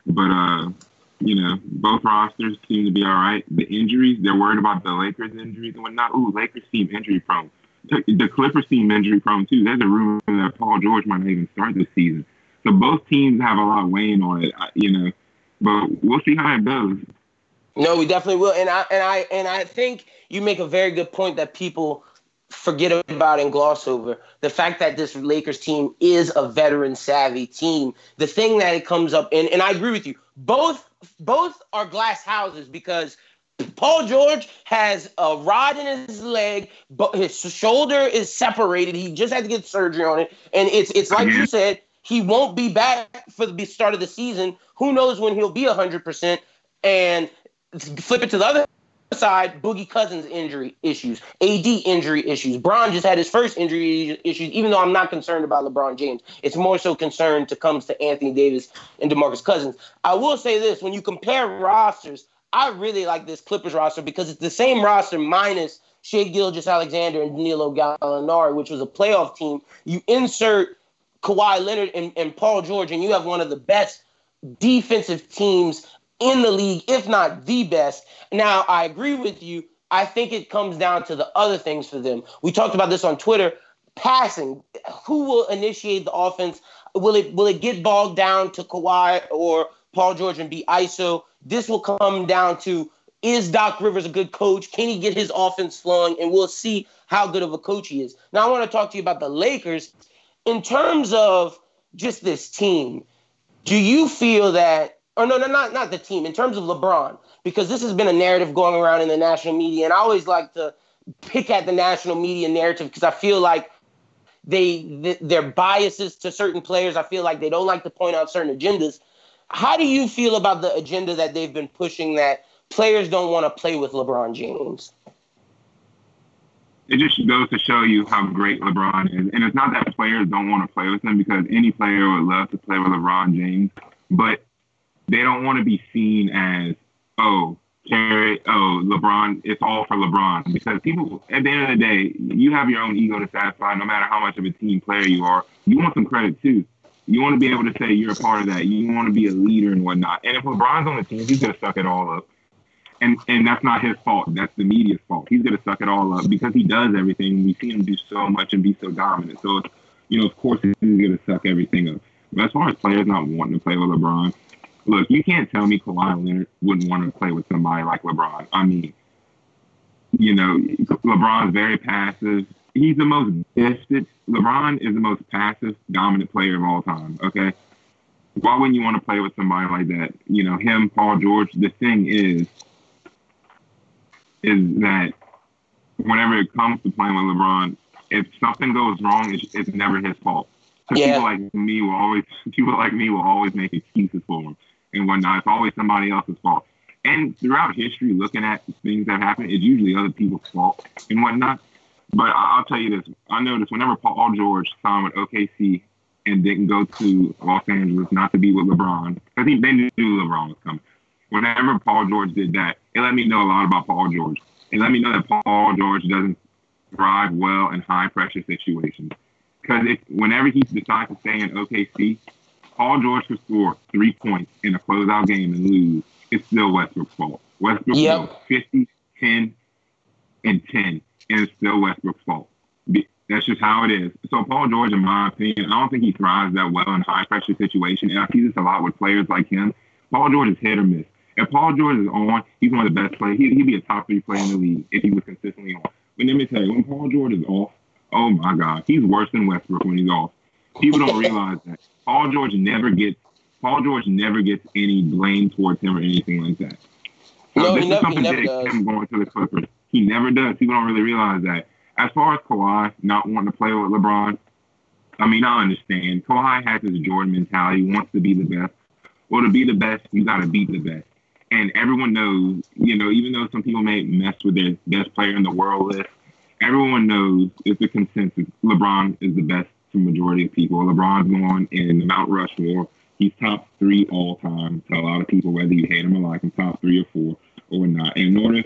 But, you know, both rosters seem to be all right. The injuries, they're worried about the Lakers' injuries and whatnot. Ooh, Lakers seem injury-prone. The Clippers seem injury-prone, too. There's a rumor that Paul George might not even start this season. So both teams have a lot weighing on it, you know, but we'll see how it goes. No, we definitely will. And I think you make a very good point that people forget about and gloss over. The fact that this Lakers team is a veteran-savvy team. The thing that it comes up in, and I agree with you, both are glass houses because Paul George has a rod in his leg, but his shoulder is separated. He just had to get surgery on it. And it's like you said, he won't be back for the start of the season. Who knows when he'll be 100%. And flip it to the other side, Boogie Cousins injury issues, AD injury issues. Bron just had his first injury issues, even though I'm not concerned about LeBron James. It's more so concerned to comes to Anthony Davis and DeMarcus Cousins. I will say this. When you compare rosters, I really like this Clippers roster because it's the same roster minus Shai Gilgeous-Alexander and Danilo Gallinari, which was a playoff team. You insert Kawhi Leonard and Paul George, and you have one of the best defensive teams in the league, if not the best. Now, I agree with you. I think it comes down to the other things for them. We talked about this on Twitter. Passing. Who will initiate the offense? Will it get bogged down to Kawhi or Paul George and be ISO? This will come down to, is Doc Rivers a good coach? Can he get his offense flowing? And we'll see how good of a coach he is. Now, I want to talk to you about the Lakers. In terms of just this team, do you feel that – or not the team. In terms of LeBron, because this has been a narrative going around in the national media, and I always like to pick at the national media narrative because I feel like their biases to certain players, I feel like they don't like to point out certain agendas. How do you feel about the agenda that they've been pushing that players don't want to play with LeBron James? It just goes to show you how great LeBron is. And it's not that players don't want to play with him, because any player would love to play with LeBron James, but they don't want to be seen as, LeBron, it's all for LeBron. Because people, at the end of the day, you have your own ego to satisfy no matter how much of a team player you are. You want some credit, too. You want to be able to say you're a part of that. You want to be a leader and whatnot. And if LeBron's on the team, he's going to suck it all up. And that's not his fault. That's the media's fault. He's going to suck it all up because he does everything. We've seen him do so much and be so dominant. So, you know, of course, he's going to suck everything up. But as far as players not wanting to play with LeBron, Look, you can't tell me Kawhi Leonard wouldn't want to play with somebody like LeBron. I mean, you know, LeBron's very passive. He's the most vested. LeBron is the most passive, dominant player of all time, okay? Why wouldn't you want to play with somebody like that? You know, him, Paul George. The thing is that whenever it comes to playing with LeBron, if something goes wrong, it's never his fault. So yeah. People like me will always make excuses for him and whatnot. It's always somebody else's fault. And throughout history, looking at things that happen, it's usually other people's fault and whatnot. But I'll tell you this. I noticed whenever Paul George signed with OKC and didn't go to Los Angeles not to be with LeBron, I think they knew LeBron was coming. Whenever Paul George did that, it let me know a lot about Paul George. It let me know that Paul George doesn't thrive well in high-pressure situations. Because whenever he decides to stay in OKC, Paul George could score 3 points in a closeout game and lose. It's still Westbrook's fault. Westbrook goes 50, 10, and 10, and it's still Westbrook's fault. That's just how it is. So Paul George, in my opinion, I don't think he thrives that well in high-pressure situations. And I see this a lot with players like him. Paul George is hit or miss. If Paul George is on, he's one of the best players. He'd be a top-three player in the league if he was consistently on. But let me tell you, when Paul George is off, oh, my God. He's worse than Westbrook when he's off. People don't realize that. Paul George never gets any blame towards him or anything like that. This is something that him going to the Clippers. He never does. People don't really realize that. As far as Kawhi not wanting to play with LeBron, I mean, I understand. Kawhi has his Jordan mentality. He wants to be the best. Well, to be the best, you got to beat the best. And everyone knows, you know, even though some people may mess with their best player in the world list, everyone knows it's a consensus. LeBron is the best to the majority of people. LeBron's going in the Mount Rushmore. He's top three all time to a lot of people, whether you hate him or like him, top three or four or not. And in order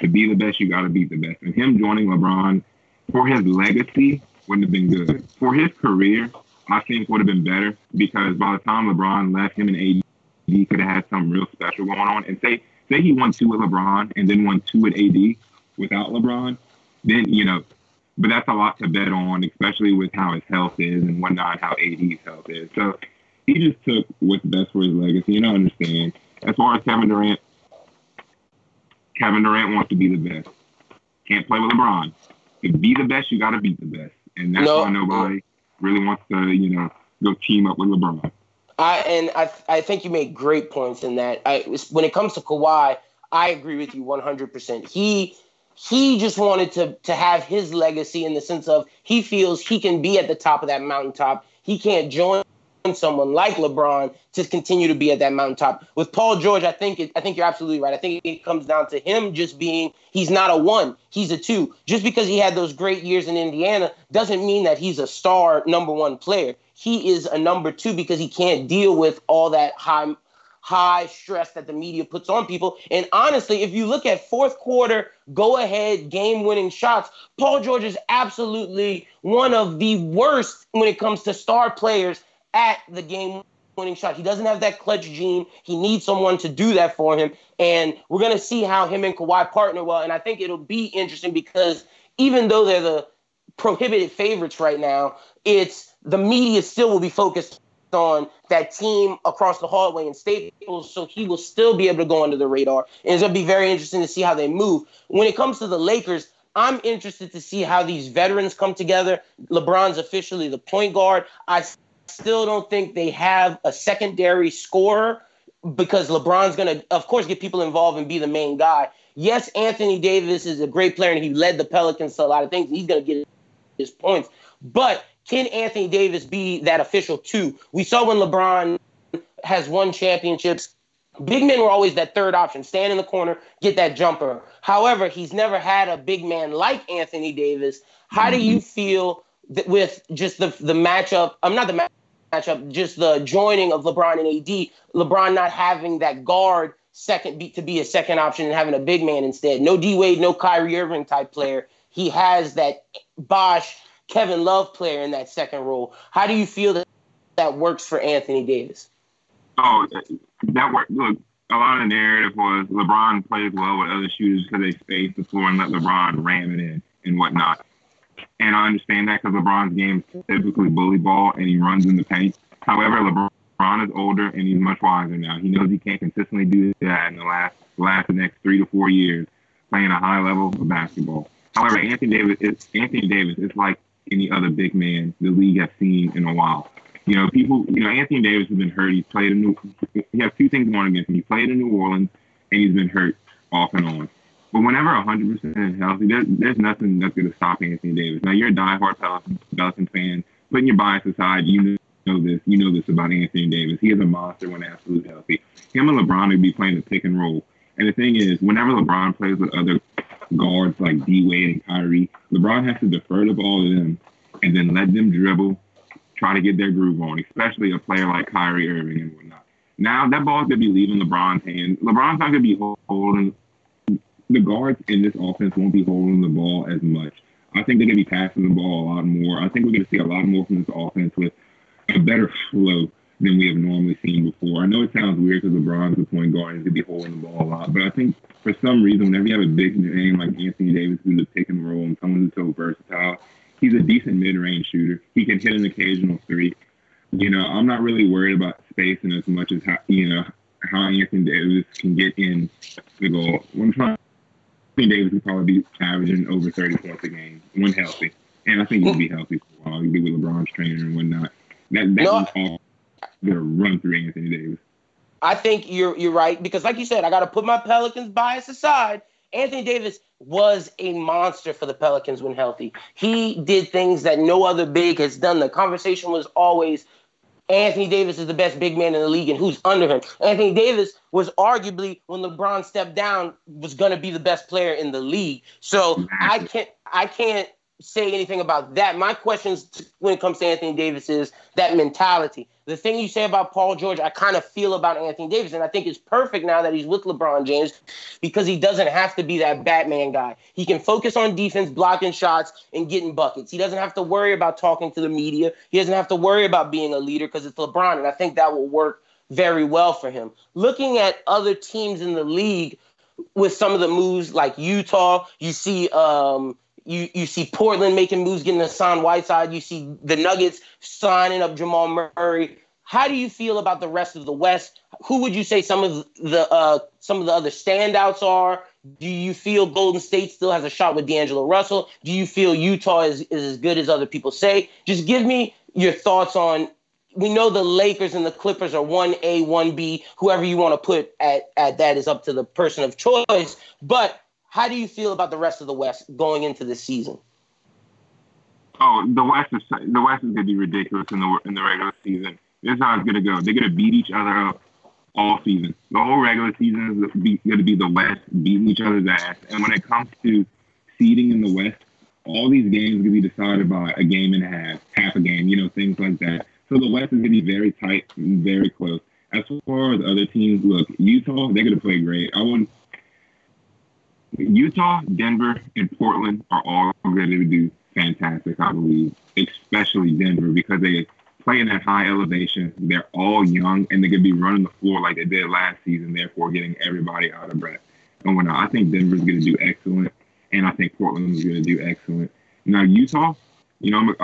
to be the best, you got to beat the best. And him joining LeBron for his legacy wouldn't have been good. For his career, I think would have been better because by the time LeBron left, him and AD could have had something real special going on. And say he won two with LeBron and then won two with AD without LeBron, then, you know, but that's a lot to bet on, especially with how his health is and whatnot, how AD's health is. So he just took what's best for his legacy, and I understand. As far as Kevin Durant wants to be the best. Can't play with LeBron. To be the best, you got to beat the best. And that's why nobody really wants to, you know, go team up with LeBron. I think you made great points in that. When it comes to Kawhi, I agree with you 100%. He just wanted to have his legacy in the sense of he feels he can be at the top of that mountaintop. He can't join someone like LeBron to continue to be at that mountaintop. With Paul George, I think you're absolutely right. I think it comes down to him just being he's not a one, he's a two. Just because he had those great years in Indiana doesn't mean that he's a star number one player. He is a number two because he can't deal with all that high stress that the media puts on people. And honestly, if you look at fourth quarter, go-ahead, game-winning shots, Paul George is absolutely one of the worst when it comes to star players at the game-winning shot. He doesn't have that clutch gene. He needs someone to do that for him. And we're going to see how him and Kawhi partner well. And I think it'll be interesting because even though they're the prohibited favorites right now, it's the media still will be focused on that team across the hallway in Staples, so he will still be able to go under the radar. And it's going to be very interesting to see how they move. When it comes to the Lakers, I'm interested to see how these veterans come together. LeBron's officially the point guard. I still don't think they have a secondary scorer because LeBron's going to, of course, get people involved and be the main guy. Yes, Anthony Davis is a great player, and he led the Pelicans to a lot of things. He's going to get his points. But can Anthony Davis be that official too? We saw when LeBron has won championships, big men were always that third option. Stand in the corner, get that jumper. However, he's never had a big man like Anthony Davis. How do you feel with just the matchup? I'm not the matchup, just the joining of LeBron and AD. LeBron not having that guard to be a second option and having a big man instead. No D Wade, no Kyrie Irving type player. He has that Bosh, Kevin Love player in that second role. How do you feel that works for Anthony Davis? Oh, that worked. Look, a lot of the narrative was LeBron plays well with other shooters because they space the floor and let LeBron ram it in and whatnot. And I understand that because LeBron's game is typically bully ball and he runs in the paint. However, LeBron Bron is older and he's much wiser now. He knows he can't consistently do that in the next 3 to 4 years playing a high level of basketball. However, Anthony Davis is like any other big man the league has seen in a while. You know, people, you know, Anthony Davis has been hurt. He's played he has two things going against him. He played in New Orleans and he's been hurt off and on. But whenever 100% healthy, there's nothing that's going to stop Anthony Davis. Now, you're a diehard Pelicans fan. Putting your bias aside, you know this about Anthony Davis. He is a monster when absolutely healthy. Him and LeBron would be playing the pick and roll. And the thing is, whenever LeBron plays with other guards like D. Wade and Kyrie, LeBron has to defer the ball to them and then let them dribble, try to get their groove on, especially a player like Kyrie Irving and whatnot. Now, that ball's going to be leaving LeBron's hand. LeBron's not going to be holding. The guards in this offense won't be holding the ball as much. I think they're going to be passing the ball a lot more. I think we're going to see a lot more from this offense with a better flow than we have normally seen before. I know it sounds weird because LeBron's the point guard and he's going to be holding the ball a lot, but I think for some reason, whenever you have a big name like Anthony Davis who's a pick and roll and someone who's so versatile, he's a decent mid-range shooter. He can hit an occasional three. You know, I'm not really worried about spacing as much as how Anthony Davis can get in the goal. Anthony Davis would probably be averaging over 30 points a game when healthy. And I think he'll be healthy for a while. He'll be with LeBron's trainer and whatnot. That was all going to run through Anthony Davis. I think you're right because, like you said, I got to put my Pelicans bias aside. Anthony Davis was a monster for the Pelicans when healthy. He did things that no other big has done. The conversation was always Anthony Davis is the best big man in the league and who's under him. Anthony Davis was arguably, when LeBron stepped down, was going to be the best player in the league. So I can't say anything about that. My questions when it comes to Anthony Davis is that mentality. The thing you say about Paul George, I kind of feel about Anthony Davis, and I think it's perfect now that he's with LeBron James because he doesn't have to be that Batman guy. He can focus on defense, blocking shots, and getting buckets. He doesn't have to worry about talking to the media. He doesn't have to worry about being a leader because it's LeBron, and I think that will work very well for him. Looking at other teams in the league with some of the moves like Utah, you see You see Portland making moves, getting Hassan Whiteside. You see the Nuggets signing up Jamal Murray. How do you feel about the rest of the West? Who would you say some of the other standouts are? Do you feel Golden State still has a shot with D'Angelo Russell? Do you feel Utah is as good as other people say? Just give me your thoughts on. We know the Lakers and the Clippers are 1A, 1B. Whoever you want to put at that is up to the person of choice, but. How do you feel about the rest of the West going into this season? Oh, the West is going to be ridiculous in the regular season. This is how it's going to go. They're going to beat each other up all season. The whole regular season is going to be the West beating each other's ass. And when it comes to seeding in the West, all these games are going to be decided by a game and a half, half a game, you know, things like that. So the West is going to be very tight and very close. As far as other teams, look, Utah, they're going to play great. Utah, Denver, and Portland are all going to do fantastic, I believe, especially Denver because they play in that high elevation. They're all young, and they're going to be running the floor like they did last season, therefore getting everybody out of breath. And when I think Denver's going to do excellent, and I think Portland's going to do excellent. Now, Utah, you know,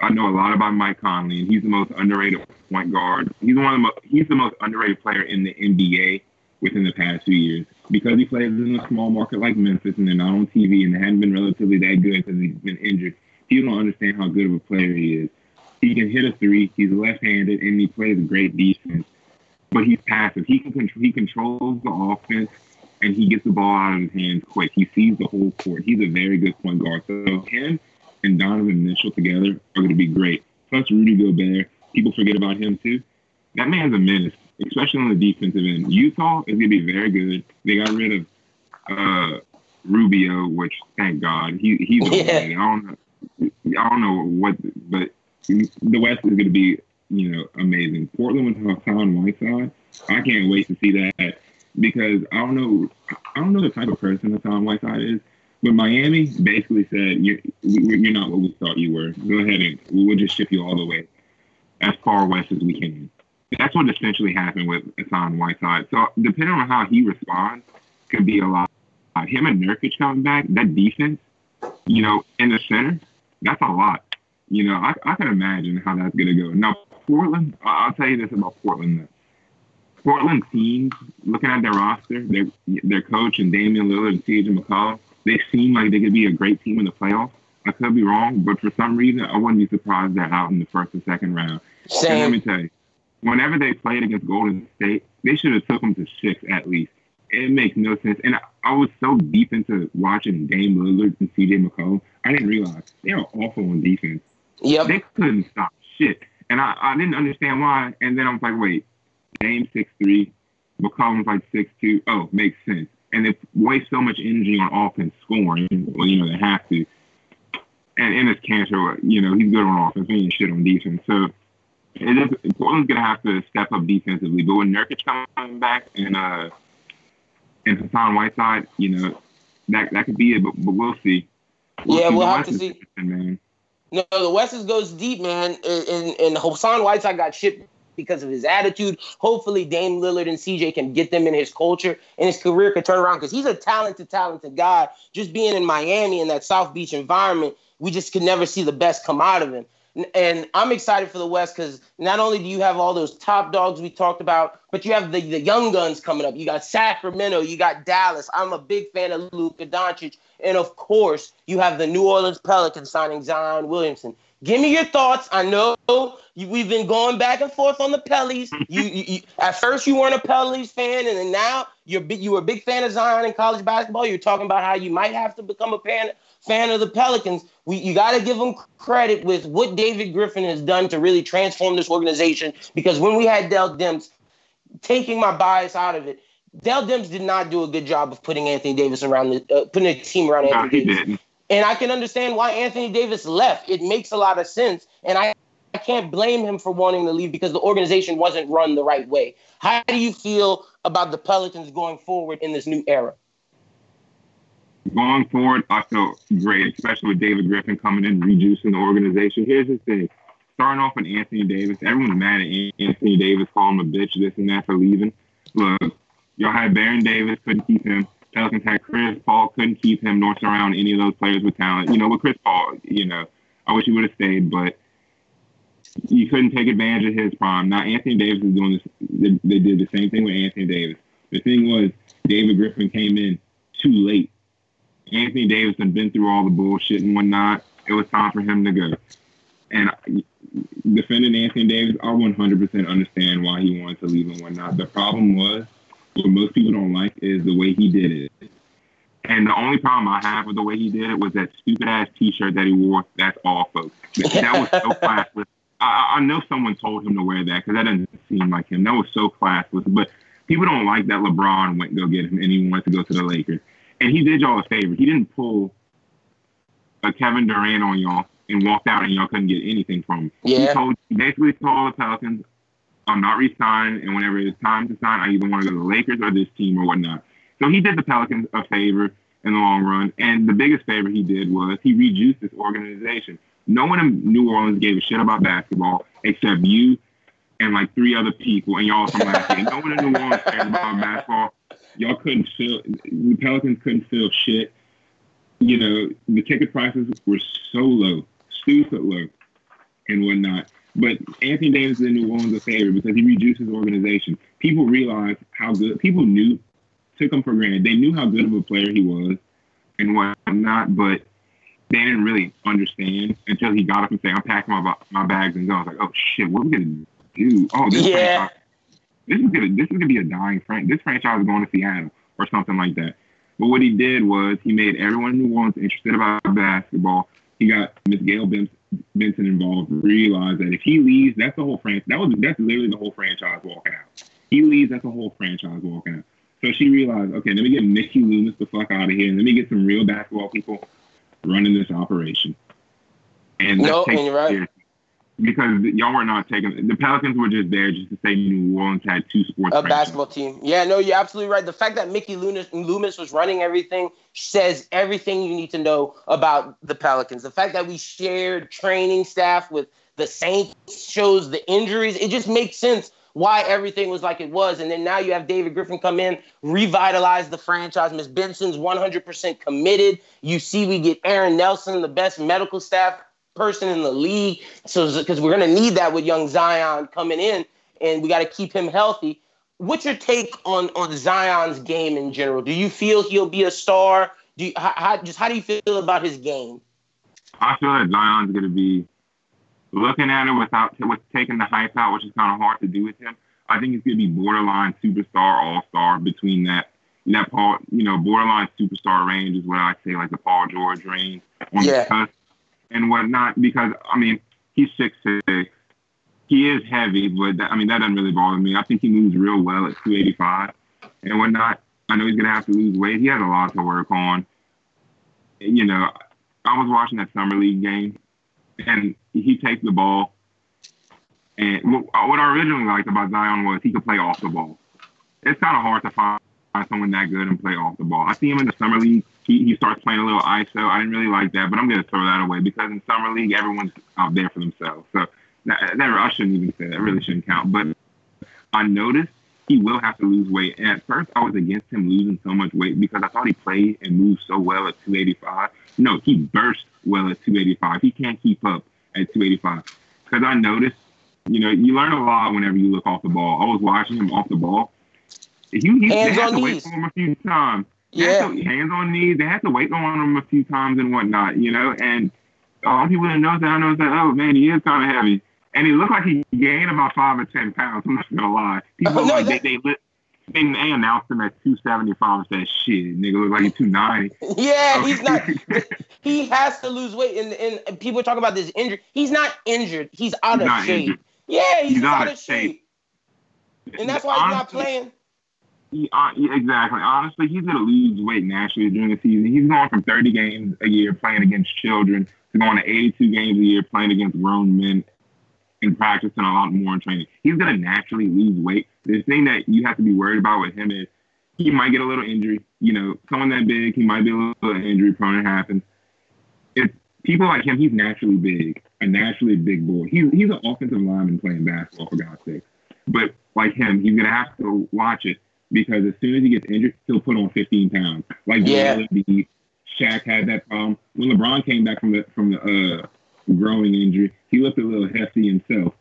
I know a lot about Mike Conley, and he's the most underrated point guard. He's the most underrated player in the NBA within the past 2 years. Because he plays in a small market like Memphis and they're not on TV and they hadn't been relatively that good because he's been injured, people don't understand how good of a player he is. He can hit a three, he's left-handed, and he plays great defense. But he's passive. He controls the offense, and he gets the ball out of his hands quick. He sees the whole court. He's a very good point guard. So him and Donovan Mitchell together are going to be great. Plus Rudy Gobert, people forget about him too. That man's a menace. Especially on the defensive end. Utah is going to be very good. They got rid of Rubio, which, thank God, he's a man. I don't know what, but the West is going to be, you know, amazing. Portland with Hassan Whiteside, I can't wait to see that because I don't know the type of person Hassan Whiteside is, but Miami basically said, you're not what we thought you were. Go ahead and we'll just ship you all the way as far west as we can. That's what essentially happened with Hassan Whiteside. So depending on how he responds, could be a lot. Him and Nurkic coming back, that defense, you know, in the center, that's a lot. You know, I can imagine how that's going to go. Now, Portland, I'll tell you this about Portland. The Portland team, looking at their roster, their coach and Damian Lillard and CJ McCollum, they seem like they could be a great team in the playoffs. I could be wrong, but for some reason, I wouldn't be surprised they're out in the first and second round. Same. Let me tell you, whenever they played against Golden State, they should have took them to six at least. It makes no sense. And I was so deep into watching Dame Lillard and CJ McCollum, I didn't realize they were awful on defense. Yep. They couldn't stop shit. And I didn't understand why. And then I was like, wait, Dame 6'3", McCollum's like 6'2". Oh, makes sense. And they waste so much energy on offense scoring. Well, you know, they have to. And it's Cantor, you know, he's good on offense. He ain't shit on defense. So Portland's going to have to step up defensively. But when Nurkic coming back and Hassan Whiteside, you know, that could be it. But we'll see. We'll have to see. Man. No, the West goes deep, man. And Hassan Whiteside got shipped because of his attitude. Hopefully Dame Lillard and CJ can get them in his culture and his career can turn around because he's a talented guy. Just being in Miami in that South Beach environment, we just could never see the best come out of him. And I'm excited for the West because not only do you have all those top dogs we talked about, but you have the young guns coming up. You got Sacramento. You got Dallas. I'm a big fan of Luka Doncic. And, of course, you have the New Orleans Pelicans signing Zion Williamson. Give me your thoughts. I know we've been going back and forth on the Pellies. You at first you weren't a Pellies fan, and then now you were a big fan of Zion in college basketball. You're talking about how you might have to become a fan of the Pelicans. You got to give them credit with what David Griffin has done to really transform this organization, because when we had Dell Demps, taking my bias out of it, Dell Demps did not do a good job of putting Anthony Davis around putting a team around Anthony Davis. Didn't. And I can understand why Anthony Davis left. It makes a lot of sense. And I can't blame him for wanting to leave because the organization wasn't run the right way. How do you feel about the Pelicans going forward in this new era? Going forward, I feel great, especially with David Griffin coming in, reducing the organization. Here's the thing. Starting off with Anthony Davis, everyone's mad at Anthony Davis, calling him a bitch, this and that, for leaving. Look, y'all had Baron Davis, couldn't keep him. Pelicans had Chris Paul, couldn't keep him, nor surround any of those players with talent. You know, with Chris Paul, you know, I wish he would have stayed, but you couldn't take advantage of his prime. Now, Anthony Davis is doing this. They did the same thing with Anthony Davis. The thing was, David Griffin came in too late. Anthony Davis had been through all the bullshit and whatnot. It was time for him to go. And defending Anthony Davis, I 100% understand why he wanted to leave and whatnot. The problem was, what most people don't like is the way he did it. And the only problem I have with the way he did it was that stupid-ass T-shirt that he wore. That's all, folks. That was so classless. I know someone told him to wear that because that doesn't seem like him. That was so classless. But people don't like that LeBron went to go get him and he wanted to go to the Lakers. And he did y'all a favor. He didn't pull a Kevin Durant on y'all and walked out and y'all couldn't get anything from him. Yeah. He basically told the Pelicans, I'm not re-signing, and whenever it's time to sign, I either want to go to the Lakers or this team or whatnot. So he did the Pelicans a favor in the long run, and the biggest favor he did was he reduced this organization. No one in New Orleans gave a shit about basketball except you and, like, three other people, and y'all from last year. No one in New Orleans cared about basketball. Y'all couldn't feel – the Pelicans couldn't feel shit. You know, the ticket prices were so low, stupid low, and whatnot. But Anthony Davis did New Orleans a favor because he reduced his organization. People realized how good – people knew – took him for granted. They knew how good of a player he was and whatnot, but they didn't really understand until he got up and said, I'm packing my bags and go. I was like, oh, shit, what are we going to do? Oh, this is gonna be a dying franchise. This franchise is going to Seattle or something like that. But what he did was he made everyone in New Orleans interested about basketball. He got Miss Gayle Benson involved, realized that if he leaves, that's the whole franchise. That's literally the whole franchise walking out. He leaves, that's the whole franchise walking out. So she realized, okay, let me get Mickey Loomis the fuck out of here, and let me get some real basketball people running this operation. And you're right. Because y'all were not taking – the Pelicans were just there just to say New Orleans had two sports franchises. A basketball team. Yeah, no, you're absolutely right. The fact that Mickey Loomis was running everything says everything you need to know about the Pelicans. The fact that we shared training staff with the Saints shows the injuries. It just makes sense why everything was like it was. And then now you have David Griffin come in, revitalize the franchise. Miss Benson's 100% committed. You see we get Aaron Nelson, the best medical staff person in the league. So because we're going to need that with young Zion coming in, and we got to keep him healthy. What's your take on Zion's game in general? Do you feel he'll be a star? How do you feel about his game? I feel that Zion's going to be looking at it with taking the hype out, which is kind of hard to do with him. I think he's going to be borderline superstar, all-star between that Paul, borderline superstar range is what I say, like the Paul George range on the cusp and whatnot. Because he's 6'6". He is heavy, but that doesn't really bother me. I think he moves real well at 285 and whatnot. I know he's going to have to lose weight. He has a lot to work on. I was watching that summer league game, and he takes the ball. And what I originally liked about Zion was he could play off the ball. It's kind of hard to find someone that good and play off the ball. I see him in the summer league. He starts playing a little ISO. I didn't really like that, but I'm going to throw that away because in summer league, everyone's out there for themselves. So I shouldn't even say that. It really shouldn't count. But I noticed he will have to lose weight. And at first, I was against him losing so much weight because I thought he played and moved so well at 285. No, he burst well at 285. He can't keep up at 285. Because I noticed, you learn a lot whenever you look off the ball. I was watching him off the ball. He hands on knees. They had to wait for him a few times. Yeah. Hands on knees. They had to wait on him a few times and whatnot, And all people that know is that, oh, man, he is kind of heavy. And he looked like he gained about 5 or 10 pounds. I'm not gonna lie. People they announced him at 275 and said, "Shit, nigga, look like he's 290." Yeah, okay. He's not. He has to lose weight, and people talk about this injury. He's not injured. He's out of shape. Injured. Yeah, he's out of shape. And that's why he's not playing. Exactly. Honestly, he's gonna lose weight naturally during the season. He's going from 30 games a year playing against children to going to 82 games a year playing against grown men. In practice and a lot more in training. He's going to naturally lose weight. The thing that you have to be worried about with him is he might get a little injury. Someone that big, he might be a little injury prone. It happens. If people like him, he's naturally big, a naturally big boy. He's an offensive lineman playing basketball, for God's sake. But like him, he's going to have to watch it because as soon as he gets injured, he'll put on 15 pounds. Like Shaq had that problem. When LeBron came back from the growing injury, he looked a little hefty himself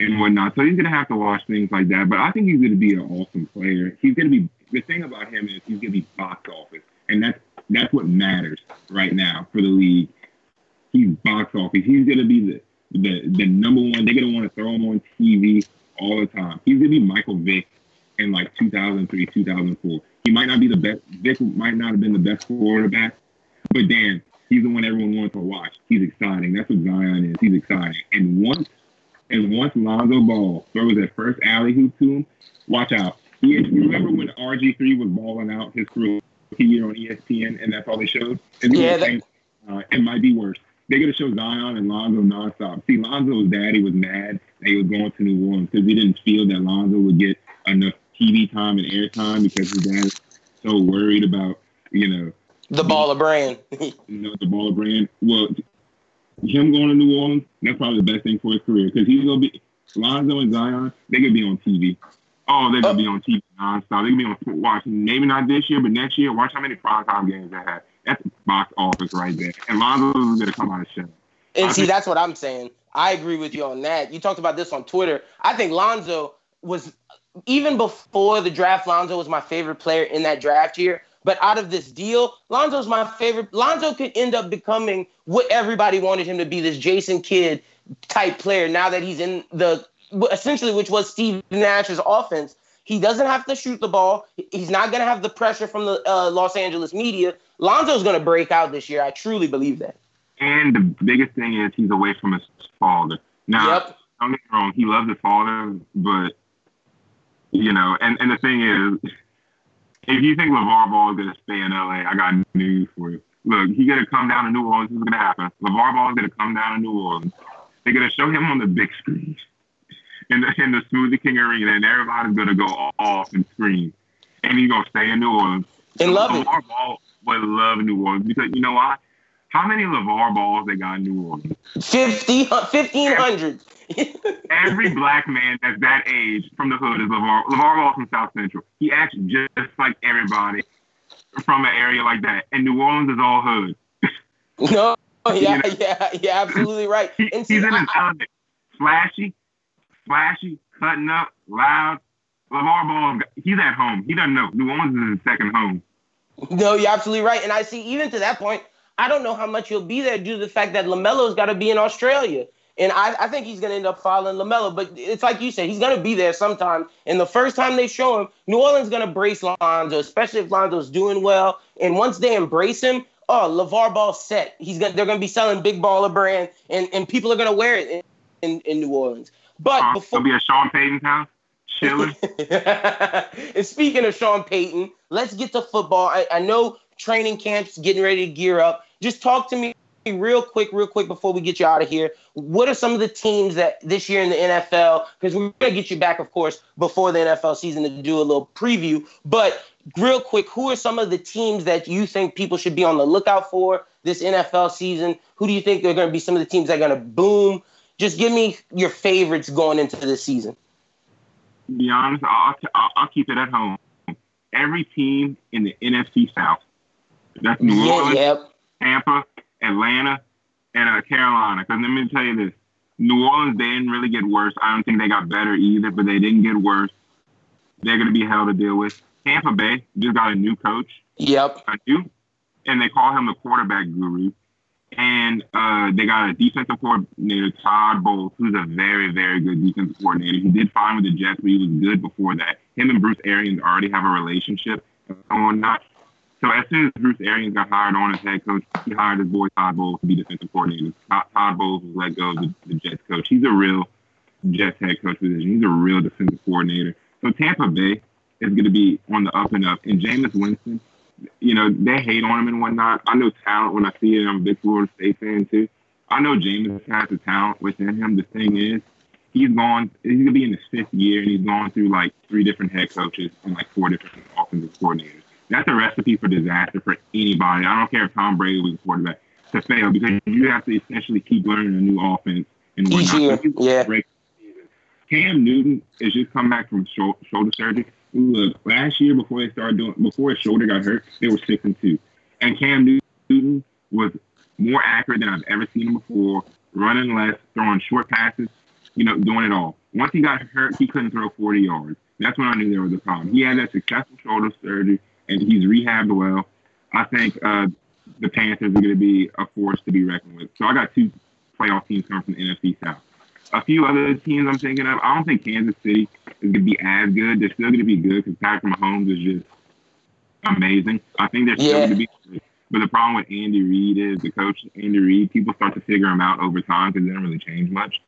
and whatnot. So he's going to have to watch things like that. But I think he's going to be an awesome player. The thing about him is he's going to be box office. And that's what matters right now for the league. He's box office. He's going to be the number one. They're going to want to throw him on TV all the time. He's going to be Michael Vick in like 2003, 2004. He might not be the best. Vick might not have been the best quarterback. But damn, he's the one everyone wants to watch. He's exciting. That's what Zion is. He's exciting. And once Lonzo Ball throws that first alley-oop to him, watch out. You remember when RG3 was balling out his rookie year on ESPN, and that's all they showed? And it might be worse. They're going to show Zion and Lonzo nonstop. See, Lonzo's daddy was mad that he was going to New Orleans because he didn't feel that Lonzo would get enough TV time and airtime because his dad was so worried about, the baller brand. The baller brand. Well, him going to New Orleans, that's probably the best thing for his career because he's going to be – Lonzo and Zion, they're going to be on TV. Oh, they're going to be on TV nonstop. They're going to be on – watch, maybe not this year, but next year, watch how many primetime games they have. That's box office right there. And Lonzo's going to come out of shit. And that's what I'm saying. I agree with you on that. You talked about this on Twitter. I think Lonzo was – even before the draft, Lonzo was my favorite player in that draft year. But out of this deal, Lonzo's my favorite. Lonzo could end up becoming what everybody wanted him to be, this Jason Kidd type player. Now that he's in which was Steve Nash's offense, he doesn't have to shoot the ball. He's not going to have the pressure from the Los Angeles media. Lonzo's going to break out this year. I truly believe that. And the biggest thing is he's away from his father. Now, don't get me wrong, he loves his father, but, and the thing is, if you think LeVar Ball is going to stay in L.A., I got news for you. Look, he's going to come down to New Orleans. This is going to happen. LeVar Ball is going to come down to New Orleans. They're going to show him on the big screen in the Smoothie King Arena, and everybody's going to go off and scream. And he's going to stay in New Orleans. And LeVar Ball would love New Orleans because you know why? How many LeVar Balls they got in New Orleans? 1,500. Every black man that's that age from the hood is LeVar. LeVar Ball from South Central. He acts just like everybody from an area like that. And New Orleans is all hood. No, Yeah, absolutely right. And he's in his element. Flashy, cutting up, loud. LaVar Ball, he's at home. He doesn't know. New Orleans is his second home. No, you're absolutely right. And I see, even to that point, I don't know how much he'll be there due to the fact that LaMelo's got to be in Australia. And I think he's going to end up following LaMelo. But it's like you said, he's going to be there sometime. And the first time they show him, New Orleans is going to brace Lonzo, especially if Lonzo's doing well. And once they embrace him, oh, LaVar Ball's set. They're going to be selling Big Baller brand, and people are going to wear it in New Orleans. But before it'll be a Sean Payton town. Chilling. And speaking of Sean Payton, let's get to football. I know training camp's getting ready to gear up. Just talk to me real quick before we get you out of here. What are some of the teams that this year in the NFL, because we're going to get you back, of course, before the NFL season to do a little preview. But real quick, who are some of the teams that you think people should be on the lookout for this NFL season? Who do you think are going to be some of the teams that are going to boom? Just give me your favorites going into this season. To be honest, I'll keep it at home. Every team in the NFC South. That's New Orleans, Tampa, Atlanta, and Carolina. Because let me tell you this. New Orleans, they didn't really get worse. I don't think they got better either, but they didn't get worse. They're going to be hell to deal with. Tampa Bay just got a new coach. Yep. And they call him the quarterback guru. And they got a defensive coordinator, Todd Bowles, who's a very, very good defensive coordinator. He did fine with the Jets, but he was good before that. Him and Bruce Arians already have a relationship and whatnot. So as soon as Bruce Arians got hired on as head coach, he hired his boy Todd Bowles to be defensive coordinator. Todd Bowles was let go of the Jets coach. He's a real Jets head coach position. He's a real defensive coordinator. So Tampa Bay is going to be on the up and up. And Jameis Winston, you know, they hate on him and whatnot. I know talent when I see it. I'm a big Florida State fan, too. I know Jameis has the talent within him. The thing is, he's going to be in his fifth year, and he's gone through, like, three different head coaches and, like, four different offensive coordinators. That's a recipe for disaster for anybody. I don't care if Tom Brady was a quarterback, to fail, because you have to essentially keep learning a new offense and whatnot. Cam Newton has just come back from shoulder surgery. Look, last year before his shoulder got hurt, they were 6-2, and Cam Newton was more accurate than I've ever seen him before. Running less, throwing short passes, you know, doing it all. Once he got hurt, he couldn't throw 40 yards. That's when I knew there was a problem. He had that successful shoulder surgery, and he's rehabbed well. I think the Panthers are going to be a force to be reckoned with. So I got two playoff teams coming from the NFC South. A few other teams I'm thinking of. I don't think Kansas City is going to be as good. They're still going to be good because Patrick Mahomes is just amazing. I think they're still going to be good. But the problem with Andy Reid is the coach, Andy Reid, people start to figure him out over time because they don't really change much.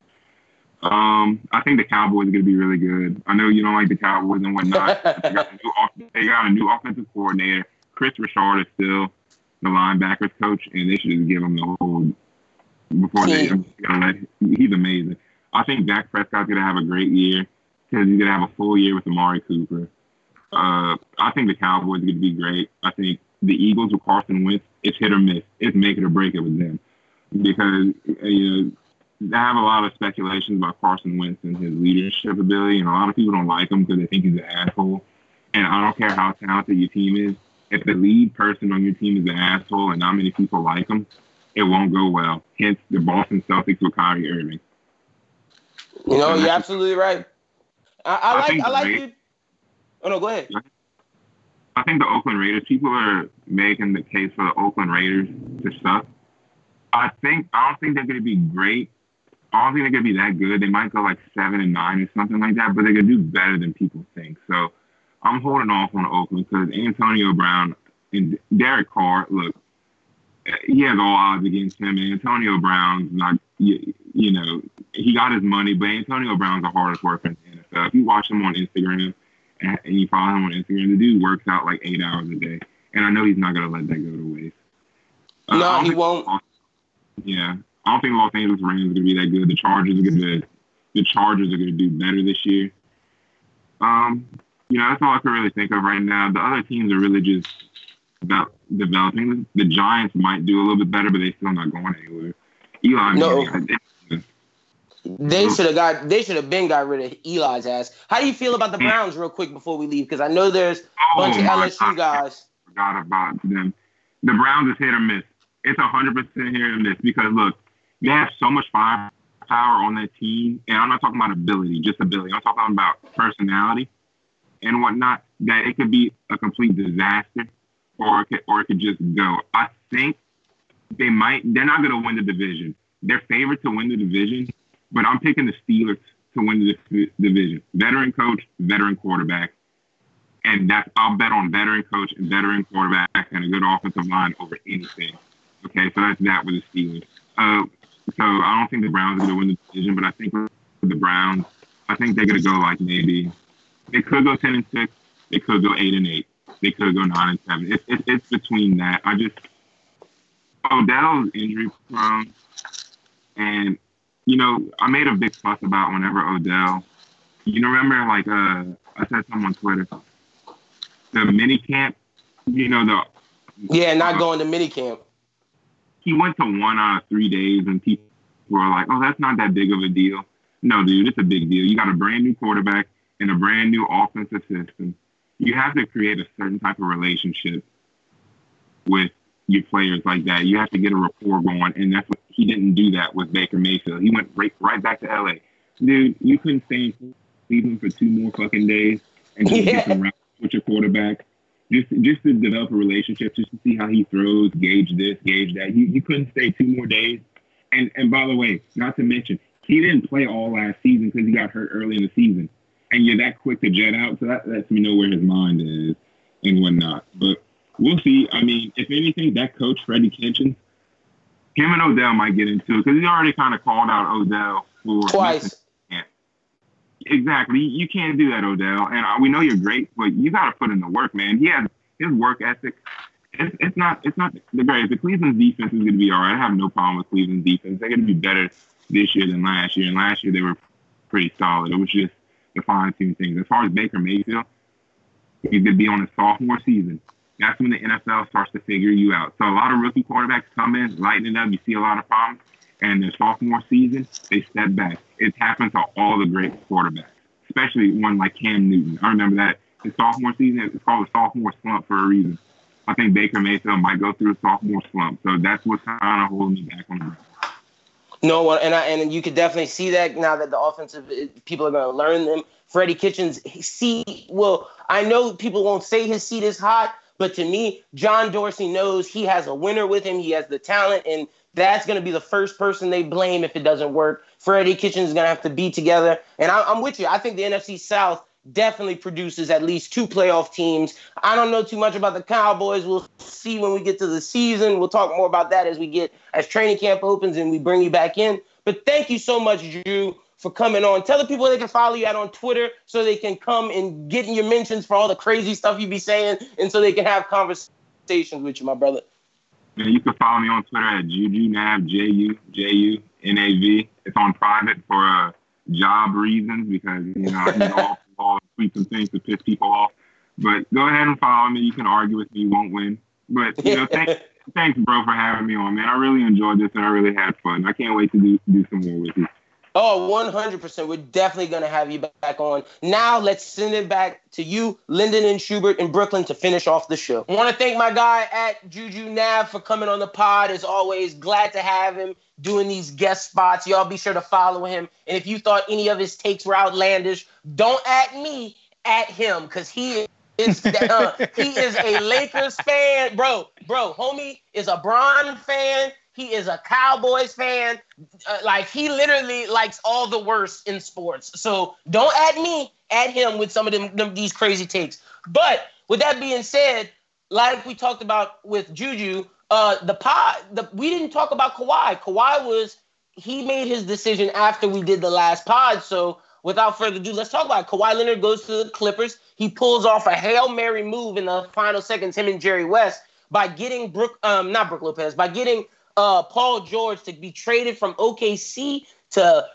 I think the Cowboys are going to be really good. I know you don't like the Cowboys and whatnot. They got a new offensive coordinator. Chris Richard is still the linebackers coach, and they should just give him the whole before they he's amazing. I think Dak Prescott's going to have a great year because he's going to have a full year with Amari Cooper. I think the Cowboys are going to be great. I think the Eagles with Carson Wentz, it's hit or miss. It's make it or break it with them because, you know, I have a lot of speculations about Carson Wentz and his leadership ability, and a lot of people don't like him because they think he's an asshole. And I don't care how talented your team is. If the lead person on your team is an asshole and not many people like him, it won't go well. Hence, the Boston Celtics with Kyrie Irving. You know, you're absolutely right. I like you. Oh, no, go ahead. I think the Oakland Raiders, people are making the case for the Oakland Raiders to suck. I don't think they're going to be great. I don't think they're going to be that good. They might go like 7-9 or something like that, but they're going to do better than people think. So I'm holding off on Oakland because Antonio Brown and Derek Carr, look, he has all odds against him. And Antonio Brown's not, you know, he got his money, but Antonio Brown's the hardest worker in the NFL. If you watch him on Instagram and you follow him on Instagram, the dude works out like 8 hours a day. And I know he's not going to let that go to waste. No, he won't. I don't think Los Angeles Rams are going to be that good. The Chargers are going to do better this year. You know, that's all I can really think of right now. The other teams are really just about developing. The Giants might do a little bit better, but they're still not going anywhere. They should have been got rid of Eli's ass. How do you feel about the Browns, real quick, before we leave? Because I know there's a bunch of LSU guys. I forgot about them. The Browns is hit or miss. it's 100% here in this because, look, they have so much firepower on that team. And I'm not talking about ability, just ability. I'm talking about personality and whatnot, that it could be a complete disaster or it could just go. I think they're not going to win the division. They're favored to win the division, but I'm picking the Steelers to win the division. Veteran coach, veteran quarterback. And I'll bet on veteran coach and veteran quarterback and a good offensive line over anything. Okay, so that's that with the Steelers. So I don't think the Browns are going to win the division, but I think with the Browns, I think they're going to go like maybe they could go 10-6, they could go 8-8, they could go 9-7. It's between that. I just Odell's injury prone, and I made a big fuss about whenever Odell. Remember I said something on Twitter. The mini camp, not going to mini camp. He went to 1 out of 3 days, and people were like, "Oh, that's not that big of a deal." No, dude, it's a big deal. You got a brand new quarterback and a brand new offensive system. You have to create a certain type of relationship with your players like that. You have to get a rapport going, and that's what he didn't do that with Baker Mayfield. He went right back to LA. Dude, you couldn't stay in Cleveland for 2 more fucking days and just get some reps with your quarterback, just to develop a relationship, just to see how he throws, gauge this, gauge that. You couldn't stay 2 more days. And by the way, not to mention, he didn't play all last season because he got hurt early in the season. And you're that quick to jet out, so that lets me know where his mind is and whatnot. But we'll see. I mean, if anything, that coach, Freddie Kitchens, him and Odell might get into it because he already kind of called out Odell twice. Exactly. You can't do that, Odell. And we know you're great, but you got to put in the work, man. He has his work ethic. It's not the greatest. The Cleveland defense is going to be all right. I have no problem with Cleveland defense. They're going to be better this year than last year. And last year they were pretty solid. It was just the fine-tuning things. As far as Baker Mayfield, he's going to be on his sophomore season. That's when the NFL starts to figure you out. So a lot of rookie quarterbacks come in, lighten it up. You see a lot of problems. And their sophomore season, they step back. It's happened to all the great quarterbacks, especially one like Cam Newton. I remember that. His sophomore season, it's called a sophomore slump for a reason. I think Baker Mayfield might go through a sophomore slump. So that's what's kind of holding me back on the ground. No, and you could definitely see that now that the offensive people are going to learn them. Freddie Kitchens' seat, well, I know people won't say his seat is hot, but to me, John Dorsey knows he has a winner with him. He has the talent, and that's going to be the first person they blame if it doesn't work. Freddie Kitchens is going to have to be together. And I'm with you. I think the NFC South definitely produces at least 2 playoff teams. I don't know too much about the Cowboys. We'll see when we get to the season. We'll talk more about that as training camp opens and we bring you back in. But thank you so much, Drew, for coming on. Tell the people they can follow you out on Twitter so they can come and get in your mentions for all the crazy stuff you be saying and so they can have conversations with you, my brother. And you can follow me on Twitter at Juju Nav, Juju Nav. It's on private for job reasons because, I can go off and tweet some things to piss people off. But go ahead and follow me. You can argue with me. You won't win. But, thanks, bro, for having me on, man. I really enjoyed this and I really had fun. I can't wait to do some more with you. Oh, 100%. We're definitely going to have you back on. Now let's send it back to you, Lyndon and Schubert in Brooklyn, to finish off the show. I want to thank my guy at Juju Nav for coming on the pod. As always, glad to have him doing these guest spots. Y'all be sure to follow him. And if you thought any of his takes were outlandish, don't at me, at him, because he is a Lakers fan. Bro, homie is a Bron fan. He is a Cowboys fan. He literally likes all the worst in sports. So don't at me, at him with some of these crazy takes. But with that being said, like we talked about with Juju, we didn't talk about Kawhi. He made his decision after we did the last pod. So without further ado, let's talk about it. Kawhi Leonard goes to the Clippers. He pulls off a Hail Mary move in the final seconds, him and Jerry West, by getting Paul George to be traded from OKC to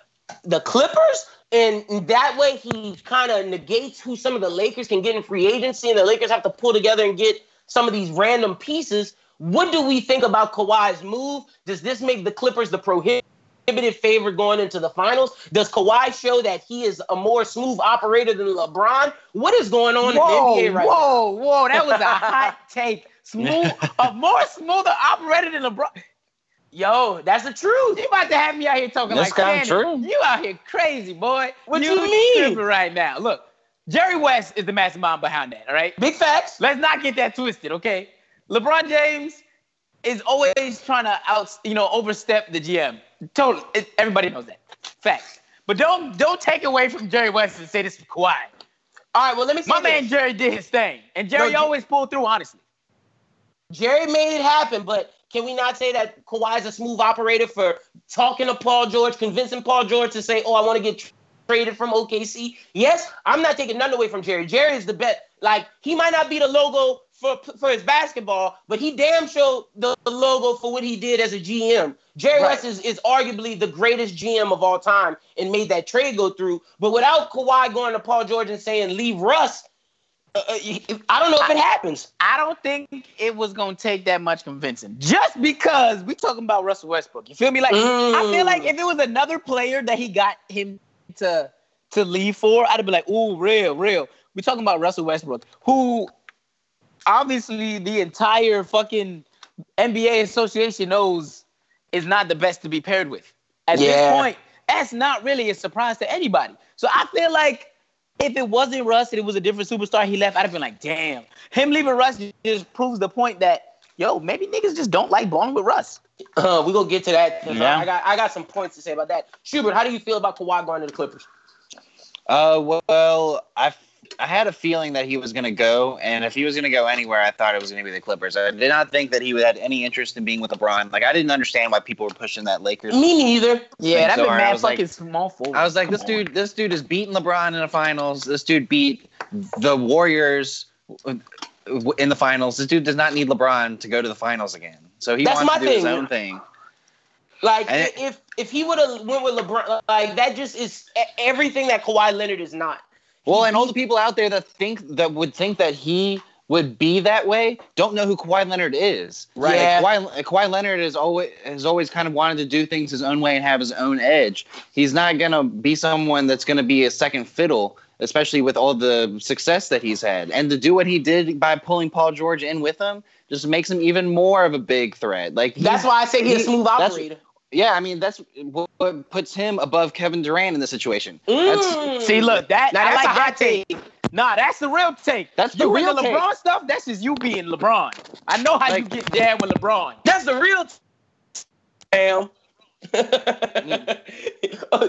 the Clippers. And that way he kind of negates who some of the Lakers can get in free agency, and the Lakers have to pull together and get some of these random pieces. What do we think about Kawhi's move? Does this make the Clippers the prohibitive favorite going into the finals? Does Kawhi show that he is a more smooth operator than LeBron? What is going on in the NBA right now? Whoa, that was a hot take Smooth, a more smoother operator than LeBron. Yo, that's the truth. You about to have me out here talking that's like true. You out here crazy, boy. What you mean? Right now, look, Jerry West is the mastermind behind that, all right? Big facts. Let's not get that twisted, okay? LeBron James is always trying to overstep the GM. Totally. Everybody knows that. Facts. But don't take away from Jerry West and say this is Kawhi. All right, well, let me see. My man Jerry did his thing, and Jerry always pulled through, honestly. Jerry made it happen, but can we not say that Kawhi's a smooth operator for talking to Paul George, convincing Paul George to say, oh, I want to get traded from OKC? Yes, I'm not taking none away from Jerry. Jerry is the best. Like, he might not be the logo for his basketball, but he damn sure the logo for what he did as a GM. Jerry West is arguably the greatest GM of all time and made that trade go through. But without Kawhi going to Paul George and saying, leave Russ, I don't know if it happens. I don't think it was going to take that much convincing. Just because we talking about Russell Westbrook. You feel me? Like I feel like if it was another player that he got him to leave for, I'd be like, ooh, real. We're talking about Russell Westbrook, who obviously the entire fucking NBA association knows is not the best to be paired with. At this point, that's not really a surprise to anybody. So I feel like if it wasn't Russ and it was a different superstar he left, I'd have been like, damn. Him leaving Russ just proves the point that, yo, maybe niggas just don't like balling with Russ. We're going to get to that. Yeah. I got some points to say about that. Schubert, how do you feel about Kawhi going to the Clippers? I had a feeling that he was going to go, and if he was going to go anywhere, I thought it was going to be the Clippers. I did not think that he had any interest in being with LeBron. Like, I didn't understand why people were pushing that Lakers. Me neither. Yeah, that'd been mad fucking small forward. I was like, this dude is beating LeBron in the finals. This dude beat the Warriors in the finals. This dude does not need LeBron to go to the finals again. So he wants to do his own thing. Like, if he would have went with LeBron, like, that just is everything that Kawhi Leonard is not. Well, and all the people out there that would think that he would be that way don't know who Kawhi Leonard is, right? Yeah. Kawhi Leonard has always kind of wanted to do things his own way and have his own edge. He's not going to be someone that's going to be a second fiddle, especially with all the success that he's had. And to do what he did by pulling Paul George in with him just makes him even more of a big threat. Like that's why I say he's a smooth operator. Yeah, I mean, that's what puts him above Kevin Durant in this situation. See, look, that's like a hot take. Nah, that's the real take. That's the real take. LeBron stuff, that's just you being LeBron. I know how you get down with LeBron. That's the real damn.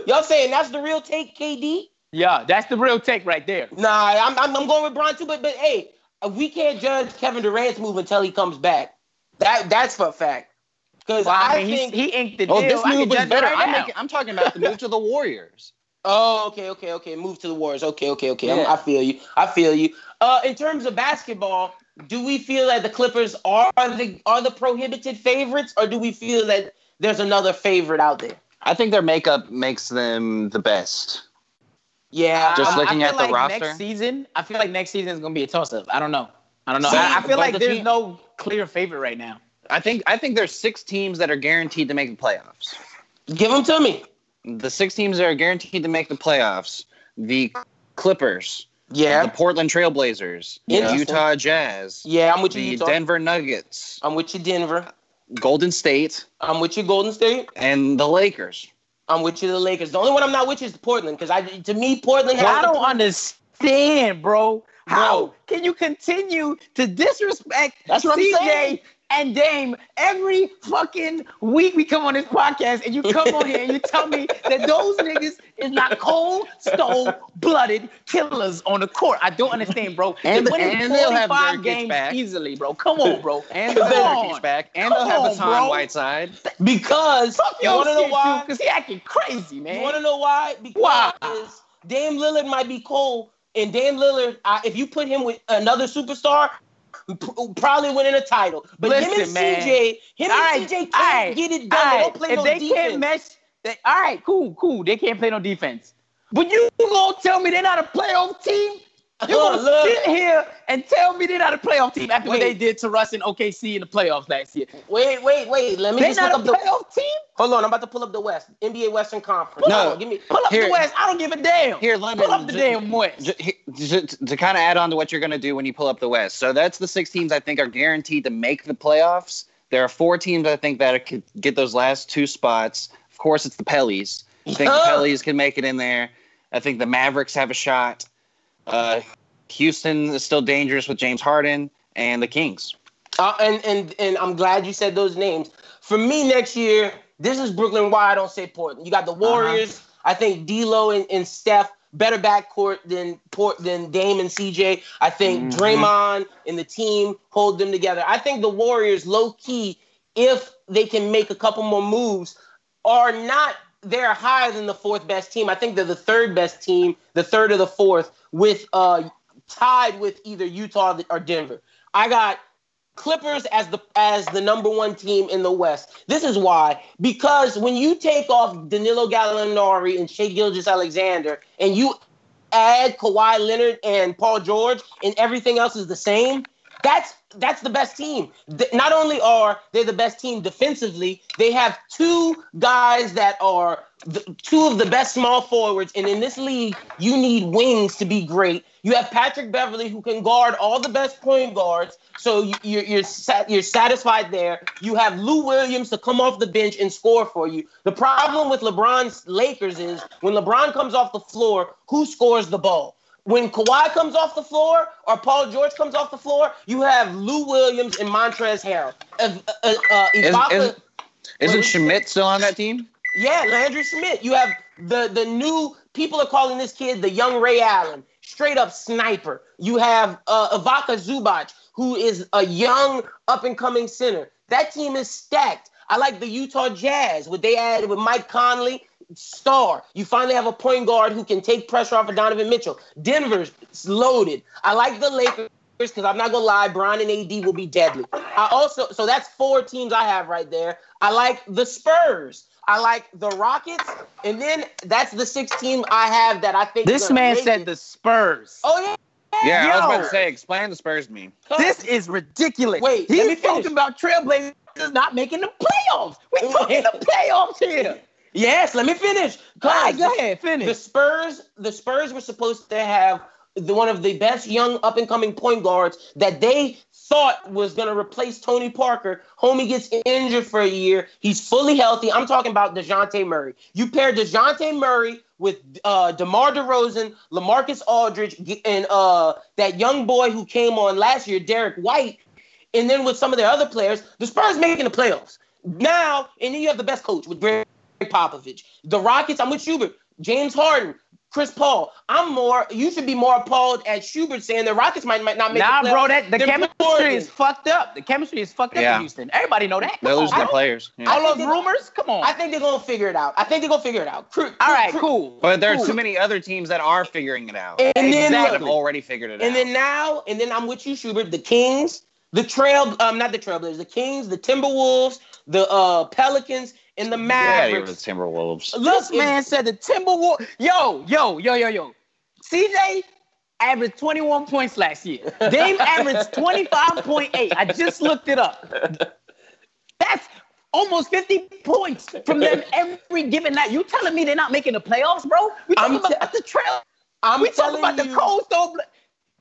Y'all saying that's the real take, KD? Yeah, that's the real take right there. Nah, I'm going with LeBron too, but hey, we can't judge Kevin Durant's move until he comes back. That's for a fact. Because I think he inked the deal. Oh, this move was better. I'm talking about the move to the Warriors. Oh, okay. Move to the Warriors. Okay. Yeah. I feel you. In terms of basketball, do we feel that the Clippers are the prohibited favorites, or do we feel that there's another favorite out there? I think their makeup makes them the best. Yeah. Just looking at the roster. I feel like next season is going to be a toss-up. I don't know. So, I feel like there's no clear favorite right now. I think there's 6 teams that are guaranteed to make the playoffs. Give them to me. The 6 teams that are guaranteed to make the playoffs: the Clippers, the Portland Trailblazers, the Utah Jazz, I'm with you, Utah. Denver Nuggets, I'm with you, Denver, Golden State, I'm with you, Golden State, and the Lakers, I'm with you, the Lakers. The only one I'm not with you is Portland, because I don't understand, bro. How can you continue to disrespect CJ and Dame every fucking week? We come on this podcast and you come on here and you tell me that those niggas is not cold, stone-blooded killers on the court. I don't understand, bro. And they'll have 45 games back easily, bro. Come on, bro. And they'll have back. And they'll have Hassan Whiteside. Because you want to know why? Because he acting crazy, man. You want to know why? Because Dame Lillard might be cold, and Dame Lillard, if you put him with another superstar, probably winning a title. But CJ can't get it done. They don't play no defense. If they can't mesh, cool. They can't play no defense. But you gonna tell me they're not a playoff team? You're going to sit here and tell me they're not a playoff team after what they did to Russ and OKC in the playoffs last year. Wait. Let me just look up the playoff team. Hold on. I'm about to pull up the West. NBA Western Conference. No. Pull up the West. I don't give a damn. Here, let me pull up the damn West. To kind of add on to what you're going to do when you pull up the West. So that's the six teams I think are guaranteed to make the playoffs. There are four teams I think that could get those last two spots. Of course, it's the Pellies. I think the Pellies can make it in there. I think the Mavericks have a shot. Houston is still dangerous with James Harden and the Kings. And I'm glad you said those names. For me next year, this is Brooklyn. Why I don't say Portland. You got the Warriors. I think D'Lo and Steph better backcourt than Dame and CJ. I think Draymond and the team hold them together. I think the Warriors, low key, if they can make a couple more moves, are not. They're higher than the fourth best team. I think they're the third best team, the third or the fourth, with tied with either Utah or Denver. I got Clippers as the number one team in the West. This is why, because when you take off Danilo Gallinari and Shai Gilgeous-Alexander and you add Kawhi Leonard and Paul George and everything else is the same, that's the best team. Not only are they the best team defensively, they have two guys that are two of the best small forwards. And in this league, you need wings to be great. You have Patrick Beverley, who can guard all the best point guards. So you're satisfied there. You have Lou Williams to come off the bench and score for you. The problem with LeBron's Lakers is when LeBron comes off the floor, who scores the ball? When Kawhi comes off the floor or Paul George comes off the floor, you have Lou Williams and Montrezl Harrell. Isn't Schmidt still on that team? Yeah, Landry Schmidt. You have the new people are calling this kid the young Ray Allen, straight up sniper. You have Ivaka Zubac, who is a young up and coming center. That team is stacked. I like the Utah Jazz, what they added with Mike Conley. Star. You finally have a point guard who can take pressure off of Donovan Mitchell. Denver's loaded. I like the Lakers because I'm not going to lie, Bron and AD will be deadly. So that's four teams I have right there. I like the Spurs. I like the Rockets. And then that's the sixth team I have that I think. This man said the Spurs. Oh, yeah. Yeah, I was about to say, explain the Spurs to me. This is ridiculous. Wait, he's talking about Trailblazers not making the playoffs. We're talking the playoffs here. Yes, let me finish. Go ahead, finish. The Spurs were supposed to have one of the best young up-and-coming point guards that they thought was going to replace Tony Parker. Homie gets injured for a year. He's fully healthy. I'm talking about DeJounte Murray. You pair DeJounte Murray with DeMar DeRozan, LaMarcus Aldridge, and that young boy who came on last year, Derek White, and then with some of their other players, the Spurs making the playoffs. Now, and then you have the best coach with Greg Popovich. The Rockets, I'm with Schubert. James Harden, Chris Paul. You should be more appalled at Schubert saying the Rockets might not make the playoffs. Bro, the chemistry is fucked up. The chemistry is fucked up in Houston. Everybody know that. They're losing their players. Yeah. All those rumors? Come on. I think they're going to figure it out. All right, cool. But there are too many other teams that are figuring it out. And have already figured it out. And then I'm with you, Schubert. The Kings, the Kings, the Timberwolves, the Pelicans, in the Mavericks. Yeah, you're the Timberwolves. This man said the Timberwolves. Yo. CJ averaged 21 points last year. Dame averaged 25.8. I just looked it up. That's almost 50 points from them every given night. You telling me they're not making the playoffs, bro? We talking about the trail. We talking about the cold stone.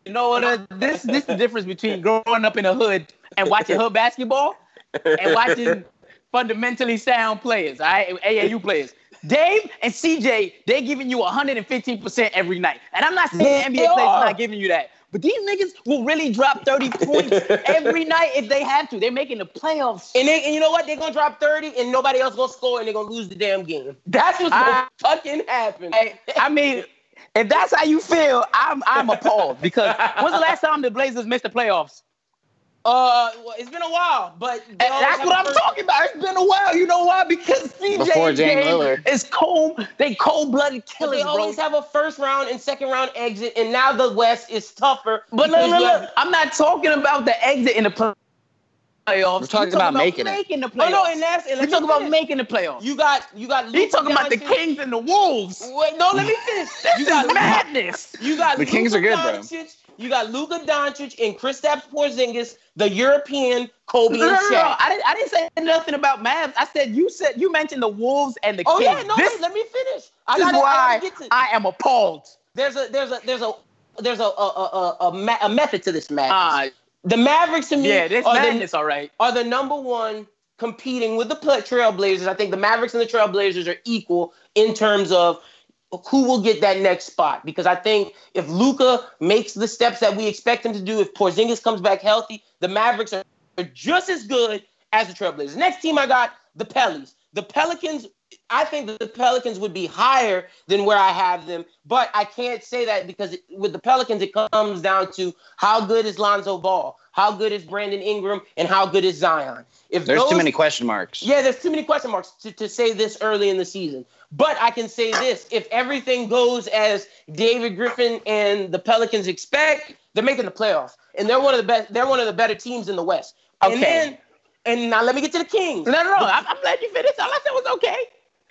You know what? This is the difference between growing up in the hood and watching hood basketball and watching fundamentally sound players, all right? AAU players. Dave and CJ, they're giving you 115% every night. And I'm not saying NBA players are not giving you that. But these niggas will really drop 30 points every night if they have to. They're making the playoffs. And you know what? They're going to drop 30 and nobody else going to score and they're going to lose the damn game. That's what's going to fucking happen. I mean, if that's how you feel, I'm appalled. Because when's the last time the Blazers missed the playoffs? It's been a while, but that's what I'm talking about. It's been a while. You know why? Because CJ James is cold. They cold-blooded killers. They always have a first round and second round exit, and now the West is tougher. But look, I'm not talking about the exit in the playoffs. We're talking about making the playoffs. Oh, no, we're talking about making the playoffs. You got. He's talking about the Kings and the Wolves. Wait, no, let me finish. This is madness. You got the Kings are good, bro. You got Luka Doncic and Kristaps Porzingis, the European Kobe and Shaq. No. I didn't say nothing about Mavs. I said you mentioned the Wolves and the Kings. Oh yeah, no, wait, let me finish. I am appalled. There's a method to this madness. The Mavericks to me are the number one competing with the Trailblazers. I think the Mavericks and the Trailblazers are equal in terms of who will get that next spot. Because I think if Luka makes the steps that we expect him to do, if Porzingis comes back healthy, the Mavericks are just as good as the Trailblazers. Next team I got, the Pelicans. The Pelicans, I think that the Pelicans would be higher than where I have them, but I can't say that because with the Pelicans, it comes down to how good is Lonzo Ball, how good is Brandon Ingram, and how good is Zion. There's too many question marks. Yeah, there's too many question marks to say this early in the season. But I can say this. If everything goes as David Griffin and the Pelicans expect, they're making the playoffs. And they're one of the best. They're one of the better teams in the West. Okay. And now let me get to the Kings. No. I'm glad you finished. All I said was okay.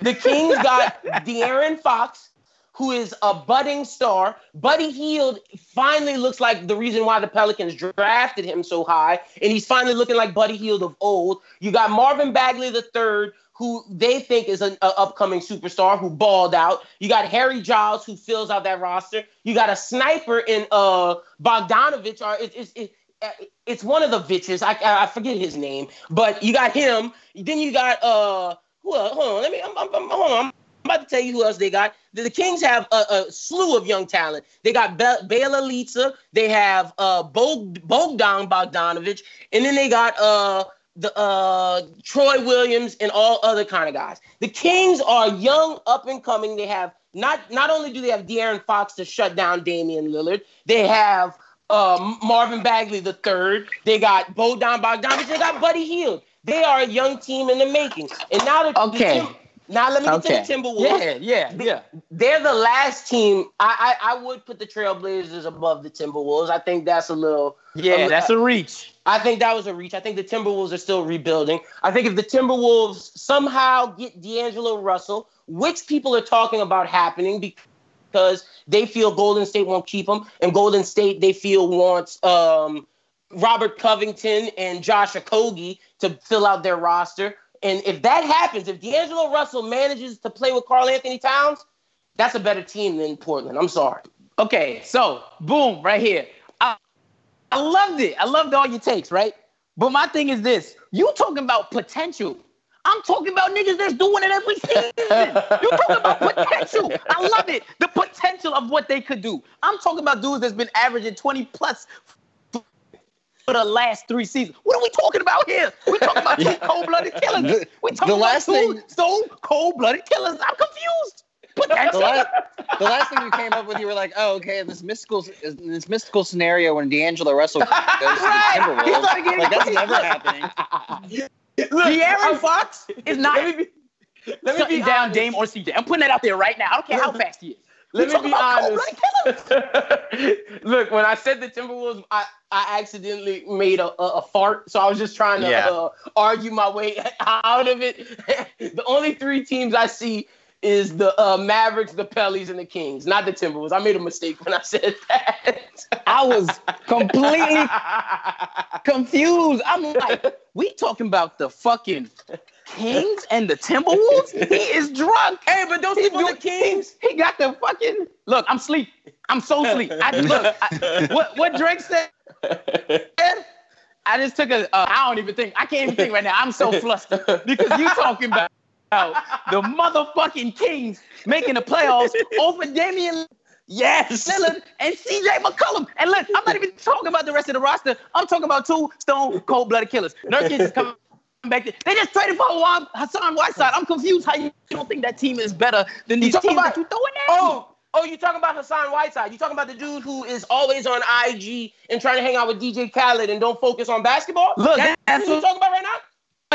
The Kings got De'Aaron Fox, who is a budding star. Buddy Hield finally looks like the reason why the Pelicans drafted him so high, and he's finally looking like Buddy Hield of old. You got Marvin Bagley III, who they think is an upcoming superstar who balled out. You got Harry Giles, who fills out that roster. You got a sniper in Bogdanovich. It's one of the bitches. I forget his name, but you got him. Then you got I'm about to tell you who else they got. The Kings have a slew of young talent. They got Bela Lica. They have Bogdan Bogdanovic, and then they got the Troy Williams and all other kind of guys. The Kings are young, up and coming. They have not only do they have De'Aaron Fox to shut down Damian Lillard, they have Marvin Bagley III. They got Bogdan Bogdanovic. They got Buddy Hield. They are a young team in the making. And now let me get to the Timberwolves. Yeah. They're the last team. I would put the Trailblazers above the Timberwolves. I think that's a little. Yeah, that's a reach. I think that was a reach. I think the Timberwolves are still rebuilding. I think if the Timberwolves somehow get D'Angelo Russell, which people are talking about happening because they feel Golden State won't keep him, and Golden State, they feel, wants Robert Covington and Josh Okogie to fill out their roster. And if that happens, if D'Angelo Russell manages to play with Karl Anthony Towns, that's a better team than Portland. I'm sorry. Okay, so, boom, right here. I loved it. I loved all your takes, right? But my thing is this. You talking about potential. I'm talking about niggas that's doing it every season. You're talking about potential. I love it. The potential of what they could do. I'm talking about dudes that's been averaging 20-plus for the last three seasons. What are we talking about here? We're talking about two cold-blooded killers. We're talking about two cold-blooded killers. I'm confused. The last thing you came up with, you were like, oh, okay, this mystical scenario when D'Angelo Russell goes right to the Timberwolves. That's never happening. De'Aaron Fox is not shutting down Dame or CJ. I'm putting that out there right now. I don't care how fast he is. Let me be honest. Look, when I said the Timberwolves, I accidentally made a fart, so I was just trying to argue my way out of it. The only three teams I see is the Mavericks, the Pelicans, and the Kings, not the Timberwolves. I made a mistake when I said that. I was completely confused. I'm like, we talking about the fucking Kings and the Timberwolves? He is drunk. Hey, but don't sleep on the Kings. He got the fucking... Look, I'm sleep. I'm so sleep. What Drake said... I just took a... I don't even think... I can't even think right now. I'm so flustered because you talking about the motherfucking Kings making the playoffs over Damian Lillard and CJ McCollum. And look, I'm not even talking about the rest of the roster. I'm talking about two stone cold-blooded killers. Nurkic is coming back there. They just traded for Hassan Whiteside. I'm confused how you don't think that team is better than these teams that you throwing at. Oh, you talking about Hassan Whiteside. You talking about the dude who is always on IG and trying to hang out with DJ Khaled and don't focus on basketball? Look, that's what you talking about right now?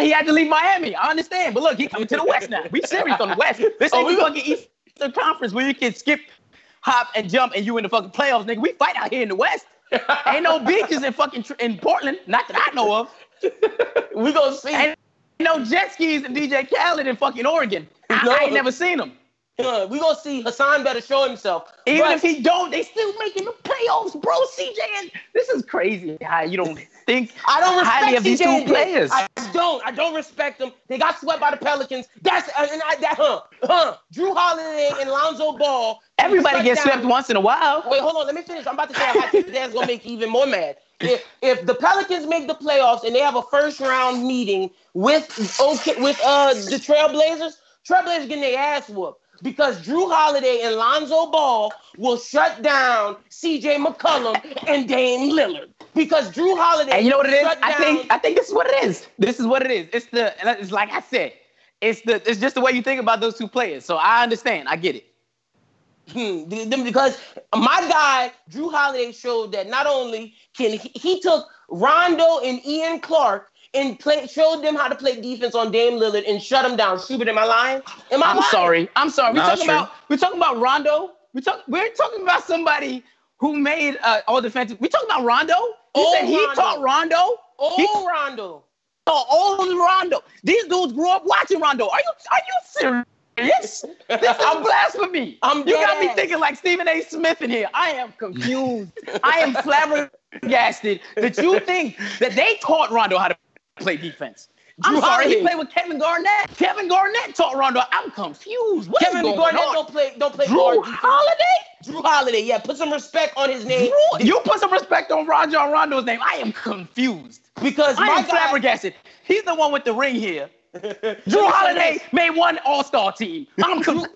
He had to leave Miami. I understand. But look, he coming to the West now. We serious on the West. This ain't the fucking Eastern Conference where you can skip, hop, and jump and you in the fucking playoffs, nigga. We fight out here in the West. Ain't no beaches in fucking in Portland. Not that I know of. We gonna see. Ain't no jet skis and DJ Khaled in fucking Oregon. I ain't never seen him. We gonna see. Hassan better show himself. Even if he don't, they still making the playoffs, bro. CJ, and this is crazy. You don't think I don't respect highly of these two players? I don't respect them. They got swept by the Pelicans. Drew Holiday and Lonzo Ball. Everybody gets swept once in a while. Wait, hold on. Let me finish. I'm about to say how that's gonna make you even more mad. If the Pelicans make the playoffs and they have a first round meeting with the Trailblazers getting their ass whooped. Because Drew Holiday and Lonzo Ball will shut down CJ McCollum and Dame Lillard. Because Drew Holiday, and you know what it is? I think this is what it is. This is what it is. It's like I said. It's just the way you think about those two players. So I understand. I get it. Because my guy Drew Holiday showed that not only can he took Rondo and Ian Clark and showed them how to play defense on Dame Lillard and shut him down. Schubert, am I lying? I'm sorry. We're talking about Rondo. We're talking about somebody who made all defensive. We're talking about Rondo? He taught Rondo? Rondo. Old Rondo. These dudes grew up watching Rondo. Are you serious? This is blasphemy. You got me thinking like Stephen A. Smith in here. I am confused. I am flabbergasted that you think that they taught Rondo how to play defense. He played with Kevin Garnett. Kevin Garnett taught Rondo. I'm confused. Don't play Drew Holiday? Drew Holiday, yeah. Put some respect on his name. You put some respect on Rajon Rondo's name. I am confused. Because I am flabbergasted. He's the one with the ring here. Drew Holiday made one all-star team. I'm confused.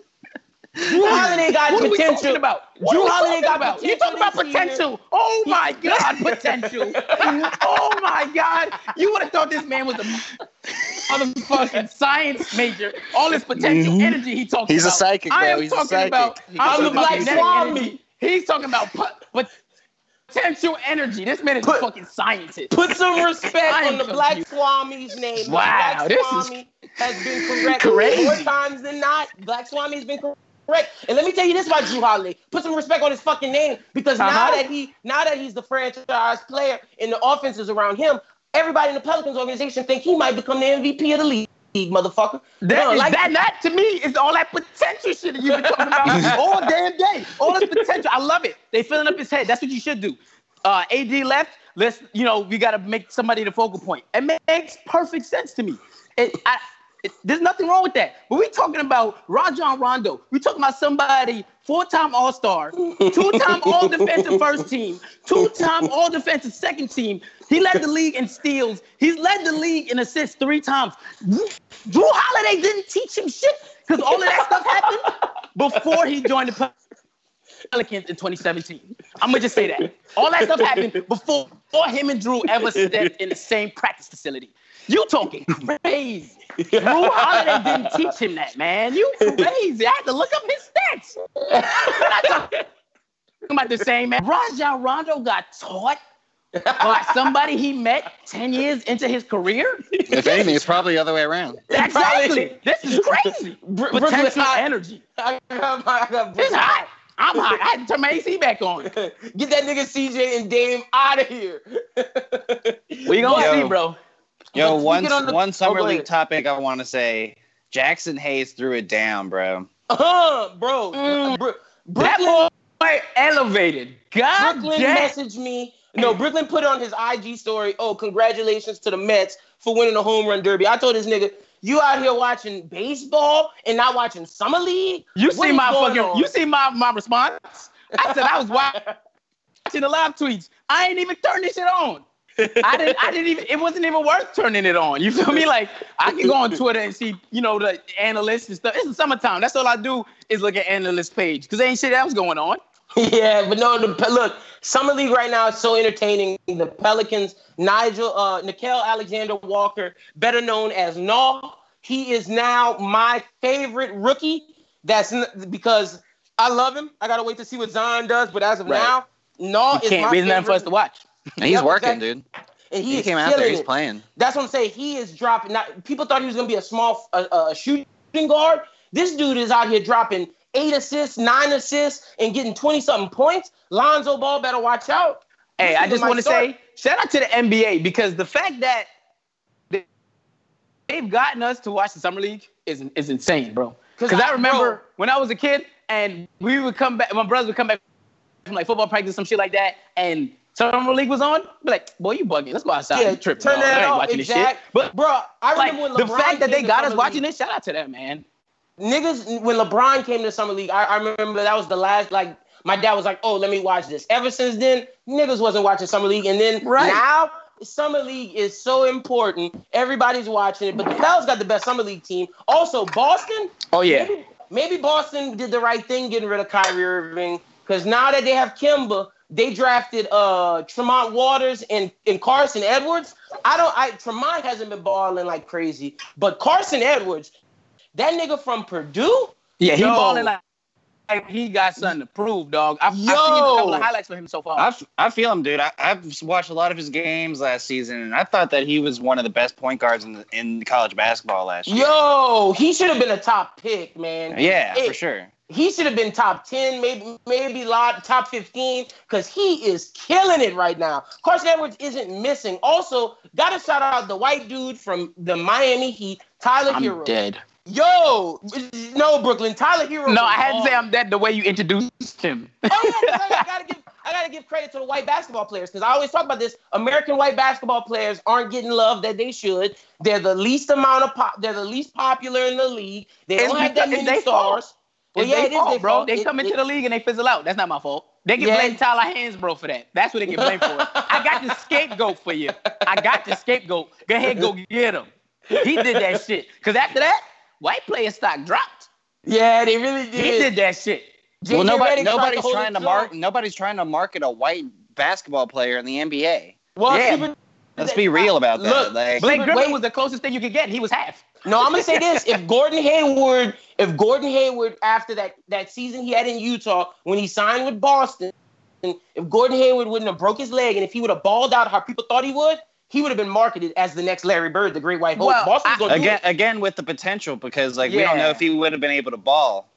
Drew Holiday got potential. What are we talking about? You talking about potential? Oh my God, potential! Oh my God! You would have thought this man was a motherfucking science major. All this potential energy he talks about. He's a psychic, bro. He's talking about potential energy. This man is a fucking scientist. Put some respect on the Black Swami's name. Wow, Black Swami has been correct more times than not. Black Swami's been correct. And let me tell you this about Drew Holiday. Put some respect on his fucking name, because now that he's the franchise player and the offense is around him, everybody in the Pelicans organization think he might become the MVP of the league, motherfucker. To me is all that potential shit that you've been talking about all damn day. All this potential. I love it. They filling up his head. That's what you should do. AD left. We got to make somebody the focal point. It makes perfect sense to me. There's nothing wrong with that. But we're talking about Rajon Rondo. We're talking about somebody, 4-time All-Star, 2-time All-Defensive first team, 2-time All-Defensive second team. He led the league in steals. He's led the league in assists 3 times. Drew Holiday didn't teach him shit, because all of that stuff happened before he joined the Pelicans in 2017. I'm going to just say that. All that stuff happened before him and Drew ever stepped in the same practice facility. You talking crazy. Drew Holiday didn't teach him that, man. You crazy. I had to look up his stats. We're not talking about the same man. Rajon Rondo got taught by somebody he met 10 years into his career. If anything, it's probably the other way around. Exactly. This is crazy. Potential energy. It's hot. I'm hot. I had to turn my AC back on. Get that nigga CJ and Dame out of here. We gonna see, bro. Yo, one summer league topic I want to say. Jackson Hayes threw it down, bro. Brooklyn, that boy elevated. God, Brooklyn messaged me. No, Brooklyn put on his IG story, congratulations to the Mets for winning the home run derby. I told this nigga, you out here watching baseball and not watching summer league? You see my response? I said I was watching the live tweets. I ain't even turn this shit on. I didn't even. It wasn't even worth turning it on. You feel me? Like, I can go on Twitter and see, the analysts and stuff. It's the summertime. That's all I do is look at analyst page, because there ain't shit else going on. Yeah, but no. Look, summer league right now is so entertaining. The Pelicans, Nickeil Alexander-Walker, better known as Naw. He is now my favorite rookie. That's because I love him. I gotta wait to see what Zion does, but as of now, Naw is my favorite. There's nothing for us to watch. And he's working, dude. And he came out there. He's playing. That's what I'm saying. He is dropping. People thought he was going to be a small shooting guard. This dude is out here dropping 8 assists, 9 assists, and getting 20-something points. Lonzo Ball better watch out. Hey, I just want to say, shout out to the NBA, because the fact that they've gotten us to watch the Summer League is insane, bro. Because I remember when I was a kid and we would come back, my brothers would come back from like football practice, some shit like that, and Summer League was on. Be like, boy, you bugging. Let's go outside and trip. Turn that off. Watching this shit. But bro, I remember when LeBron the fact that they got us watching this. Shout out to them, man. Niggas, when LeBron came to Summer League, I remember that was the last, like, my dad was like, oh, let me watch this. Ever since then, niggas wasn't watching Summer League. And then now, Summer League is so important. Everybody's watching it. But the Pels got the best Summer League team. Also, Boston. Oh, yeah. Maybe Boston did the right thing getting rid of Kyrie Irving. Because now that they have Kemba, they drafted Tremont Waters and Carson Edwards. Tremont hasn't been balling like crazy. But Carson Edwards, that nigga from Purdue? Yeah, he balling like he got something to prove, dog. I've seen a couple of highlights for him so far. I feel him, dude. I've watched a lot of his games last season, and I thought that he was one of the best point guards in college basketball last year. Yo, he should have been a top pick, man. Yeah, for sure. He should have been top 10, maybe top 15, because he is killing it right now. Carson Edwards isn't missing. Also, got to shout out the white dude from the Miami Heat, Tyler Hero. I'm dead. Yo, no, Brooklyn, Tyler Hero. No, I had to say I'm dead the way you introduced him. Oh, yeah, I gotta give credit to the white basketball players, because I always talk about this. American white basketball players aren't getting love that they should. They're the least they're the least popular in the league. They don't have that many stars. Well, yeah, it is, bro. They come into the league and they fizzle out. That's not my fault. They can blame Tyler Hansbrough for that. That's what they can blame for. I got the scapegoat for you. I got the scapegoat. Go ahead, go get him. He did that shit. Because after that, white player stock dropped. Yeah, they really did. He did that shit. Well, nobody's trying to market a white basketball player in the NBA. Well, let's be real about that. Look, Blake Griffin was the closest thing you could get. He was half. No, I'm gonna say this: if Gordon Hayward, after that season he had in Utah when he signed with Boston, if Gordon Hayward wouldn't have broke his leg and if he would have balled out how people thought he would have been marketed as the next Larry Bird, the great white hope. Well, Boston's gonna again with the potential, because we don't know if he would have been able to ball.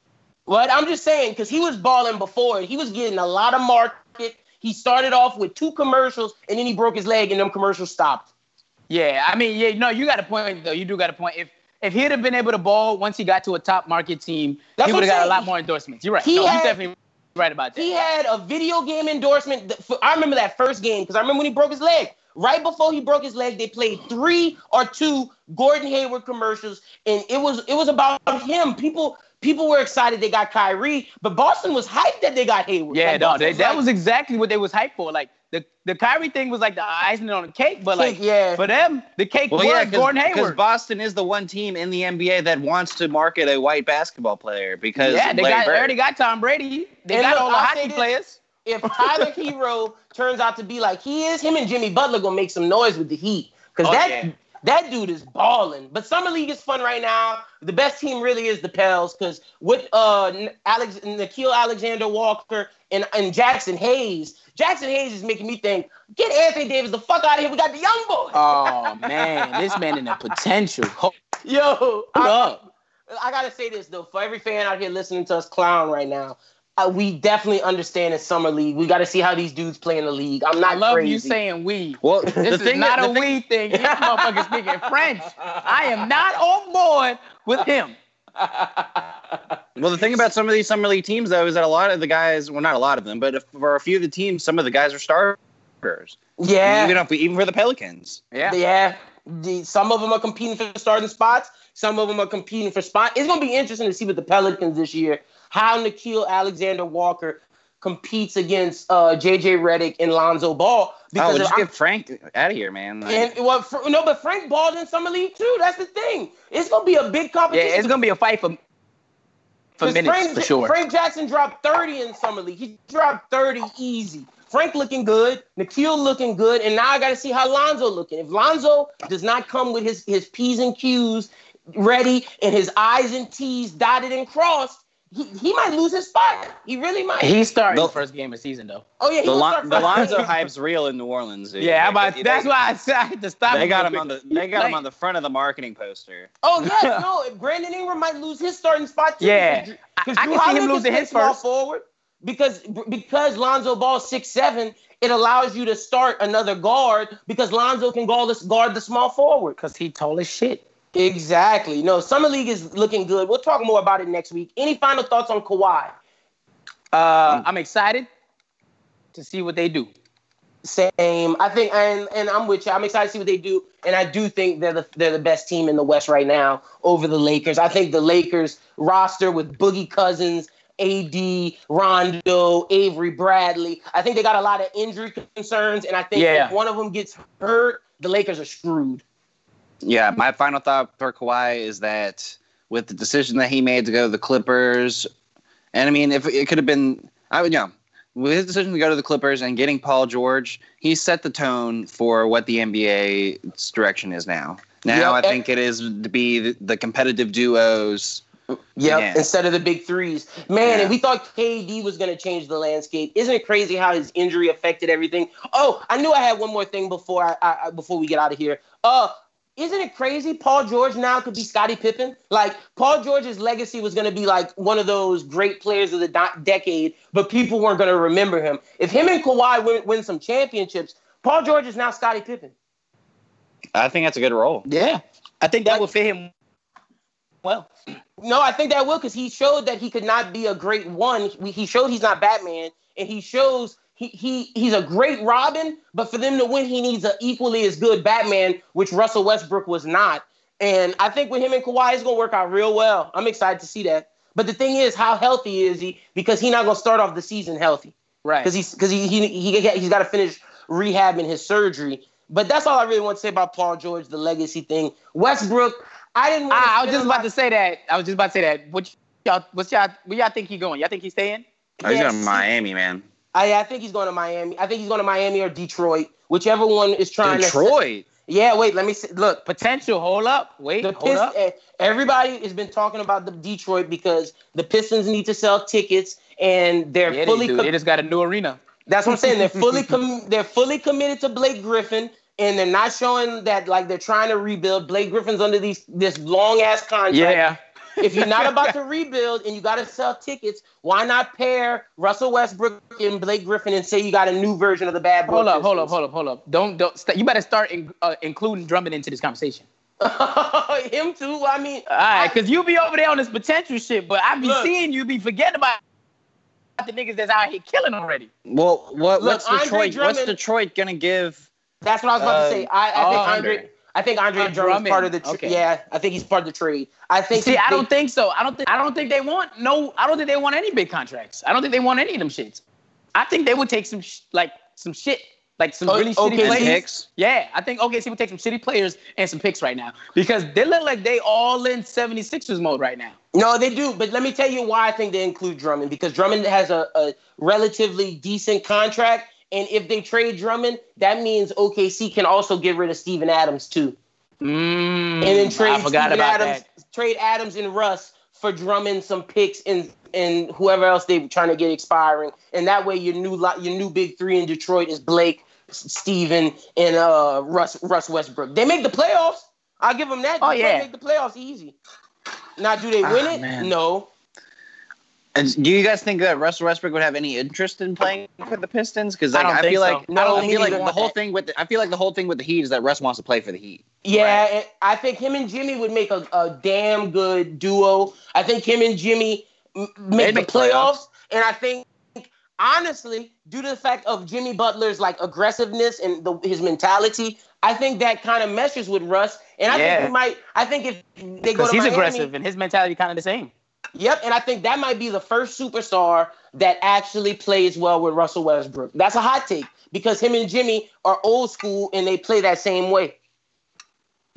Well, I'm just saying, because he was balling before and he was getting a lot of market. He started off with 2 commercials and then he broke his leg and them commercials stopped. Yeah, I mean, yeah, no, you got a point though. You do got a point. If he'd have been able to ball once he got to a top market team, he would have got a lot more endorsements. You're right. He's definitely right about that. He had a video game endorsement. I remember that first game because I remember when he broke his leg. Right before he broke his leg, they played 3 or 2 Gordon Hayward commercials, and it was about him. People were excited they got Kyrie, but Boston was hyped that they got Hayward. Yeah, that was exactly what they was hyped for. Like the Kyrie thing was like the icing on the cake, but like for them, the cake was Gordon Hayward. Because Boston is the one team in the NBA that wants to market a white basketball player because they already got Tom Brady. They got all the hockey players. If Tyler Hero turns out to be like he is, him and Jimmy Butler gonna make some noise with the Heat. Because that dude is balling. But Summer League is fun right now. The best team really is the Pels, because with Nickeil Alexander-Walker and Jackson Hayes is making me think, get Anthony Davis the fuck out of here. We got the young boy. Oh, man. This man in the potential. Yo, I gotta say this, though. For every fan out here listening to us clown right now, we definitely understand it's Summer League. We got to see how these dudes play in the league. I'm not crazy. I love you saying we. Well, this is not a we thing. This motherfucker speaking French. I am not on board with him. Well, the thing about some of these Summer League teams, though, is that a lot of the guys, well, not a lot of them, but for a few of the teams, some of the guys are starters. Yeah. Even for the Pelicans. Yeah. Yeah. Some of them are competing for starting spots. Some of them are competing for spots. It's going to be interesting to see with the Pelicans this year how Nickeil Alexander-Walker competes against J.J. Redick and Lonzo Ball. Because get Frank out of here, man. But Frank balled in Summer League, too. That's the thing. It's going to be a big competition. Yeah, it's going to be a fight for minutes, for sure. Frank Jackson dropped 30 in Summer League. He dropped 30 easy. Frank looking good, Nickeil looking good, and now I got to see how Lonzo looking. If Lonzo does not come with his P's and Q's ready and his I's and T's dotted and crossed, he might lose his spot. He really might. He's starting the first game of the season, though. Oh, yeah, the Lonzo hype's real in New Orleans, dude. Yeah, that's why I had to stop. They got him on the front of the marketing poster. Oh, yeah, no, Brandon Ingram might lose his starting spot, too. Yeah, I can see him losing his first forward. Because Lonzo Ball 6'7", it allows you to start another guard because Lonzo can guard the small forward. Because he tall as shit. Exactly. No, Summer League is looking good. We'll talk more about it next week. Any final thoughts on Kawhi? I'm excited to see what they do. Same. I think, and I'm with you. I'm excited to see what they do. And I do think they're the best team in the West right now over the Lakers. I think the Lakers roster with Boogie Cousins, AD, Rondo, Avery Bradley. I think they got a lot of injury concerns, and I think if one of them gets hurt, the Lakers are screwed. Yeah, my final thought for Kawhi is that with the decision that he made to go to the Clippers, and I mean, if it could have been, with his decision to go to the Clippers and getting Paul George, he set the tone for what the NBA's direction is now. Now I think it is to be the competitive duos. Yep, instead of the big threes. Man, and we thought KD was going to change the landscape. Isn't it crazy how his injury affected everything? Oh, I knew I had one more thing before I before we get out of here. Isn't it crazy? Paul George now could be Scottie Pippen. Like, Paul George's legacy was going to be like one of those great players of the decade, but people weren't going to remember him. If him and Kawhi win some championships, Paul George is now Scottie Pippen. I think that's a good role. Yeah. I think that would fit him well. No, I think that will, because he showed that he could not be a great one. He showed he's not Batman, and he shows he's a great Robin, but for them to win, he needs an equally as good Batman, which Russell Westbrook was not. And I think with him and Kawhi, it's going to work out real well. I'm excited to see that. But the thing is, how healthy is he? Because he's not going to start off the season healthy. Right. Because he's got to finish rehabbing his surgery. But that's all I really want to say about Paul George, the legacy thing. Westbrook, I didn't want to I was just about to say that. Where y'all think he's going? Y'all think he's staying? Oh, he's going to Miami, man. I think he's going to Miami. I think he's going to Miami or Detroit, whichever one is trying Detroit? Yeah, wait, let me see. Look. Potential. Hold up. Wait, hold up. Everybody has been talking about the Detroit because the Pistons need to sell tickets, and they're fully... They just got a new arena. That's what I'm saying. They're fully committed to Blake Griffin, and they're not showing that like they're trying to rebuild. Blake Griffin's under this long-ass contract. Yeah. If you're not about to rebuild and you got to sell tickets, why not pair Russell Westbrook and Blake Griffin and say you got a new version of the bad boy? Hold up. Don't you better start including Drummond into this conversation. Him too? I mean. All right, because you be over there on this potential shit, but I be seeing you be forgetting about the niggas that's out here killing already. Well, what's Detroit? Drummond, what's Detroit going to give? That's what I was about to say. I think Andre Drummond's part of the trade. Okay. Yeah, I think he's part of the trade. I don't think so. I don't think they want any big contracts. I don't think they want any of them shits. I think they would take some shit. Like some really shitty players. Yeah, I think OKC would take some shitty players and some picks right now because they look like they all in 76ers mode right now. No, they do. But let me tell you why I think they include Drummond, because Drummond has a relatively decent contract. And if they trade Drummond, that means OKC can also get rid of Steven Adams too. And then trade Adams and Russ for Drummond, some picks, and whoever else they're trying to get expiring. And that way, your new big three in Detroit is Blake, Steven, and Russ Westbrook. They make the playoffs. I'll give them that. Oh yeah, they make the playoffs easy. Now, do they win it? Man. No. And do you guys think that Russell Westbrook would have any interest in playing for the Pistons? Because I feel like the whole thing with the Heat is that Russ wants to play for the Heat. Yeah, right? I think him and Jimmy would make a damn good duo. I think him and Jimmy make the playoffs, and I think honestly, due to the fact of Jimmy Butler's like aggressiveness and his mentality, I think that kind of meshes with Russ. And I think if he's aggressive and his mentality kind of the same. Yep, and I think that might be the first superstar that actually plays well with Russell Westbrook. That's a hot take because him and Jimmy are old school and they play that same way.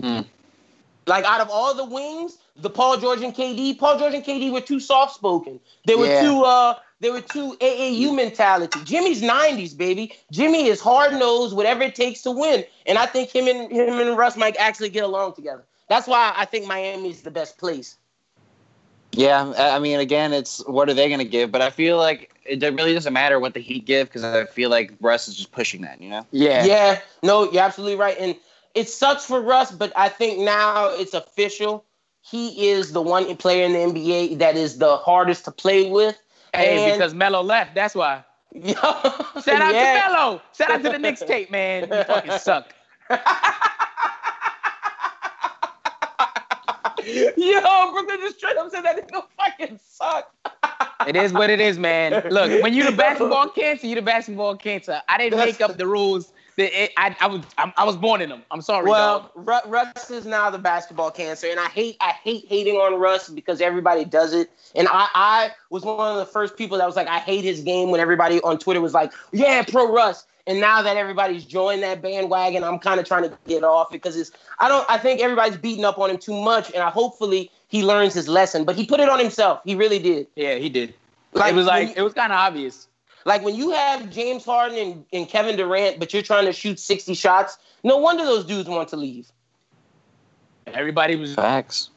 Like out of all the wings, Paul George and KD were too soft-spoken. They were too AAU mentality. Jimmy's 90s, baby. Jimmy is hard-nosed, whatever it takes to win. And I think him and Russ might actually get along together. That's why I think Miami is the best place. Yeah, I mean, again, it's what are they going to give? But I feel like it really doesn't matter what the Heat give because I feel like Russ is just pushing that, you know? Yeah. Yeah, no, you're absolutely right. And it sucks for Russ, but I think now it's official. He is the one player in the NBA that is the hardest to play with. Hey, because Melo left, that's why. Shout out to Melo. Shout out to the Knicks tape, man. You fucking suck. Yo, Brooklyn just straight up said that nigga fucking suck. It is what it is, man. Look, when you're the basketball cancer, you're the basketball cancer. I didn't make up the rules. I was born in them. I'm sorry. Well, Russ is now the basketball cancer, and I hate hating on Russ because everybody does it. And I was one of the first people that was like, I hate his game when everybody on Twitter was like, yeah, pro Russ. And now that everybody's joined that bandwagon, I'm kind of trying to get off because I think everybody's beating up on him too much, and hopefully he learns his lesson. But he put it on himself. He really did. Yeah, he did. Like, it was kind of obvious. Like, when you have James Harden and Kevin Durant, but you're trying to shoot 60 shots, no wonder those dudes want to leave. Everybody was... Facts.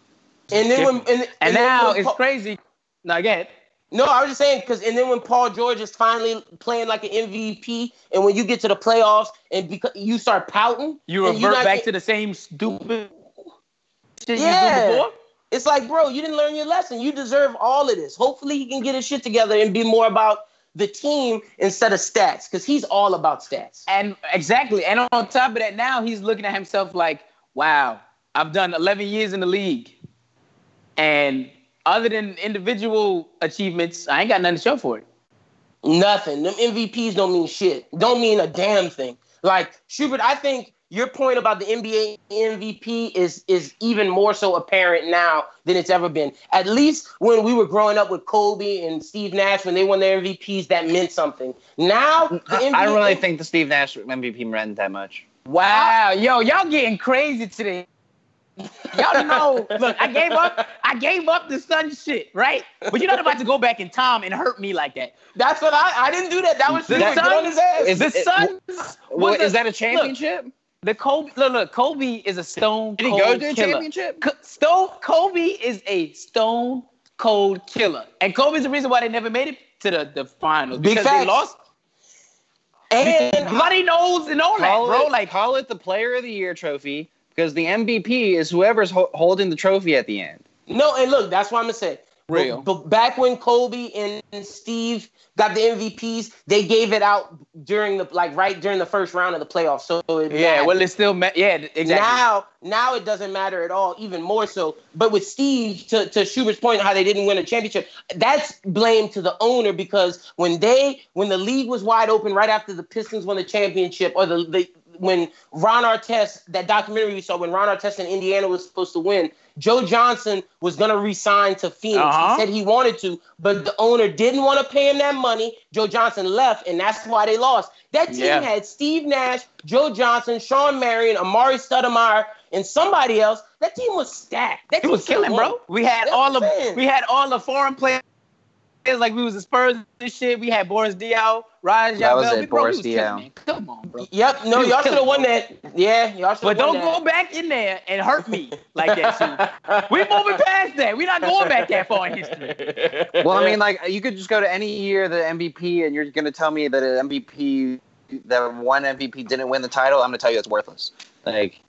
And then it's crazy. Now, go ahead. No, I was just saying, and then when Paul George is finally playing like an MVP, and when you get to the playoffs, and you start pouting... You revert back to the same stupid shit you did before? It's like, bro, you didn't learn your lesson. You deserve all of this. Hopefully he can get his shit together and be more about... the team instead of stats, because he's all about stats. And exactly. And on top of that, now he's looking at himself like, wow, I've done 11 years in the league. And other than individual achievements, I ain't got nothing to show for it. Nothing. Them MVPs don't mean shit. Don't mean a damn thing. Like, Schubert, I think your point about the NBA MVP is even more so apparent now than it's ever been. At least when we were growing up with Kobe and Steve Nash, when they won their MVPs, that meant something. Now, the MVP... I don't really think the Steve Nash MVP meant that much. Wow. Yo, y'all getting crazy today. Y'all know, look, I gave up the Sun shit, right? But you're not about to go back in time and hurt me like that. That's what I didn't do that. That was the Suns. The Suns. Is that a championship? Look, Kobe is a stone cold killer. Did he go to a championship? Kobe is a stone cold killer. And Kobe's the reason why they never made it to the finals. Because they lost. And bloody nose and all that, bro. Like, call it the player of the year trophy because the MVP is whoever's holding the trophy at the end. No, and look, that's what I'm going to say. Real. But back when Kobe and Steve got the MVPs, they gave it out during the first round of the playoffs. So it still mattered, exactly. Now it doesn't matter at all, even more so. But with Steve, to Schubert's point, how they didn't win a championship, that's blame to the owner because when the league was wide open right after the Pistons won the championship, or when Ron Artest, that documentary we saw, when Ron Artest in Indiana was supposed to win, Joe Johnson was going to re-sign to Phoenix. Uh-huh. He said he wanted to, but the owner didn't want to pay him that money. Joe Johnson left, and that's why they lost. That team had Steve Nash, Joe Johnson, Sean Marion, Amari Stoudemire, and somebody else. That team was stacked. That team was killing, bro. We had all the foreign players. Like, we was the Spurs and shit. We had Boris Diaw, Raj Yavel. Boris Diaw. Come on, bro. Yep. No, y'all should have won that. Yeah, y'all should have won that. But don't go back in there and hurt me like that, too. We're moving past that. We're not going back that far in history. Well, I mean, like, you could just go to any year the MVP, and you're going to tell me that an MVP, that one MVP didn't win the title. I'm going to tell you it's worthless. Like,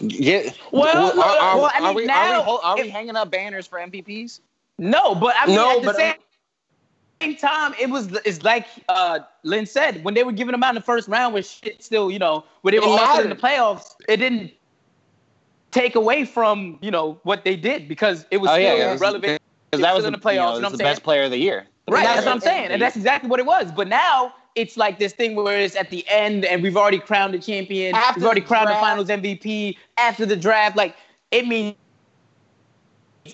yeah. Well, are we hanging up banners for MVPs? No, but I mean, at the same time, it's like Lynn said, when they were giving them out in the first round, with shit still, when they were lost in the playoffs, it didn't take away from what they did because it was still relevant. Because that was in the playoffs, the best player of the year, right? That's what I'm saying, and that's exactly what it was. But now it's like this thing where it's at the end, and we've already crowned the champion, we've already crowned the finals MVP after the draft. Like, it means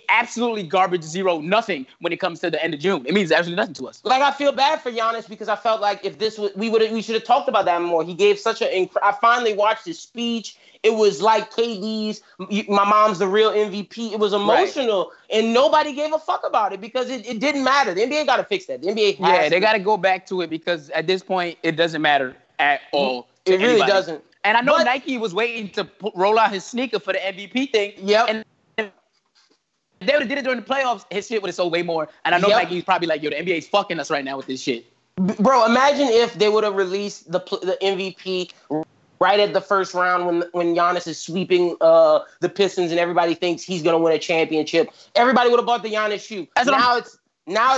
absolutely garbage, zero, nothing when it comes to the end of June. It means absolutely nothing to us. Like, I feel bad for Giannis because I felt like if this was, we should have talked about that more. He gave such I finally watched his speech. It was like KD's, my mom's the real MVP. It was emotional, and nobody gave a fuck about it because it didn't matter. The NBA got to fix that. The NBA has they got to go back to it because at this point, it doesn't matter at all. It really doesn't. And I know Nike was waiting to roll out his sneaker for the MVP thing. Yep. They would have did it during the playoffs, his shit would have sold way more. And I know Nike's probably like, yo, the NBA's fucking us right now with this shit. Bro, imagine if they would have released the MVP right at the first round when Giannis is sweeping the Pistons and everybody thinks he's going to win a championship. Everybody would have bought the Giannis shoe. Now it's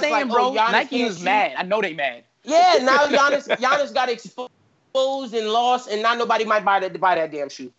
saying, like, bro, Nike is mad. I know they mad. Yeah, now Giannis got exposed and lost, and now nobody might buy that damn shoe.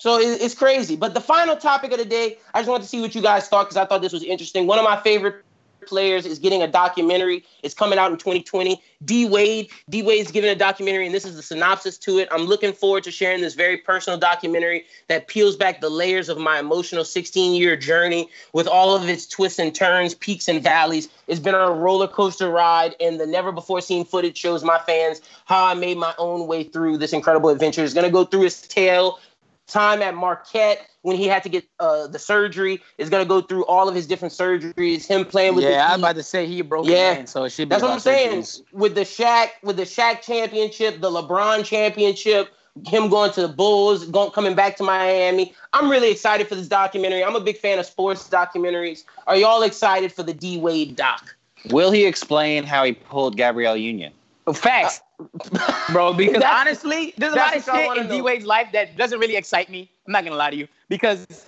So it's crazy. But the final topic of the day, I just wanted to see what you guys thought because I thought this was interesting. One of my favorite players is getting a documentary. It's coming out in 2020. D Wade's giving a documentary, and this is the synopsis to it. I'm looking forward to sharing this very personal documentary that peels back the layers of my emotional 16-year journey with all of its twists and turns, peaks and valleys. It's been a roller coaster ride, and the never before seen footage shows my fans how I made my own way through this incredible adventure. It's going to go through his tale, time at Marquette when he had to get the surgery. Is going to go through all of his different surgeries, him playing with the I'm about to say he broke his hand, so it should be that's what I'm saying. With the Shaq championship, the LeBron championship, him going to the Bulls, coming back to Miami. I'm really excited for this documentary. I'm a big fan of sports documentaries. Are y'all excited for the D Wade doc? Will he explain how he pulled Gabrielle Union? Facts. Bro, because honestly, there's a lot of shit in D-Wade's life that doesn't really excite me. I'm not going to lie to you. Because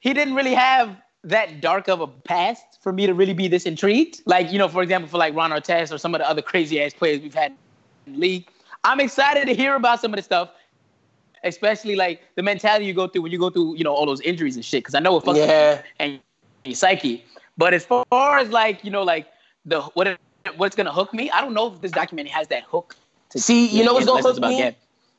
he didn't really have that dark of a past for me to really be this intrigued. Like, you know, for example, for like Ron Artest or some of the other crazy-ass players we've had in the league. I'm excited to hear about some of the stuff, especially like the mentality you go through when you go through, you know, all those injuries and shit. Because I know it fucks up and your psyche. But as far as like, you know, like what's going to hook me? I don't know if this documentary has that hook. See, you know what's going to hook me?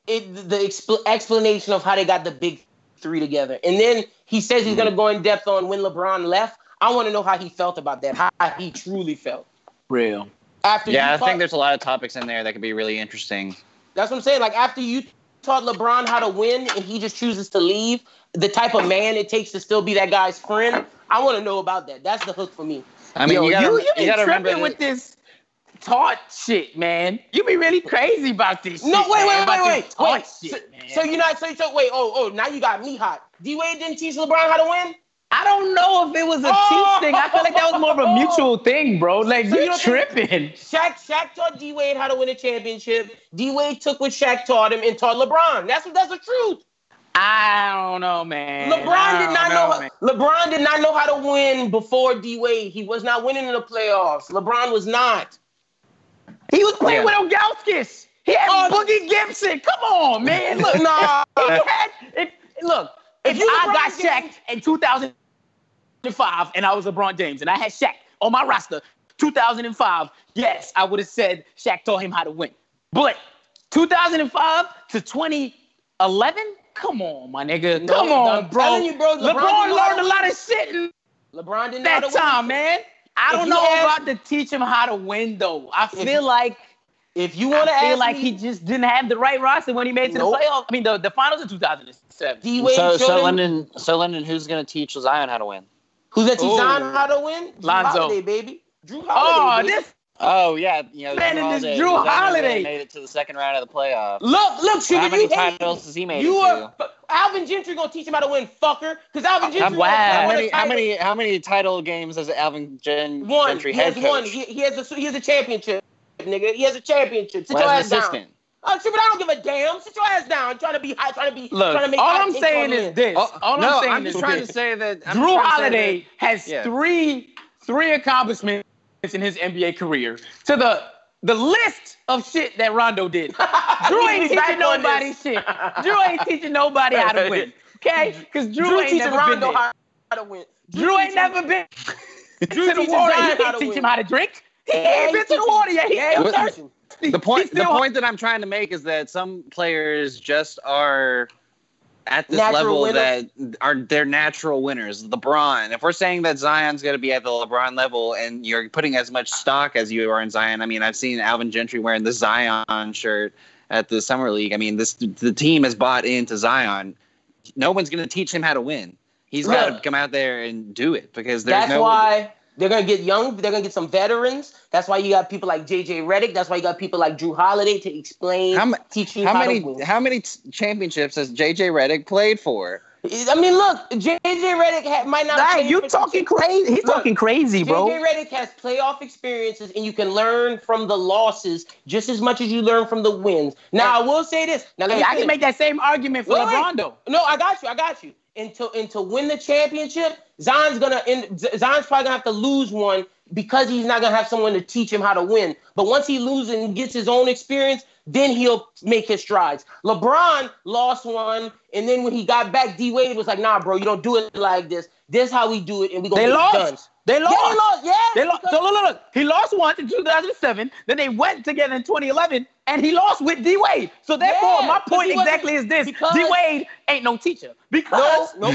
The explanation of how they got the big three together. And then he says he's going to go in depth on when LeBron left. I want to know how he felt about that, how he truly felt. Real. I think there's a lot of topics in there that could be really interesting. That's what I'm saying. Like, after you taught LeBron how to win and he just chooses to leave, the type of man it takes to still be that guy's friend, I want to know about that. That's the hook for me. I mean, you gotta remember with this taught shit, man. You be really crazy about this. No, shit, wait. So now you got me hot. D-Wade didn't teach LeBron how to win? I don't know if it was a teach thing. I feel like that was more of a mutual thing, bro. Like, so you tripping. Shaq taught D-Wade how to win a championship. D-Wade took what Shaq taught him and taught LeBron. That's the truth. I don't know, man. LeBron did not know how to win before D-Wade. He was not winning in the playoffs. LeBron was not. He was playing with Ogalskis. He had Boogie Gibson. Come on, man. Look, if I got Shaq in 2005 and I was LeBron James and I had Shaq on my roster 2005, yes, I would have said Shaq taught him how to win. But 2005 to 2011? Come on, my nigga. Come on, bro. I'm telling you, bro. LeBron learned a lot of shit in LeBron didn't that time, man. I don't know about to teach him how to win, though. I feel like if you want to ask like he just didn't have the right roster when he made it to the playoffs. I mean, the finals of 2007. So Lyndon, who's gonna teach Zion how to win? Who's gonna teach Zion how to win? Lonzo, Holiday, baby. Drew Holiday. Drew Holiday made it to the second round of the playoffs. Look, Sugar, how many titles has he made? Alvin Gentry gonna teach him how to win, fucker. Because Alvin Gentry. How many title games has Alvin Gentry had? One. He has a championship, nigga. He has a championship. Sit your ass down. Oh, Sugar, I don't give a damn. Sit your ass down. I'm just trying to say that Drew Holiday has three accomplishments in his NBA career to the list of shit that Rondo did. Drew ain't teaching nobody shit. Drew ain't teaching nobody how to win. Okay? Because Drew ain't never Rondo been how to win. Drew ain't never been to the water. He can't teach him how to drink. He ain't been to the water yet. He's thirsty. The point that I'm trying to make is that some players just are at this level that they're natural winners. LeBron. If we're saying that Zion's going to be at the LeBron level and you're putting as much stock as you are in Zion, I mean, I've seen Alvin Gentry wearing the Zion shirt at the Summer League. I mean, the team has bought into Zion. No one's going to teach him how to win. He's got to come out there and do it because there's why they're going to get young. They're going to get some veterans. That's why you got people like JJ Redick. That's why you got people like Drew Holiday to explain, teach you how to win. How many championships has JJ Redick played for? I mean, look, JJ Redick might not. You talking crazy? He's talking crazy, bro. JJ Redick has playoff experiences, and you can learn from the losses just as much as you learn from the wins. Now, I will say this. Now, I can make that same argument for LeBron, though. No, I got you. And to win the championship, Zion's probably gonna have to lose one because he's not gonna have someone to teach him how to win. But once he loses and gets his own experience, then he'll make his strides. LeBron lost one, and then when he got back, D Wade was like, "Nah, bro, you don't do it like this. This is how we do it, and we gonna get it done." They lost. Yeah, they lost. Yeah, they lost. So look. He lost once in 2007. Then they went together in 2011, and he lost with D Wade. So therefore, my point exactly is this: D Wade ain't no teacher. Because no.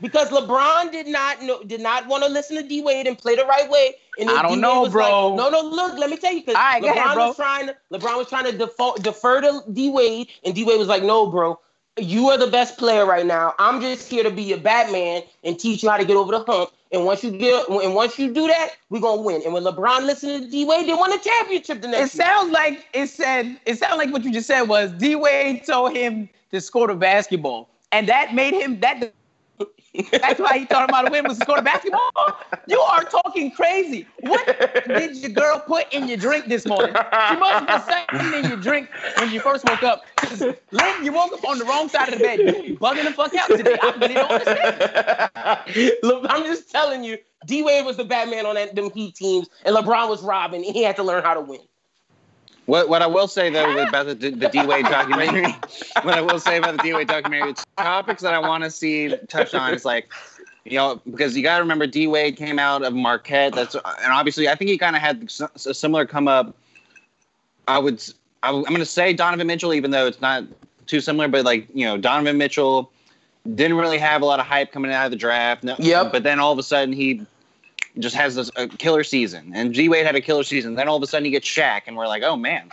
Because LeBron did not want to listen to D Wade and play the right way. And I don't know, bro. Like, no. Look, let me tell you. Because LeBron was trying to defer to D Wade, and D Wade was like, "No, bro. You are the best player right now. I'm just here to be your Batman and teach you how to get over the hump. And once you do that, we're gonna win." And when LeBron listened to D Wade, they won a championship the next year. It sounds like what you just said was D Wade told him to score the basketball, and that made him that. That's why he thought about a win was to score the basketball. You are talking crazy. What did your girl put in your drink this morning? She must have put something in your drink when you first woke up. Lynn, you woke up on the wrong side of the bed. You bugging the fuck out today. I really don't understand. Look, I'm just telling you, D-Wade was the Batman on them Heat teams, and LeBron was Robin, and he had to learn how to win. What I will say, though, about the D-Wade documentary, the topics that I want to see touched on is, like, you know, because you got to remember D-Wade came out of Marquette. And obviously, I think he kind of had a similar come up. I'm going to say Donovan Mitchell, even though it's not too similar, but, like, you know, Donovan Mitchell didn't really have a lot of hype coming out of the draft. No, yep. But then all of a sudden he just has a killer season, and D-Wade had a killer season. Then all of a sudden, he gets Shaq, and we're like, "Oh man,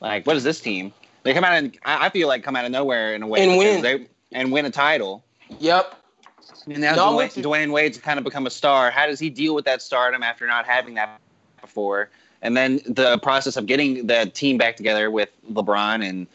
like what is this team?" They come out, and I feel like come out of nowhere in a way, and win a title. Yep. And now Dwyane Wade's kind of become a star. How does he deal with that stardom after not having that before? And then the process of getting the team back together with LeBron and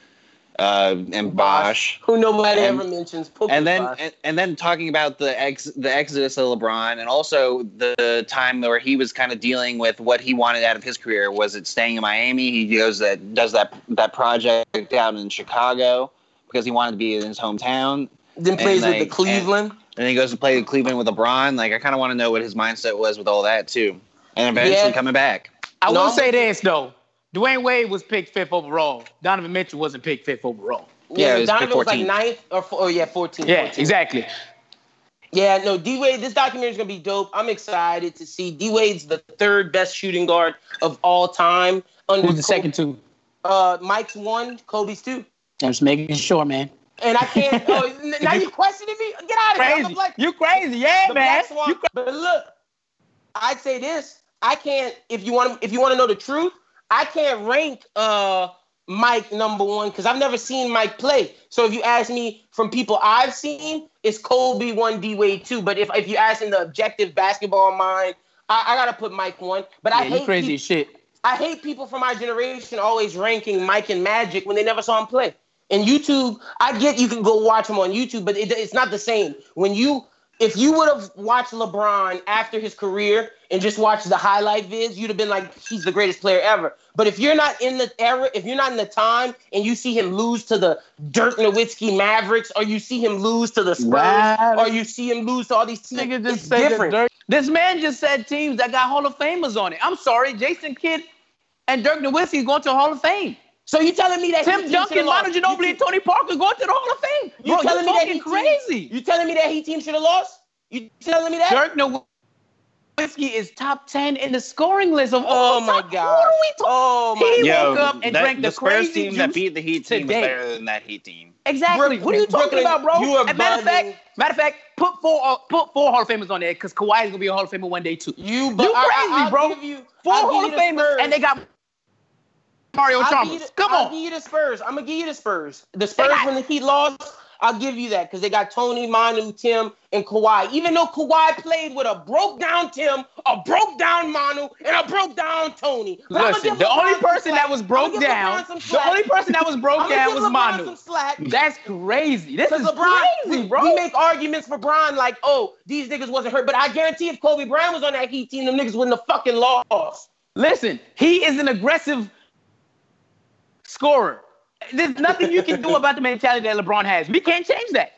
Bosh, who nobody ever mentions. And then talking about the exodus of LeBron, and also the time where he was kind of dealing with what he wanted out of his career. Was it staying in Miami? He goes does that project out in Chicago because he wanted to be in his hometown. Then plays with the Cleveland. And he goes to play with Cleveland with LeBron. Like, I kind of want to know what his mindset was with all that too. And eventually coming back. I will say this though. Dwyane Wade was picked 5th overall. Donovan Mitchell wasn't picked 5th overall. Yeah, Donovan was like 9th or 14th. Yeah, 14th. Exactly. Yeah, no, D-Wade, this documentary is going to be dope. I'm excited to see. D-Wade's the 3rd best shooting guard of all time. Who's the second two? Mike's 1, Kobe's 2. I'm just making sure, man. And I can't. Oh, now you questioning me? Get out of here. I'm like, you crazy. Yeah, man. But look, I'd say this. I can't, if you want to know the truth, I can't rank Mike number 1 because I've never seen Mike play. So if you ask me from people I've seen, it's Kobe 1, D-Wade 2. But if you ask in the objective basketball mind, I got to put Mike 1. But yeah, I hate people from my generation always ranking Mike and Magic when they never saw him play. And YouTube, I get you can go watch him on YouTube, but it's not the same. If you would have watched LeBron after his career and just watched the highlight vids, you'd have been like, he's the greatest player ever. But if you're not in the era, if you're not in the time and you see him lose to the Dirk Nowitzki Mavericks, or you see him lose to the Spurs, or you see him lose to all these teams, it's different. This man just said teams that got Hall of Famers on it. I'm sorry, Jason Kidd and Dirk Nowitzki going to the Hall of Fame. So you telling me that Tim Duncan, Manu Ginobili, and Tony Parker going to the Hall of Fame? Bro, you're fucking crazy. You telling me that Heat team should have lost? You telling me that? Dirk Nowitzki is top 10 in the scoring list of all time. Oh, my God. What are we talking about? Oh, my God. He woke up and drank the crazy juice. The Spurs team that beat the Heat team was better than that Heat team. Exactly. What are you talking about, bro? Matter of fact, put four Hall of Famers on there because Kawhi is going to be a Hall of Famer one day, too. You crazy, bro. 4 Hall of Famers, and they got Mario Chalmers. Come on. I'll give you the Spurs. I'm going to give you the Spurs. The Spurs, when the Heat lost, I'll give you that because they got Tony, Manu, Tim, and Kawhi. Even though Kawhi played with a broke-down Tim, a broke-down Manu, and a broke-down Tony. Listen, the only person that was broke down was Manu. That's crazy. This is crazy, bro. We make arguments for Bron like, oh, these niggas wasn't hurt. But I guarantee if Kobe Bryant was on that Heat team, them niggas wouldn't have fucking lost. Listen, he is an aggressive scorer. There's nothing you can do about the mentality that LeBron has. We can't change that.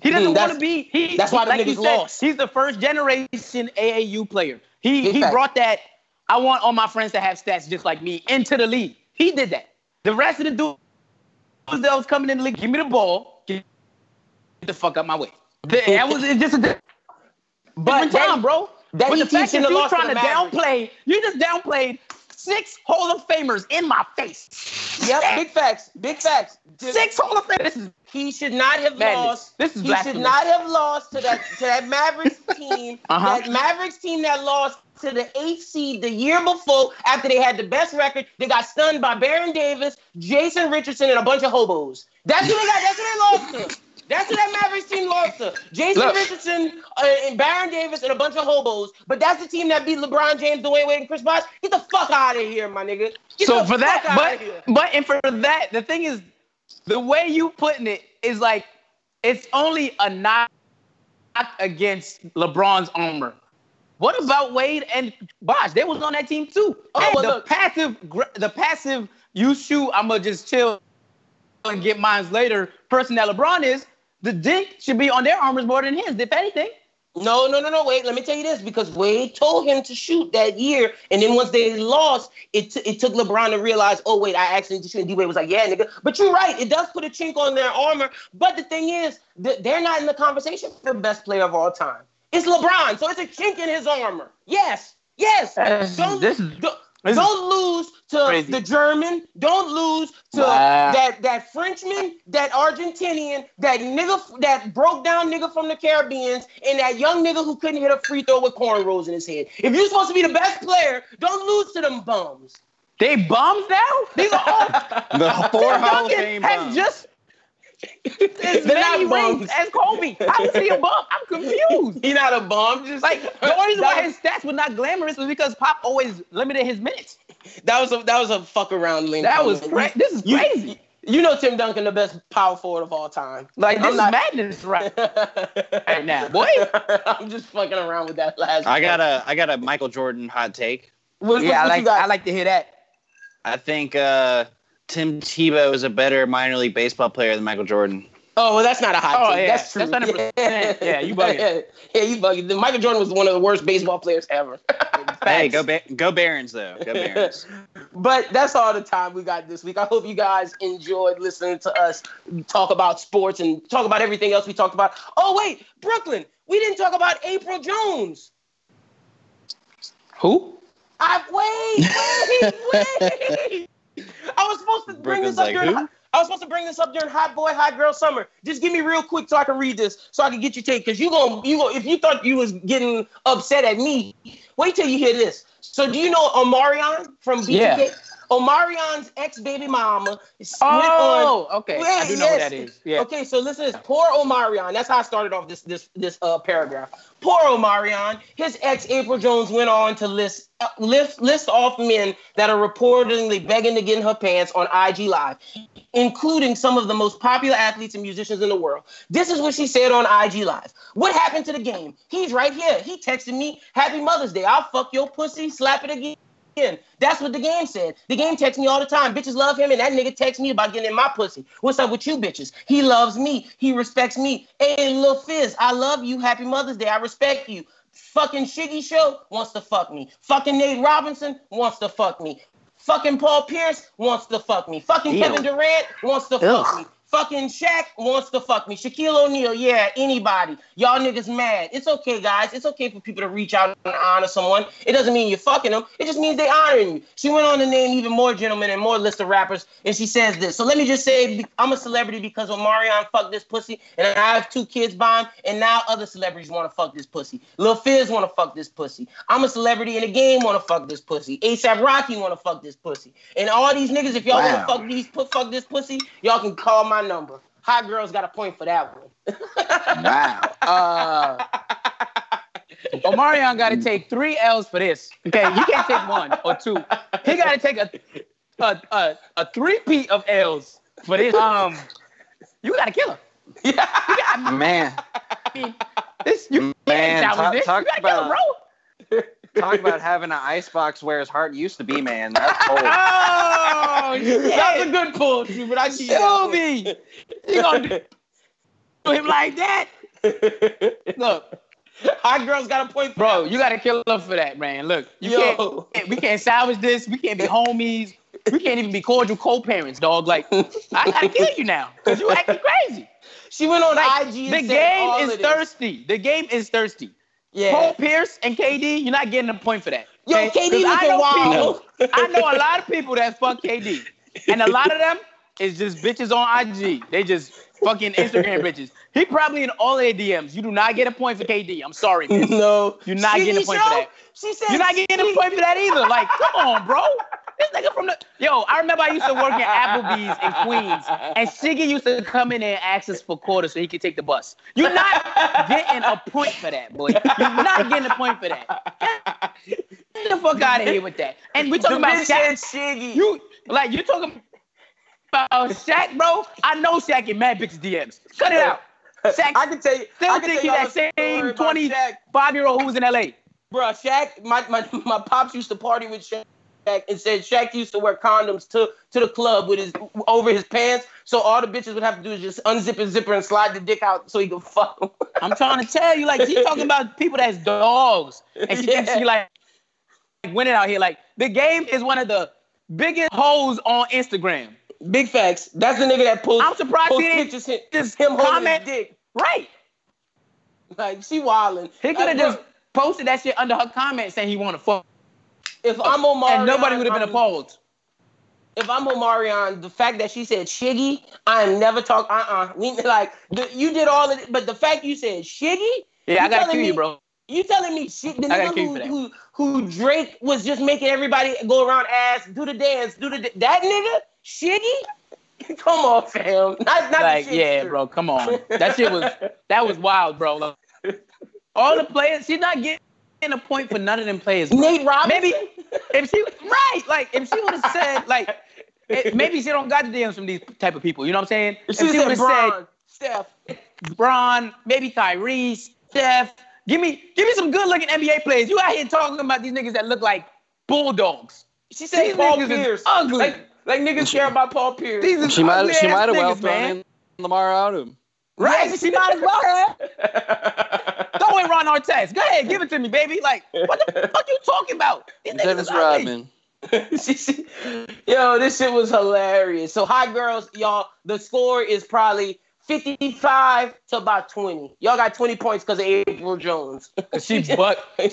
He doesn't want to be. That's why the niggas lost. He's the first generation AAU player. He brought that. I want all my friends to have stats just like me into the league. He did that. The rest of the dudes that was coming in the league, give me the ball, get the fuck out my way. That was it's just a different time, bro. That when the fact that you trying to downplay, you just downplayed 6 Hall of Famers in my face. Yep, big facts, big facts. 6 Hall of Famers. He should not have lost. This is he should not have lost to that Mavericks team. That Mavericks team that lost to the 8th seed the year before after they had the best record. They got stunned by Baron Davis, Jason Richardson, and a bunch of hobos. That's who they got. That's who they lost to. That's what that Mavericks team lost to. Jason Richardson and Baron Davis and a bunch of hobos. But that's the team that beat LeBron James, Dwyane Wade, and Chris Bosh. Get the fuck out of here, my nigga. For that, the thing is, the way you putting it is like it's only a knock against LeBron's armor. What about Wade and Bosh? They was on that team too. Oh, well, the passive, you shoot, I'ma just chill and get mines later. Person that LeBron is. The dick should be on their armors more than his, if anything. No. Wait, let me tell you this, because Wade told him to shoot that year, and then once they lost, it took LeBron to realize, oh, wait, I actually need to shoot. And D-Wade was like, yeah, nigga. But you're right. It does put a chink on their armor. But the thing is, they're not in the conversation for the best player of all time. It's LeBron, so it's a chink in his armor. Yes. Don't lose to crazy. The German. Don't lose to that Frenchman, that Argentinian, that nigga, that broke down nigga from the Caribbean, and that young nigga who couldn't hit a free throw with cornrows in his head. If you're supposed to be the best player, don't lose to them bums. They bums now? These are all the 4 Hall of Fame bums. Just as many rings as Kobe. How is he a bum? I'm confused. He's not a bum. Just like the only reason why his stats were not glamorous was because Pop always limited his minutes. That was a fuck around link. That was crazy. This is crazy. You know Tim Duncan, the best power forward of all time. Like this is madness right now, boy. I'm just fucking around with that last. I got a Michael Jordan hot take. I like to hear that. I think. Tim Tebow is a better minor league baseball player than Michael Jordan. Oh, well, that's not a hot take. Yeah. That's true. That's 100%. Yeah, you bugging. Yeah, you bugging. Michael Jordan was one of the worst baseball players ever. Hey, go Barons, though. Go Barons. But that's all the time we got this week. I hope you guys enjoyed listening to us talk about sports and talk about everything else we talked about. Oh, wait, Brooklyn, we didn't talk about April Jones. Who? Wait. I was supposed to bring Brooklyn's this up like during. I was supposed to bring this up during Hot Boy, Hot Girl Summer. Just give me real quick so I can read this, so I can get your take. Because if you thought you was getting upset at me, wait till you hear this. So do you know Omarion from BTK? Yeah. Omarion's ex-baby mama. Okay. Yeah, I do know what that is. Yeah. Okay, so listen to this. Poor Omarion. That's how I started off this paragraph. Poor Omarion. His ex, April Jones, went on to list off men that are reportedly begging to get in her pants on IG Live, including some of the most popular athletes and musicians in the world. This is what she said on IG Live. What happened to the game? He's right here. He texted me, Happy Mother's Day. I'll fuck your pussy, slap it again. That's what the game said. The game texts me all the time. Bitches love him, and that nigga texts me about getting in my pussy. What's up with you bitches? He loves me. He respects me. Hey, Lil Fizz, I love you. Happy Mother's Day. I respect you. Fucking Shiggy Show wants to fuck me. Fucking Nate Robinson wants to fuck me. Fucking Paul Pierce wants to fuck me. Fucking Kevin Durant wants to fuck me. Fucking Shaq wants to fuck me. Shaquille O'Neal, yeah, anybody. Y'all niggas mad. It's okay, guys. It's okay for people to reach out and honor someone. It doesn't mean you're fucking them. It just means they honoring you. She went on to name even more gentlemen and more list of rappers, and she says this. So let me just say, I'm a celebrity because Omarion fucked this pussy, and I have 2 kids by him, and now other celebrities want to fuck this pussy. Lil Fizz want to fuck this pussy. I'm a celebrity in the game want to fuck this pussy. A$AP Rocky want to fuck this pussy. And all these niggas, if y'all want to fuck this pussy, y'all can call my number. Hot girls got a point for that one. Wow. Omarion got to take 3 L's for this. Okay, he can't take 1 or 2. He got to take a 3-peat of L's for this. You got to kill him. Man. This you man. Talk about having an icebox where his heart used to be, man. That's cold. Oh, yeah. That's a good poetry, but I can't. Show me. You gonna do him like that? Look, hot girls got a point for that. You gotta kill her for that, man. Look, we can't salvage this. We can't be homies. We can't even be cordial co-parents, dog. Like, I gotta kill you now because you acting crazy. She went on like, IG and the said game all is of thirsty. This. The game is thirsty. Yeah. Paul Pierce and KD, you're not getting a point for that. Yo, okay? KD looking wild. I know a lot of people that fuck KD, and a lot of them is just bitches on IG. They just fucking Instagram bitches. He probably in all their DMs. You do not get a point for KD. I'm sorry. Man. No, you're not getting a point for that. She said you're not getting a point for that either. Like, come on, bro. This nigga from the... Yo, I remember I used to work at Applebee's in Queens, and Siggy used to come in and ask us for quarters so he could take the bus. You're not getting a point for that, boy. You're not getting a point for that. Get the fuck out of here with that. And we're talking about Shaq. You're talking about Shaq, bro? I know Shaq in mad bitches DMs. Cut it out. Shaq, I can tell you. Still thinking that same 25-year-old who was in L.A. Bro, Shaq, my pops used to party with Shaq. And said Shaq used to wear condoms to the club with his over his pants, so all the bitches would have to do is just unzip his zipper and slide the dick out so he could fuck them. I'm trying to tell you, like, she's talking about people that's dogs, and she thinks she like winning out here. Like, the game is one of the biggest hoes on Instagram. Big facts. That's the nigga that pulls. I'm surprised he didn't just him holding his dick. Right. Like, she wildin'. He could have just posted that shit under her comment saying he want to fuck. If I'm Omarion, and nobody would have been appalled. If I'm Omarion, the fact that she said Shiggy, I am never talking. You did all of it, but the fact you said Shiggy, yeah, I gotta kill you, bro. You telling me shit? The nigga who Drake was just making everybody go around ass, do the dance, that nigga Shiggy? Come on, fam. Not like, yeah, true. Bro. Come on, that was wild, bro. Like, all the players, she's not getting a point for none of them players. Nate Robinson? Maybe if she would have said maybe she don't got the DMs from these type of people. You know what I'm saying? If she would have said Steph, Bron, maybe Kyrie, Steph. Give me some good looking NBA players. You out here talking about these niggas that look like bulldogs. She said these Paul Pierce is ugly. Like niggas care about Paul Pierce. She might have well thrown Lamar out of him. Right, she might as well have. Throw in Ron Artest. Go ahead, give it to me, baby. Like, what the fuck you talking about? Dennis Rodman. Yo, this shit was hilarious. So, hi, girls, y'all. The score is probably 55 to about 20. Y'all got 20 points because of April Jones. She violated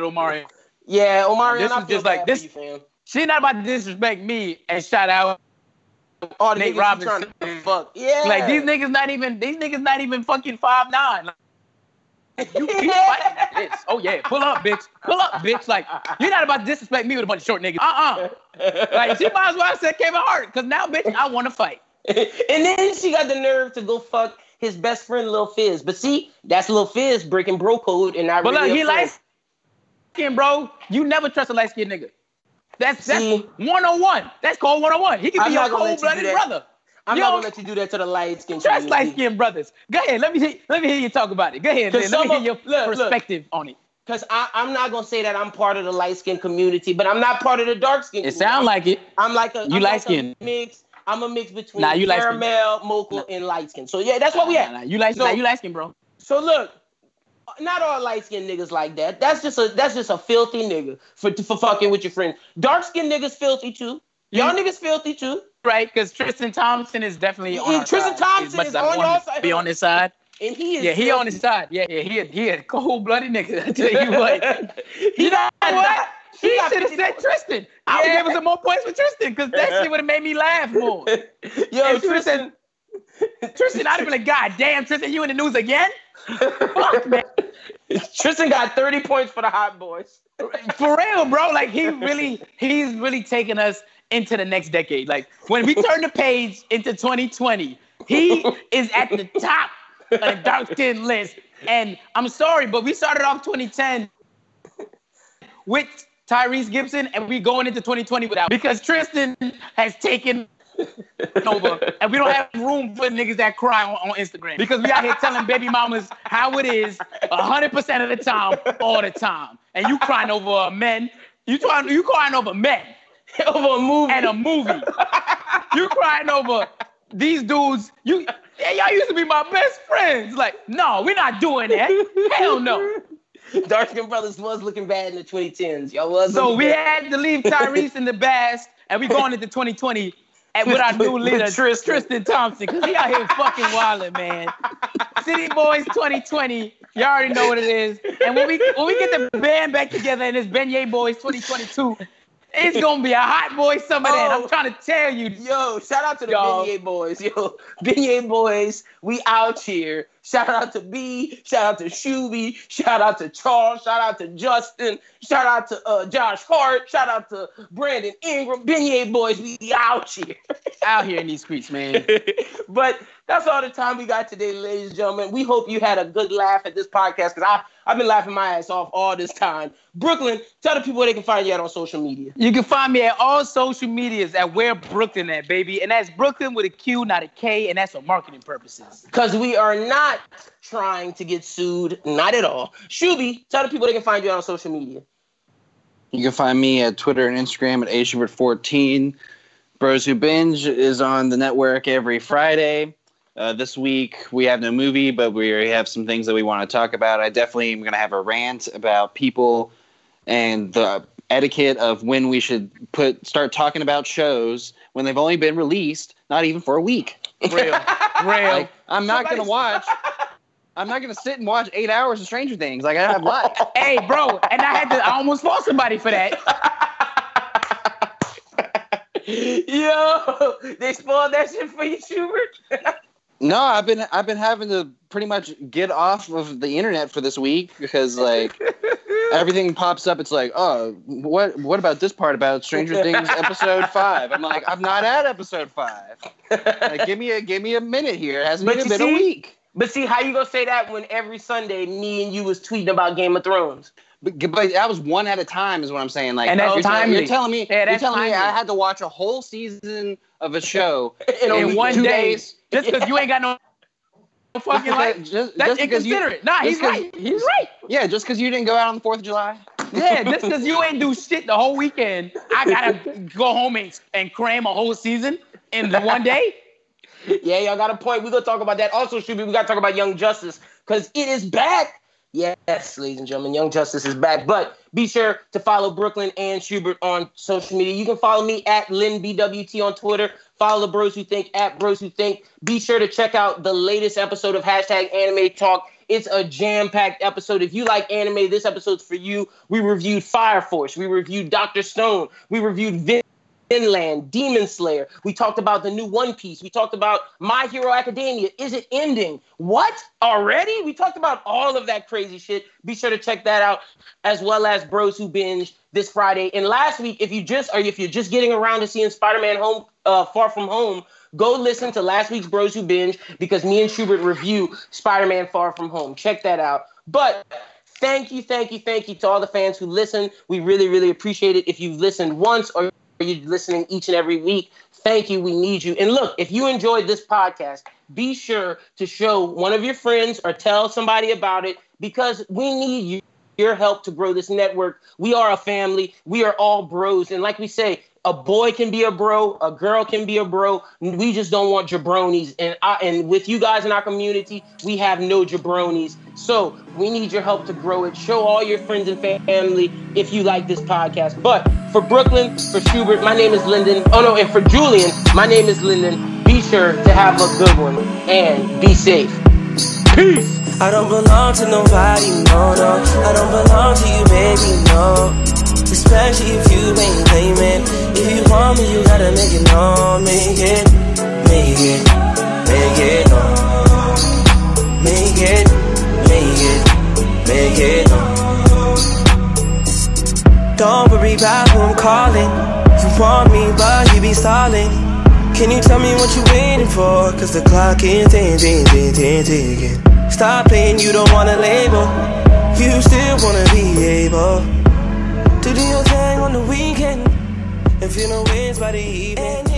Omarion. Yeah, Omarion. This is just like this. She's not about to disrespect me and shout out. All the Nate Robinson, fuck yeah! Like, these niggas not even fucking 5'9". Like, you fighting this? Oh yeah, pull up, bitch! Like, you're not about to disrespect me with a bunch of short niggas. Like, she might as well have said Kevin Hart, cause now, bitch, I want to fight. And then she got the nerve to go fuck his best friend, Lil Fizz. But see, that's Lil Fizz breaking bro code, and look, he light skin, bro. You never trust a light skin nigga. That's 101. That's called 101. He can be your cold-blooded brother. I'm not gonna let you do that to the light-skinned. Trust light-skinned brothers. Go ahead. Let me hear you talk about it. Go ahead. Let me hear your perspective on it. Because I'm not gonna say that I'm part of the light-skinned community, but I'm not part of the dark-skinned community. It sounds like it. I'm like a light-skinned mix. I'm a mix between caramel, mocha, and light-skinned. So yeah, that's what we at. You light-skinned, bro. So look. Not all light-skinned niggas like that. That's just a filthy nigga for fucking with your friends. Dark-skinned niggas filthy, too. Y'all niggas filthy, too. Right, because Tristan Thompson is definitely on our Tristan side. Thompson is on y'all side. Be on his side. And he is filthy. He on his side. Yeah, he a cold-blooded nigga. I tell you what. You know what? He should have said Tristan. I would have given some more points for Tristan, because that shit would have made me laugh more. Yo, Tristan, I'd have been like, God damn, Tristan, you in the news again? Fuck, man. Tristan got 30 points for the hot boys. For real, bro. Like, he's really taking us into the next decade. Like, when we turn the page into 2020, he is at the top of the dark skin list. And I'm sorry, but we started off 2010 with Tyrese Gibson, and we going into 2020 without, because Tristan has taken over, and we don't have room for niggas that cry on Instagram, because we out here telling baby mamas how it is 100% of the time, all the time, and you crying over men. You crying over men, over a movie. You crying over these dudes. Y'all used to be my best friends. Like, no, we're not doing that. Hell no. Dark Skin Brothers was looking bad in the 2010s. Y'all was so we bad. Had to leave Tyrese in the past, and we going into 2020 with our new leader, Tristan Thompson, because he out here fucking wilding, man. City Boys 2020, you already know what it is. And when we get the band back together and it's Beignet Boys 2022, it's going to be a hot boy summer then. I'm trying to tell you. Yo, shout out to the Beignet Boys. Yo, Beignet Boys, we out here. Shout out to B. Shout out to Shuby. Shout out to Charles. Shout out to Justin. Shout out to Josh Hart. Shout out to Brandon Ingram. Beignet Boys, we out here. Out here in these streets, man. But that's all the time we got today, ladies and gentlemen. We hope you had a good laugh at this podcast, because I've been laughing my ass off all this time. Brooklyn, tell the people where they can find you at on social media. You can find me at all social medias at Where Brooklyn At, baby. And that's Brooklyn with a Q, not a K, and that's for marketing purposes. Because we are not trying to get sued, not at all. Shuby, tell the people they can find you on social media. You can find me at Twitter and Instagram at ashubert14. Bros Who Binge is on the network every Friday. This week, we have no movie, but we have some things that we want to talk about. I definitely am going to have a rant about people and the etiquette of when we should start talking about shows when they've only been released, not even for a week. Real. Like, I'm not going to sit and watch 8 hours of Stranger Things. Like, I have life. Hey, bro, and I almost fought somebody for that. Yo, they spoiled that shit for you, Schubert? No, I've been having to pretty much get off of the internet for this week because like everything pops up. It's like, oh, what about this part about Stranger Things episode 5? I'm like, I'm not at episode 5. Like, give me a minute here. It hasn't been a week. But see, how you gonna say that when every Sunday me and you was tweeting about Game of Thrones? But that was one at a time, is what I'm saying. Like, and that's you're telling me I had to watch a whole season of a show in 1 day, just because you ain't got no fucking life. That's inconsiderate. Nah, he's right. He's right. Yeah, just because you didn't go out on the 4th of July. Yeah, just because you ain't do shit the whole weekend, I gotta go home and cram a whole season in 1 day. Yeah, y'all got a point. We're gonna talk about that. Also, Shuby, we gotta talk about Young Justice because it is back. Yes, ladies and gentlemen, Young Justice is back. But be sure to follow Brooklyn and Schubert on social media. You can follow me at LynnBWT on Twitter. Follow the Bros Who Think at Bros Who Think. Be sure to check out the latest episode of #AnimeTalk. It's a jam-packed episode. If you like anime, this episode's for you. We reviewed Fire Force. We reviewed Dr. Stone. We reviewed Vinland, Demon Slayer. We talked about the new One Piece. We talked about My Hero Academia. Is it ending? What? Already? We talked about all of that crazy shit. Be sure to check that out, as well as Bros Who Binge this Friday. And last week, if you're just getting around to seeing Spider-Man Far From Home, go listen to last week's Bros Who Binge, because me and Schubert review Spider-Man Far From Home. Check that out. But thank you to all the fans who listen. We really, really appreciate it. If you've listened once or you're listening each and every week, thank you. We need you. And look, if you enjoyed this podcast, be sure to show one of your friends or tell somebody about it, because we need your help to grow this network. We are a family. We are all bros. And like we say, a boy can be a bro. A girl can be a bro. We just don't want jabronis. And with you guys in our community, we have no jabronis. So we need your help to grow it. Show all your friends and family if you like this podcast. But for Brooklyn, for Schubert, my name is Lyndon. And for Julian, my name is Lyndon. Be sure to have a good one and be safe. Peace. I don't belong to nobody, no, no. I don't belong to you, baby, no. Especially if you ain't claiming. If you want me, you gotta make it known. Make it known. Don't worry about who I'm calling. You want me, but you be stalling. Can you tell me what you waiting for? Cause the clock is ticking. Stop playing, you don't wanna label. You still wanna be able to do your thing on the weekend and feel no ways by the evening.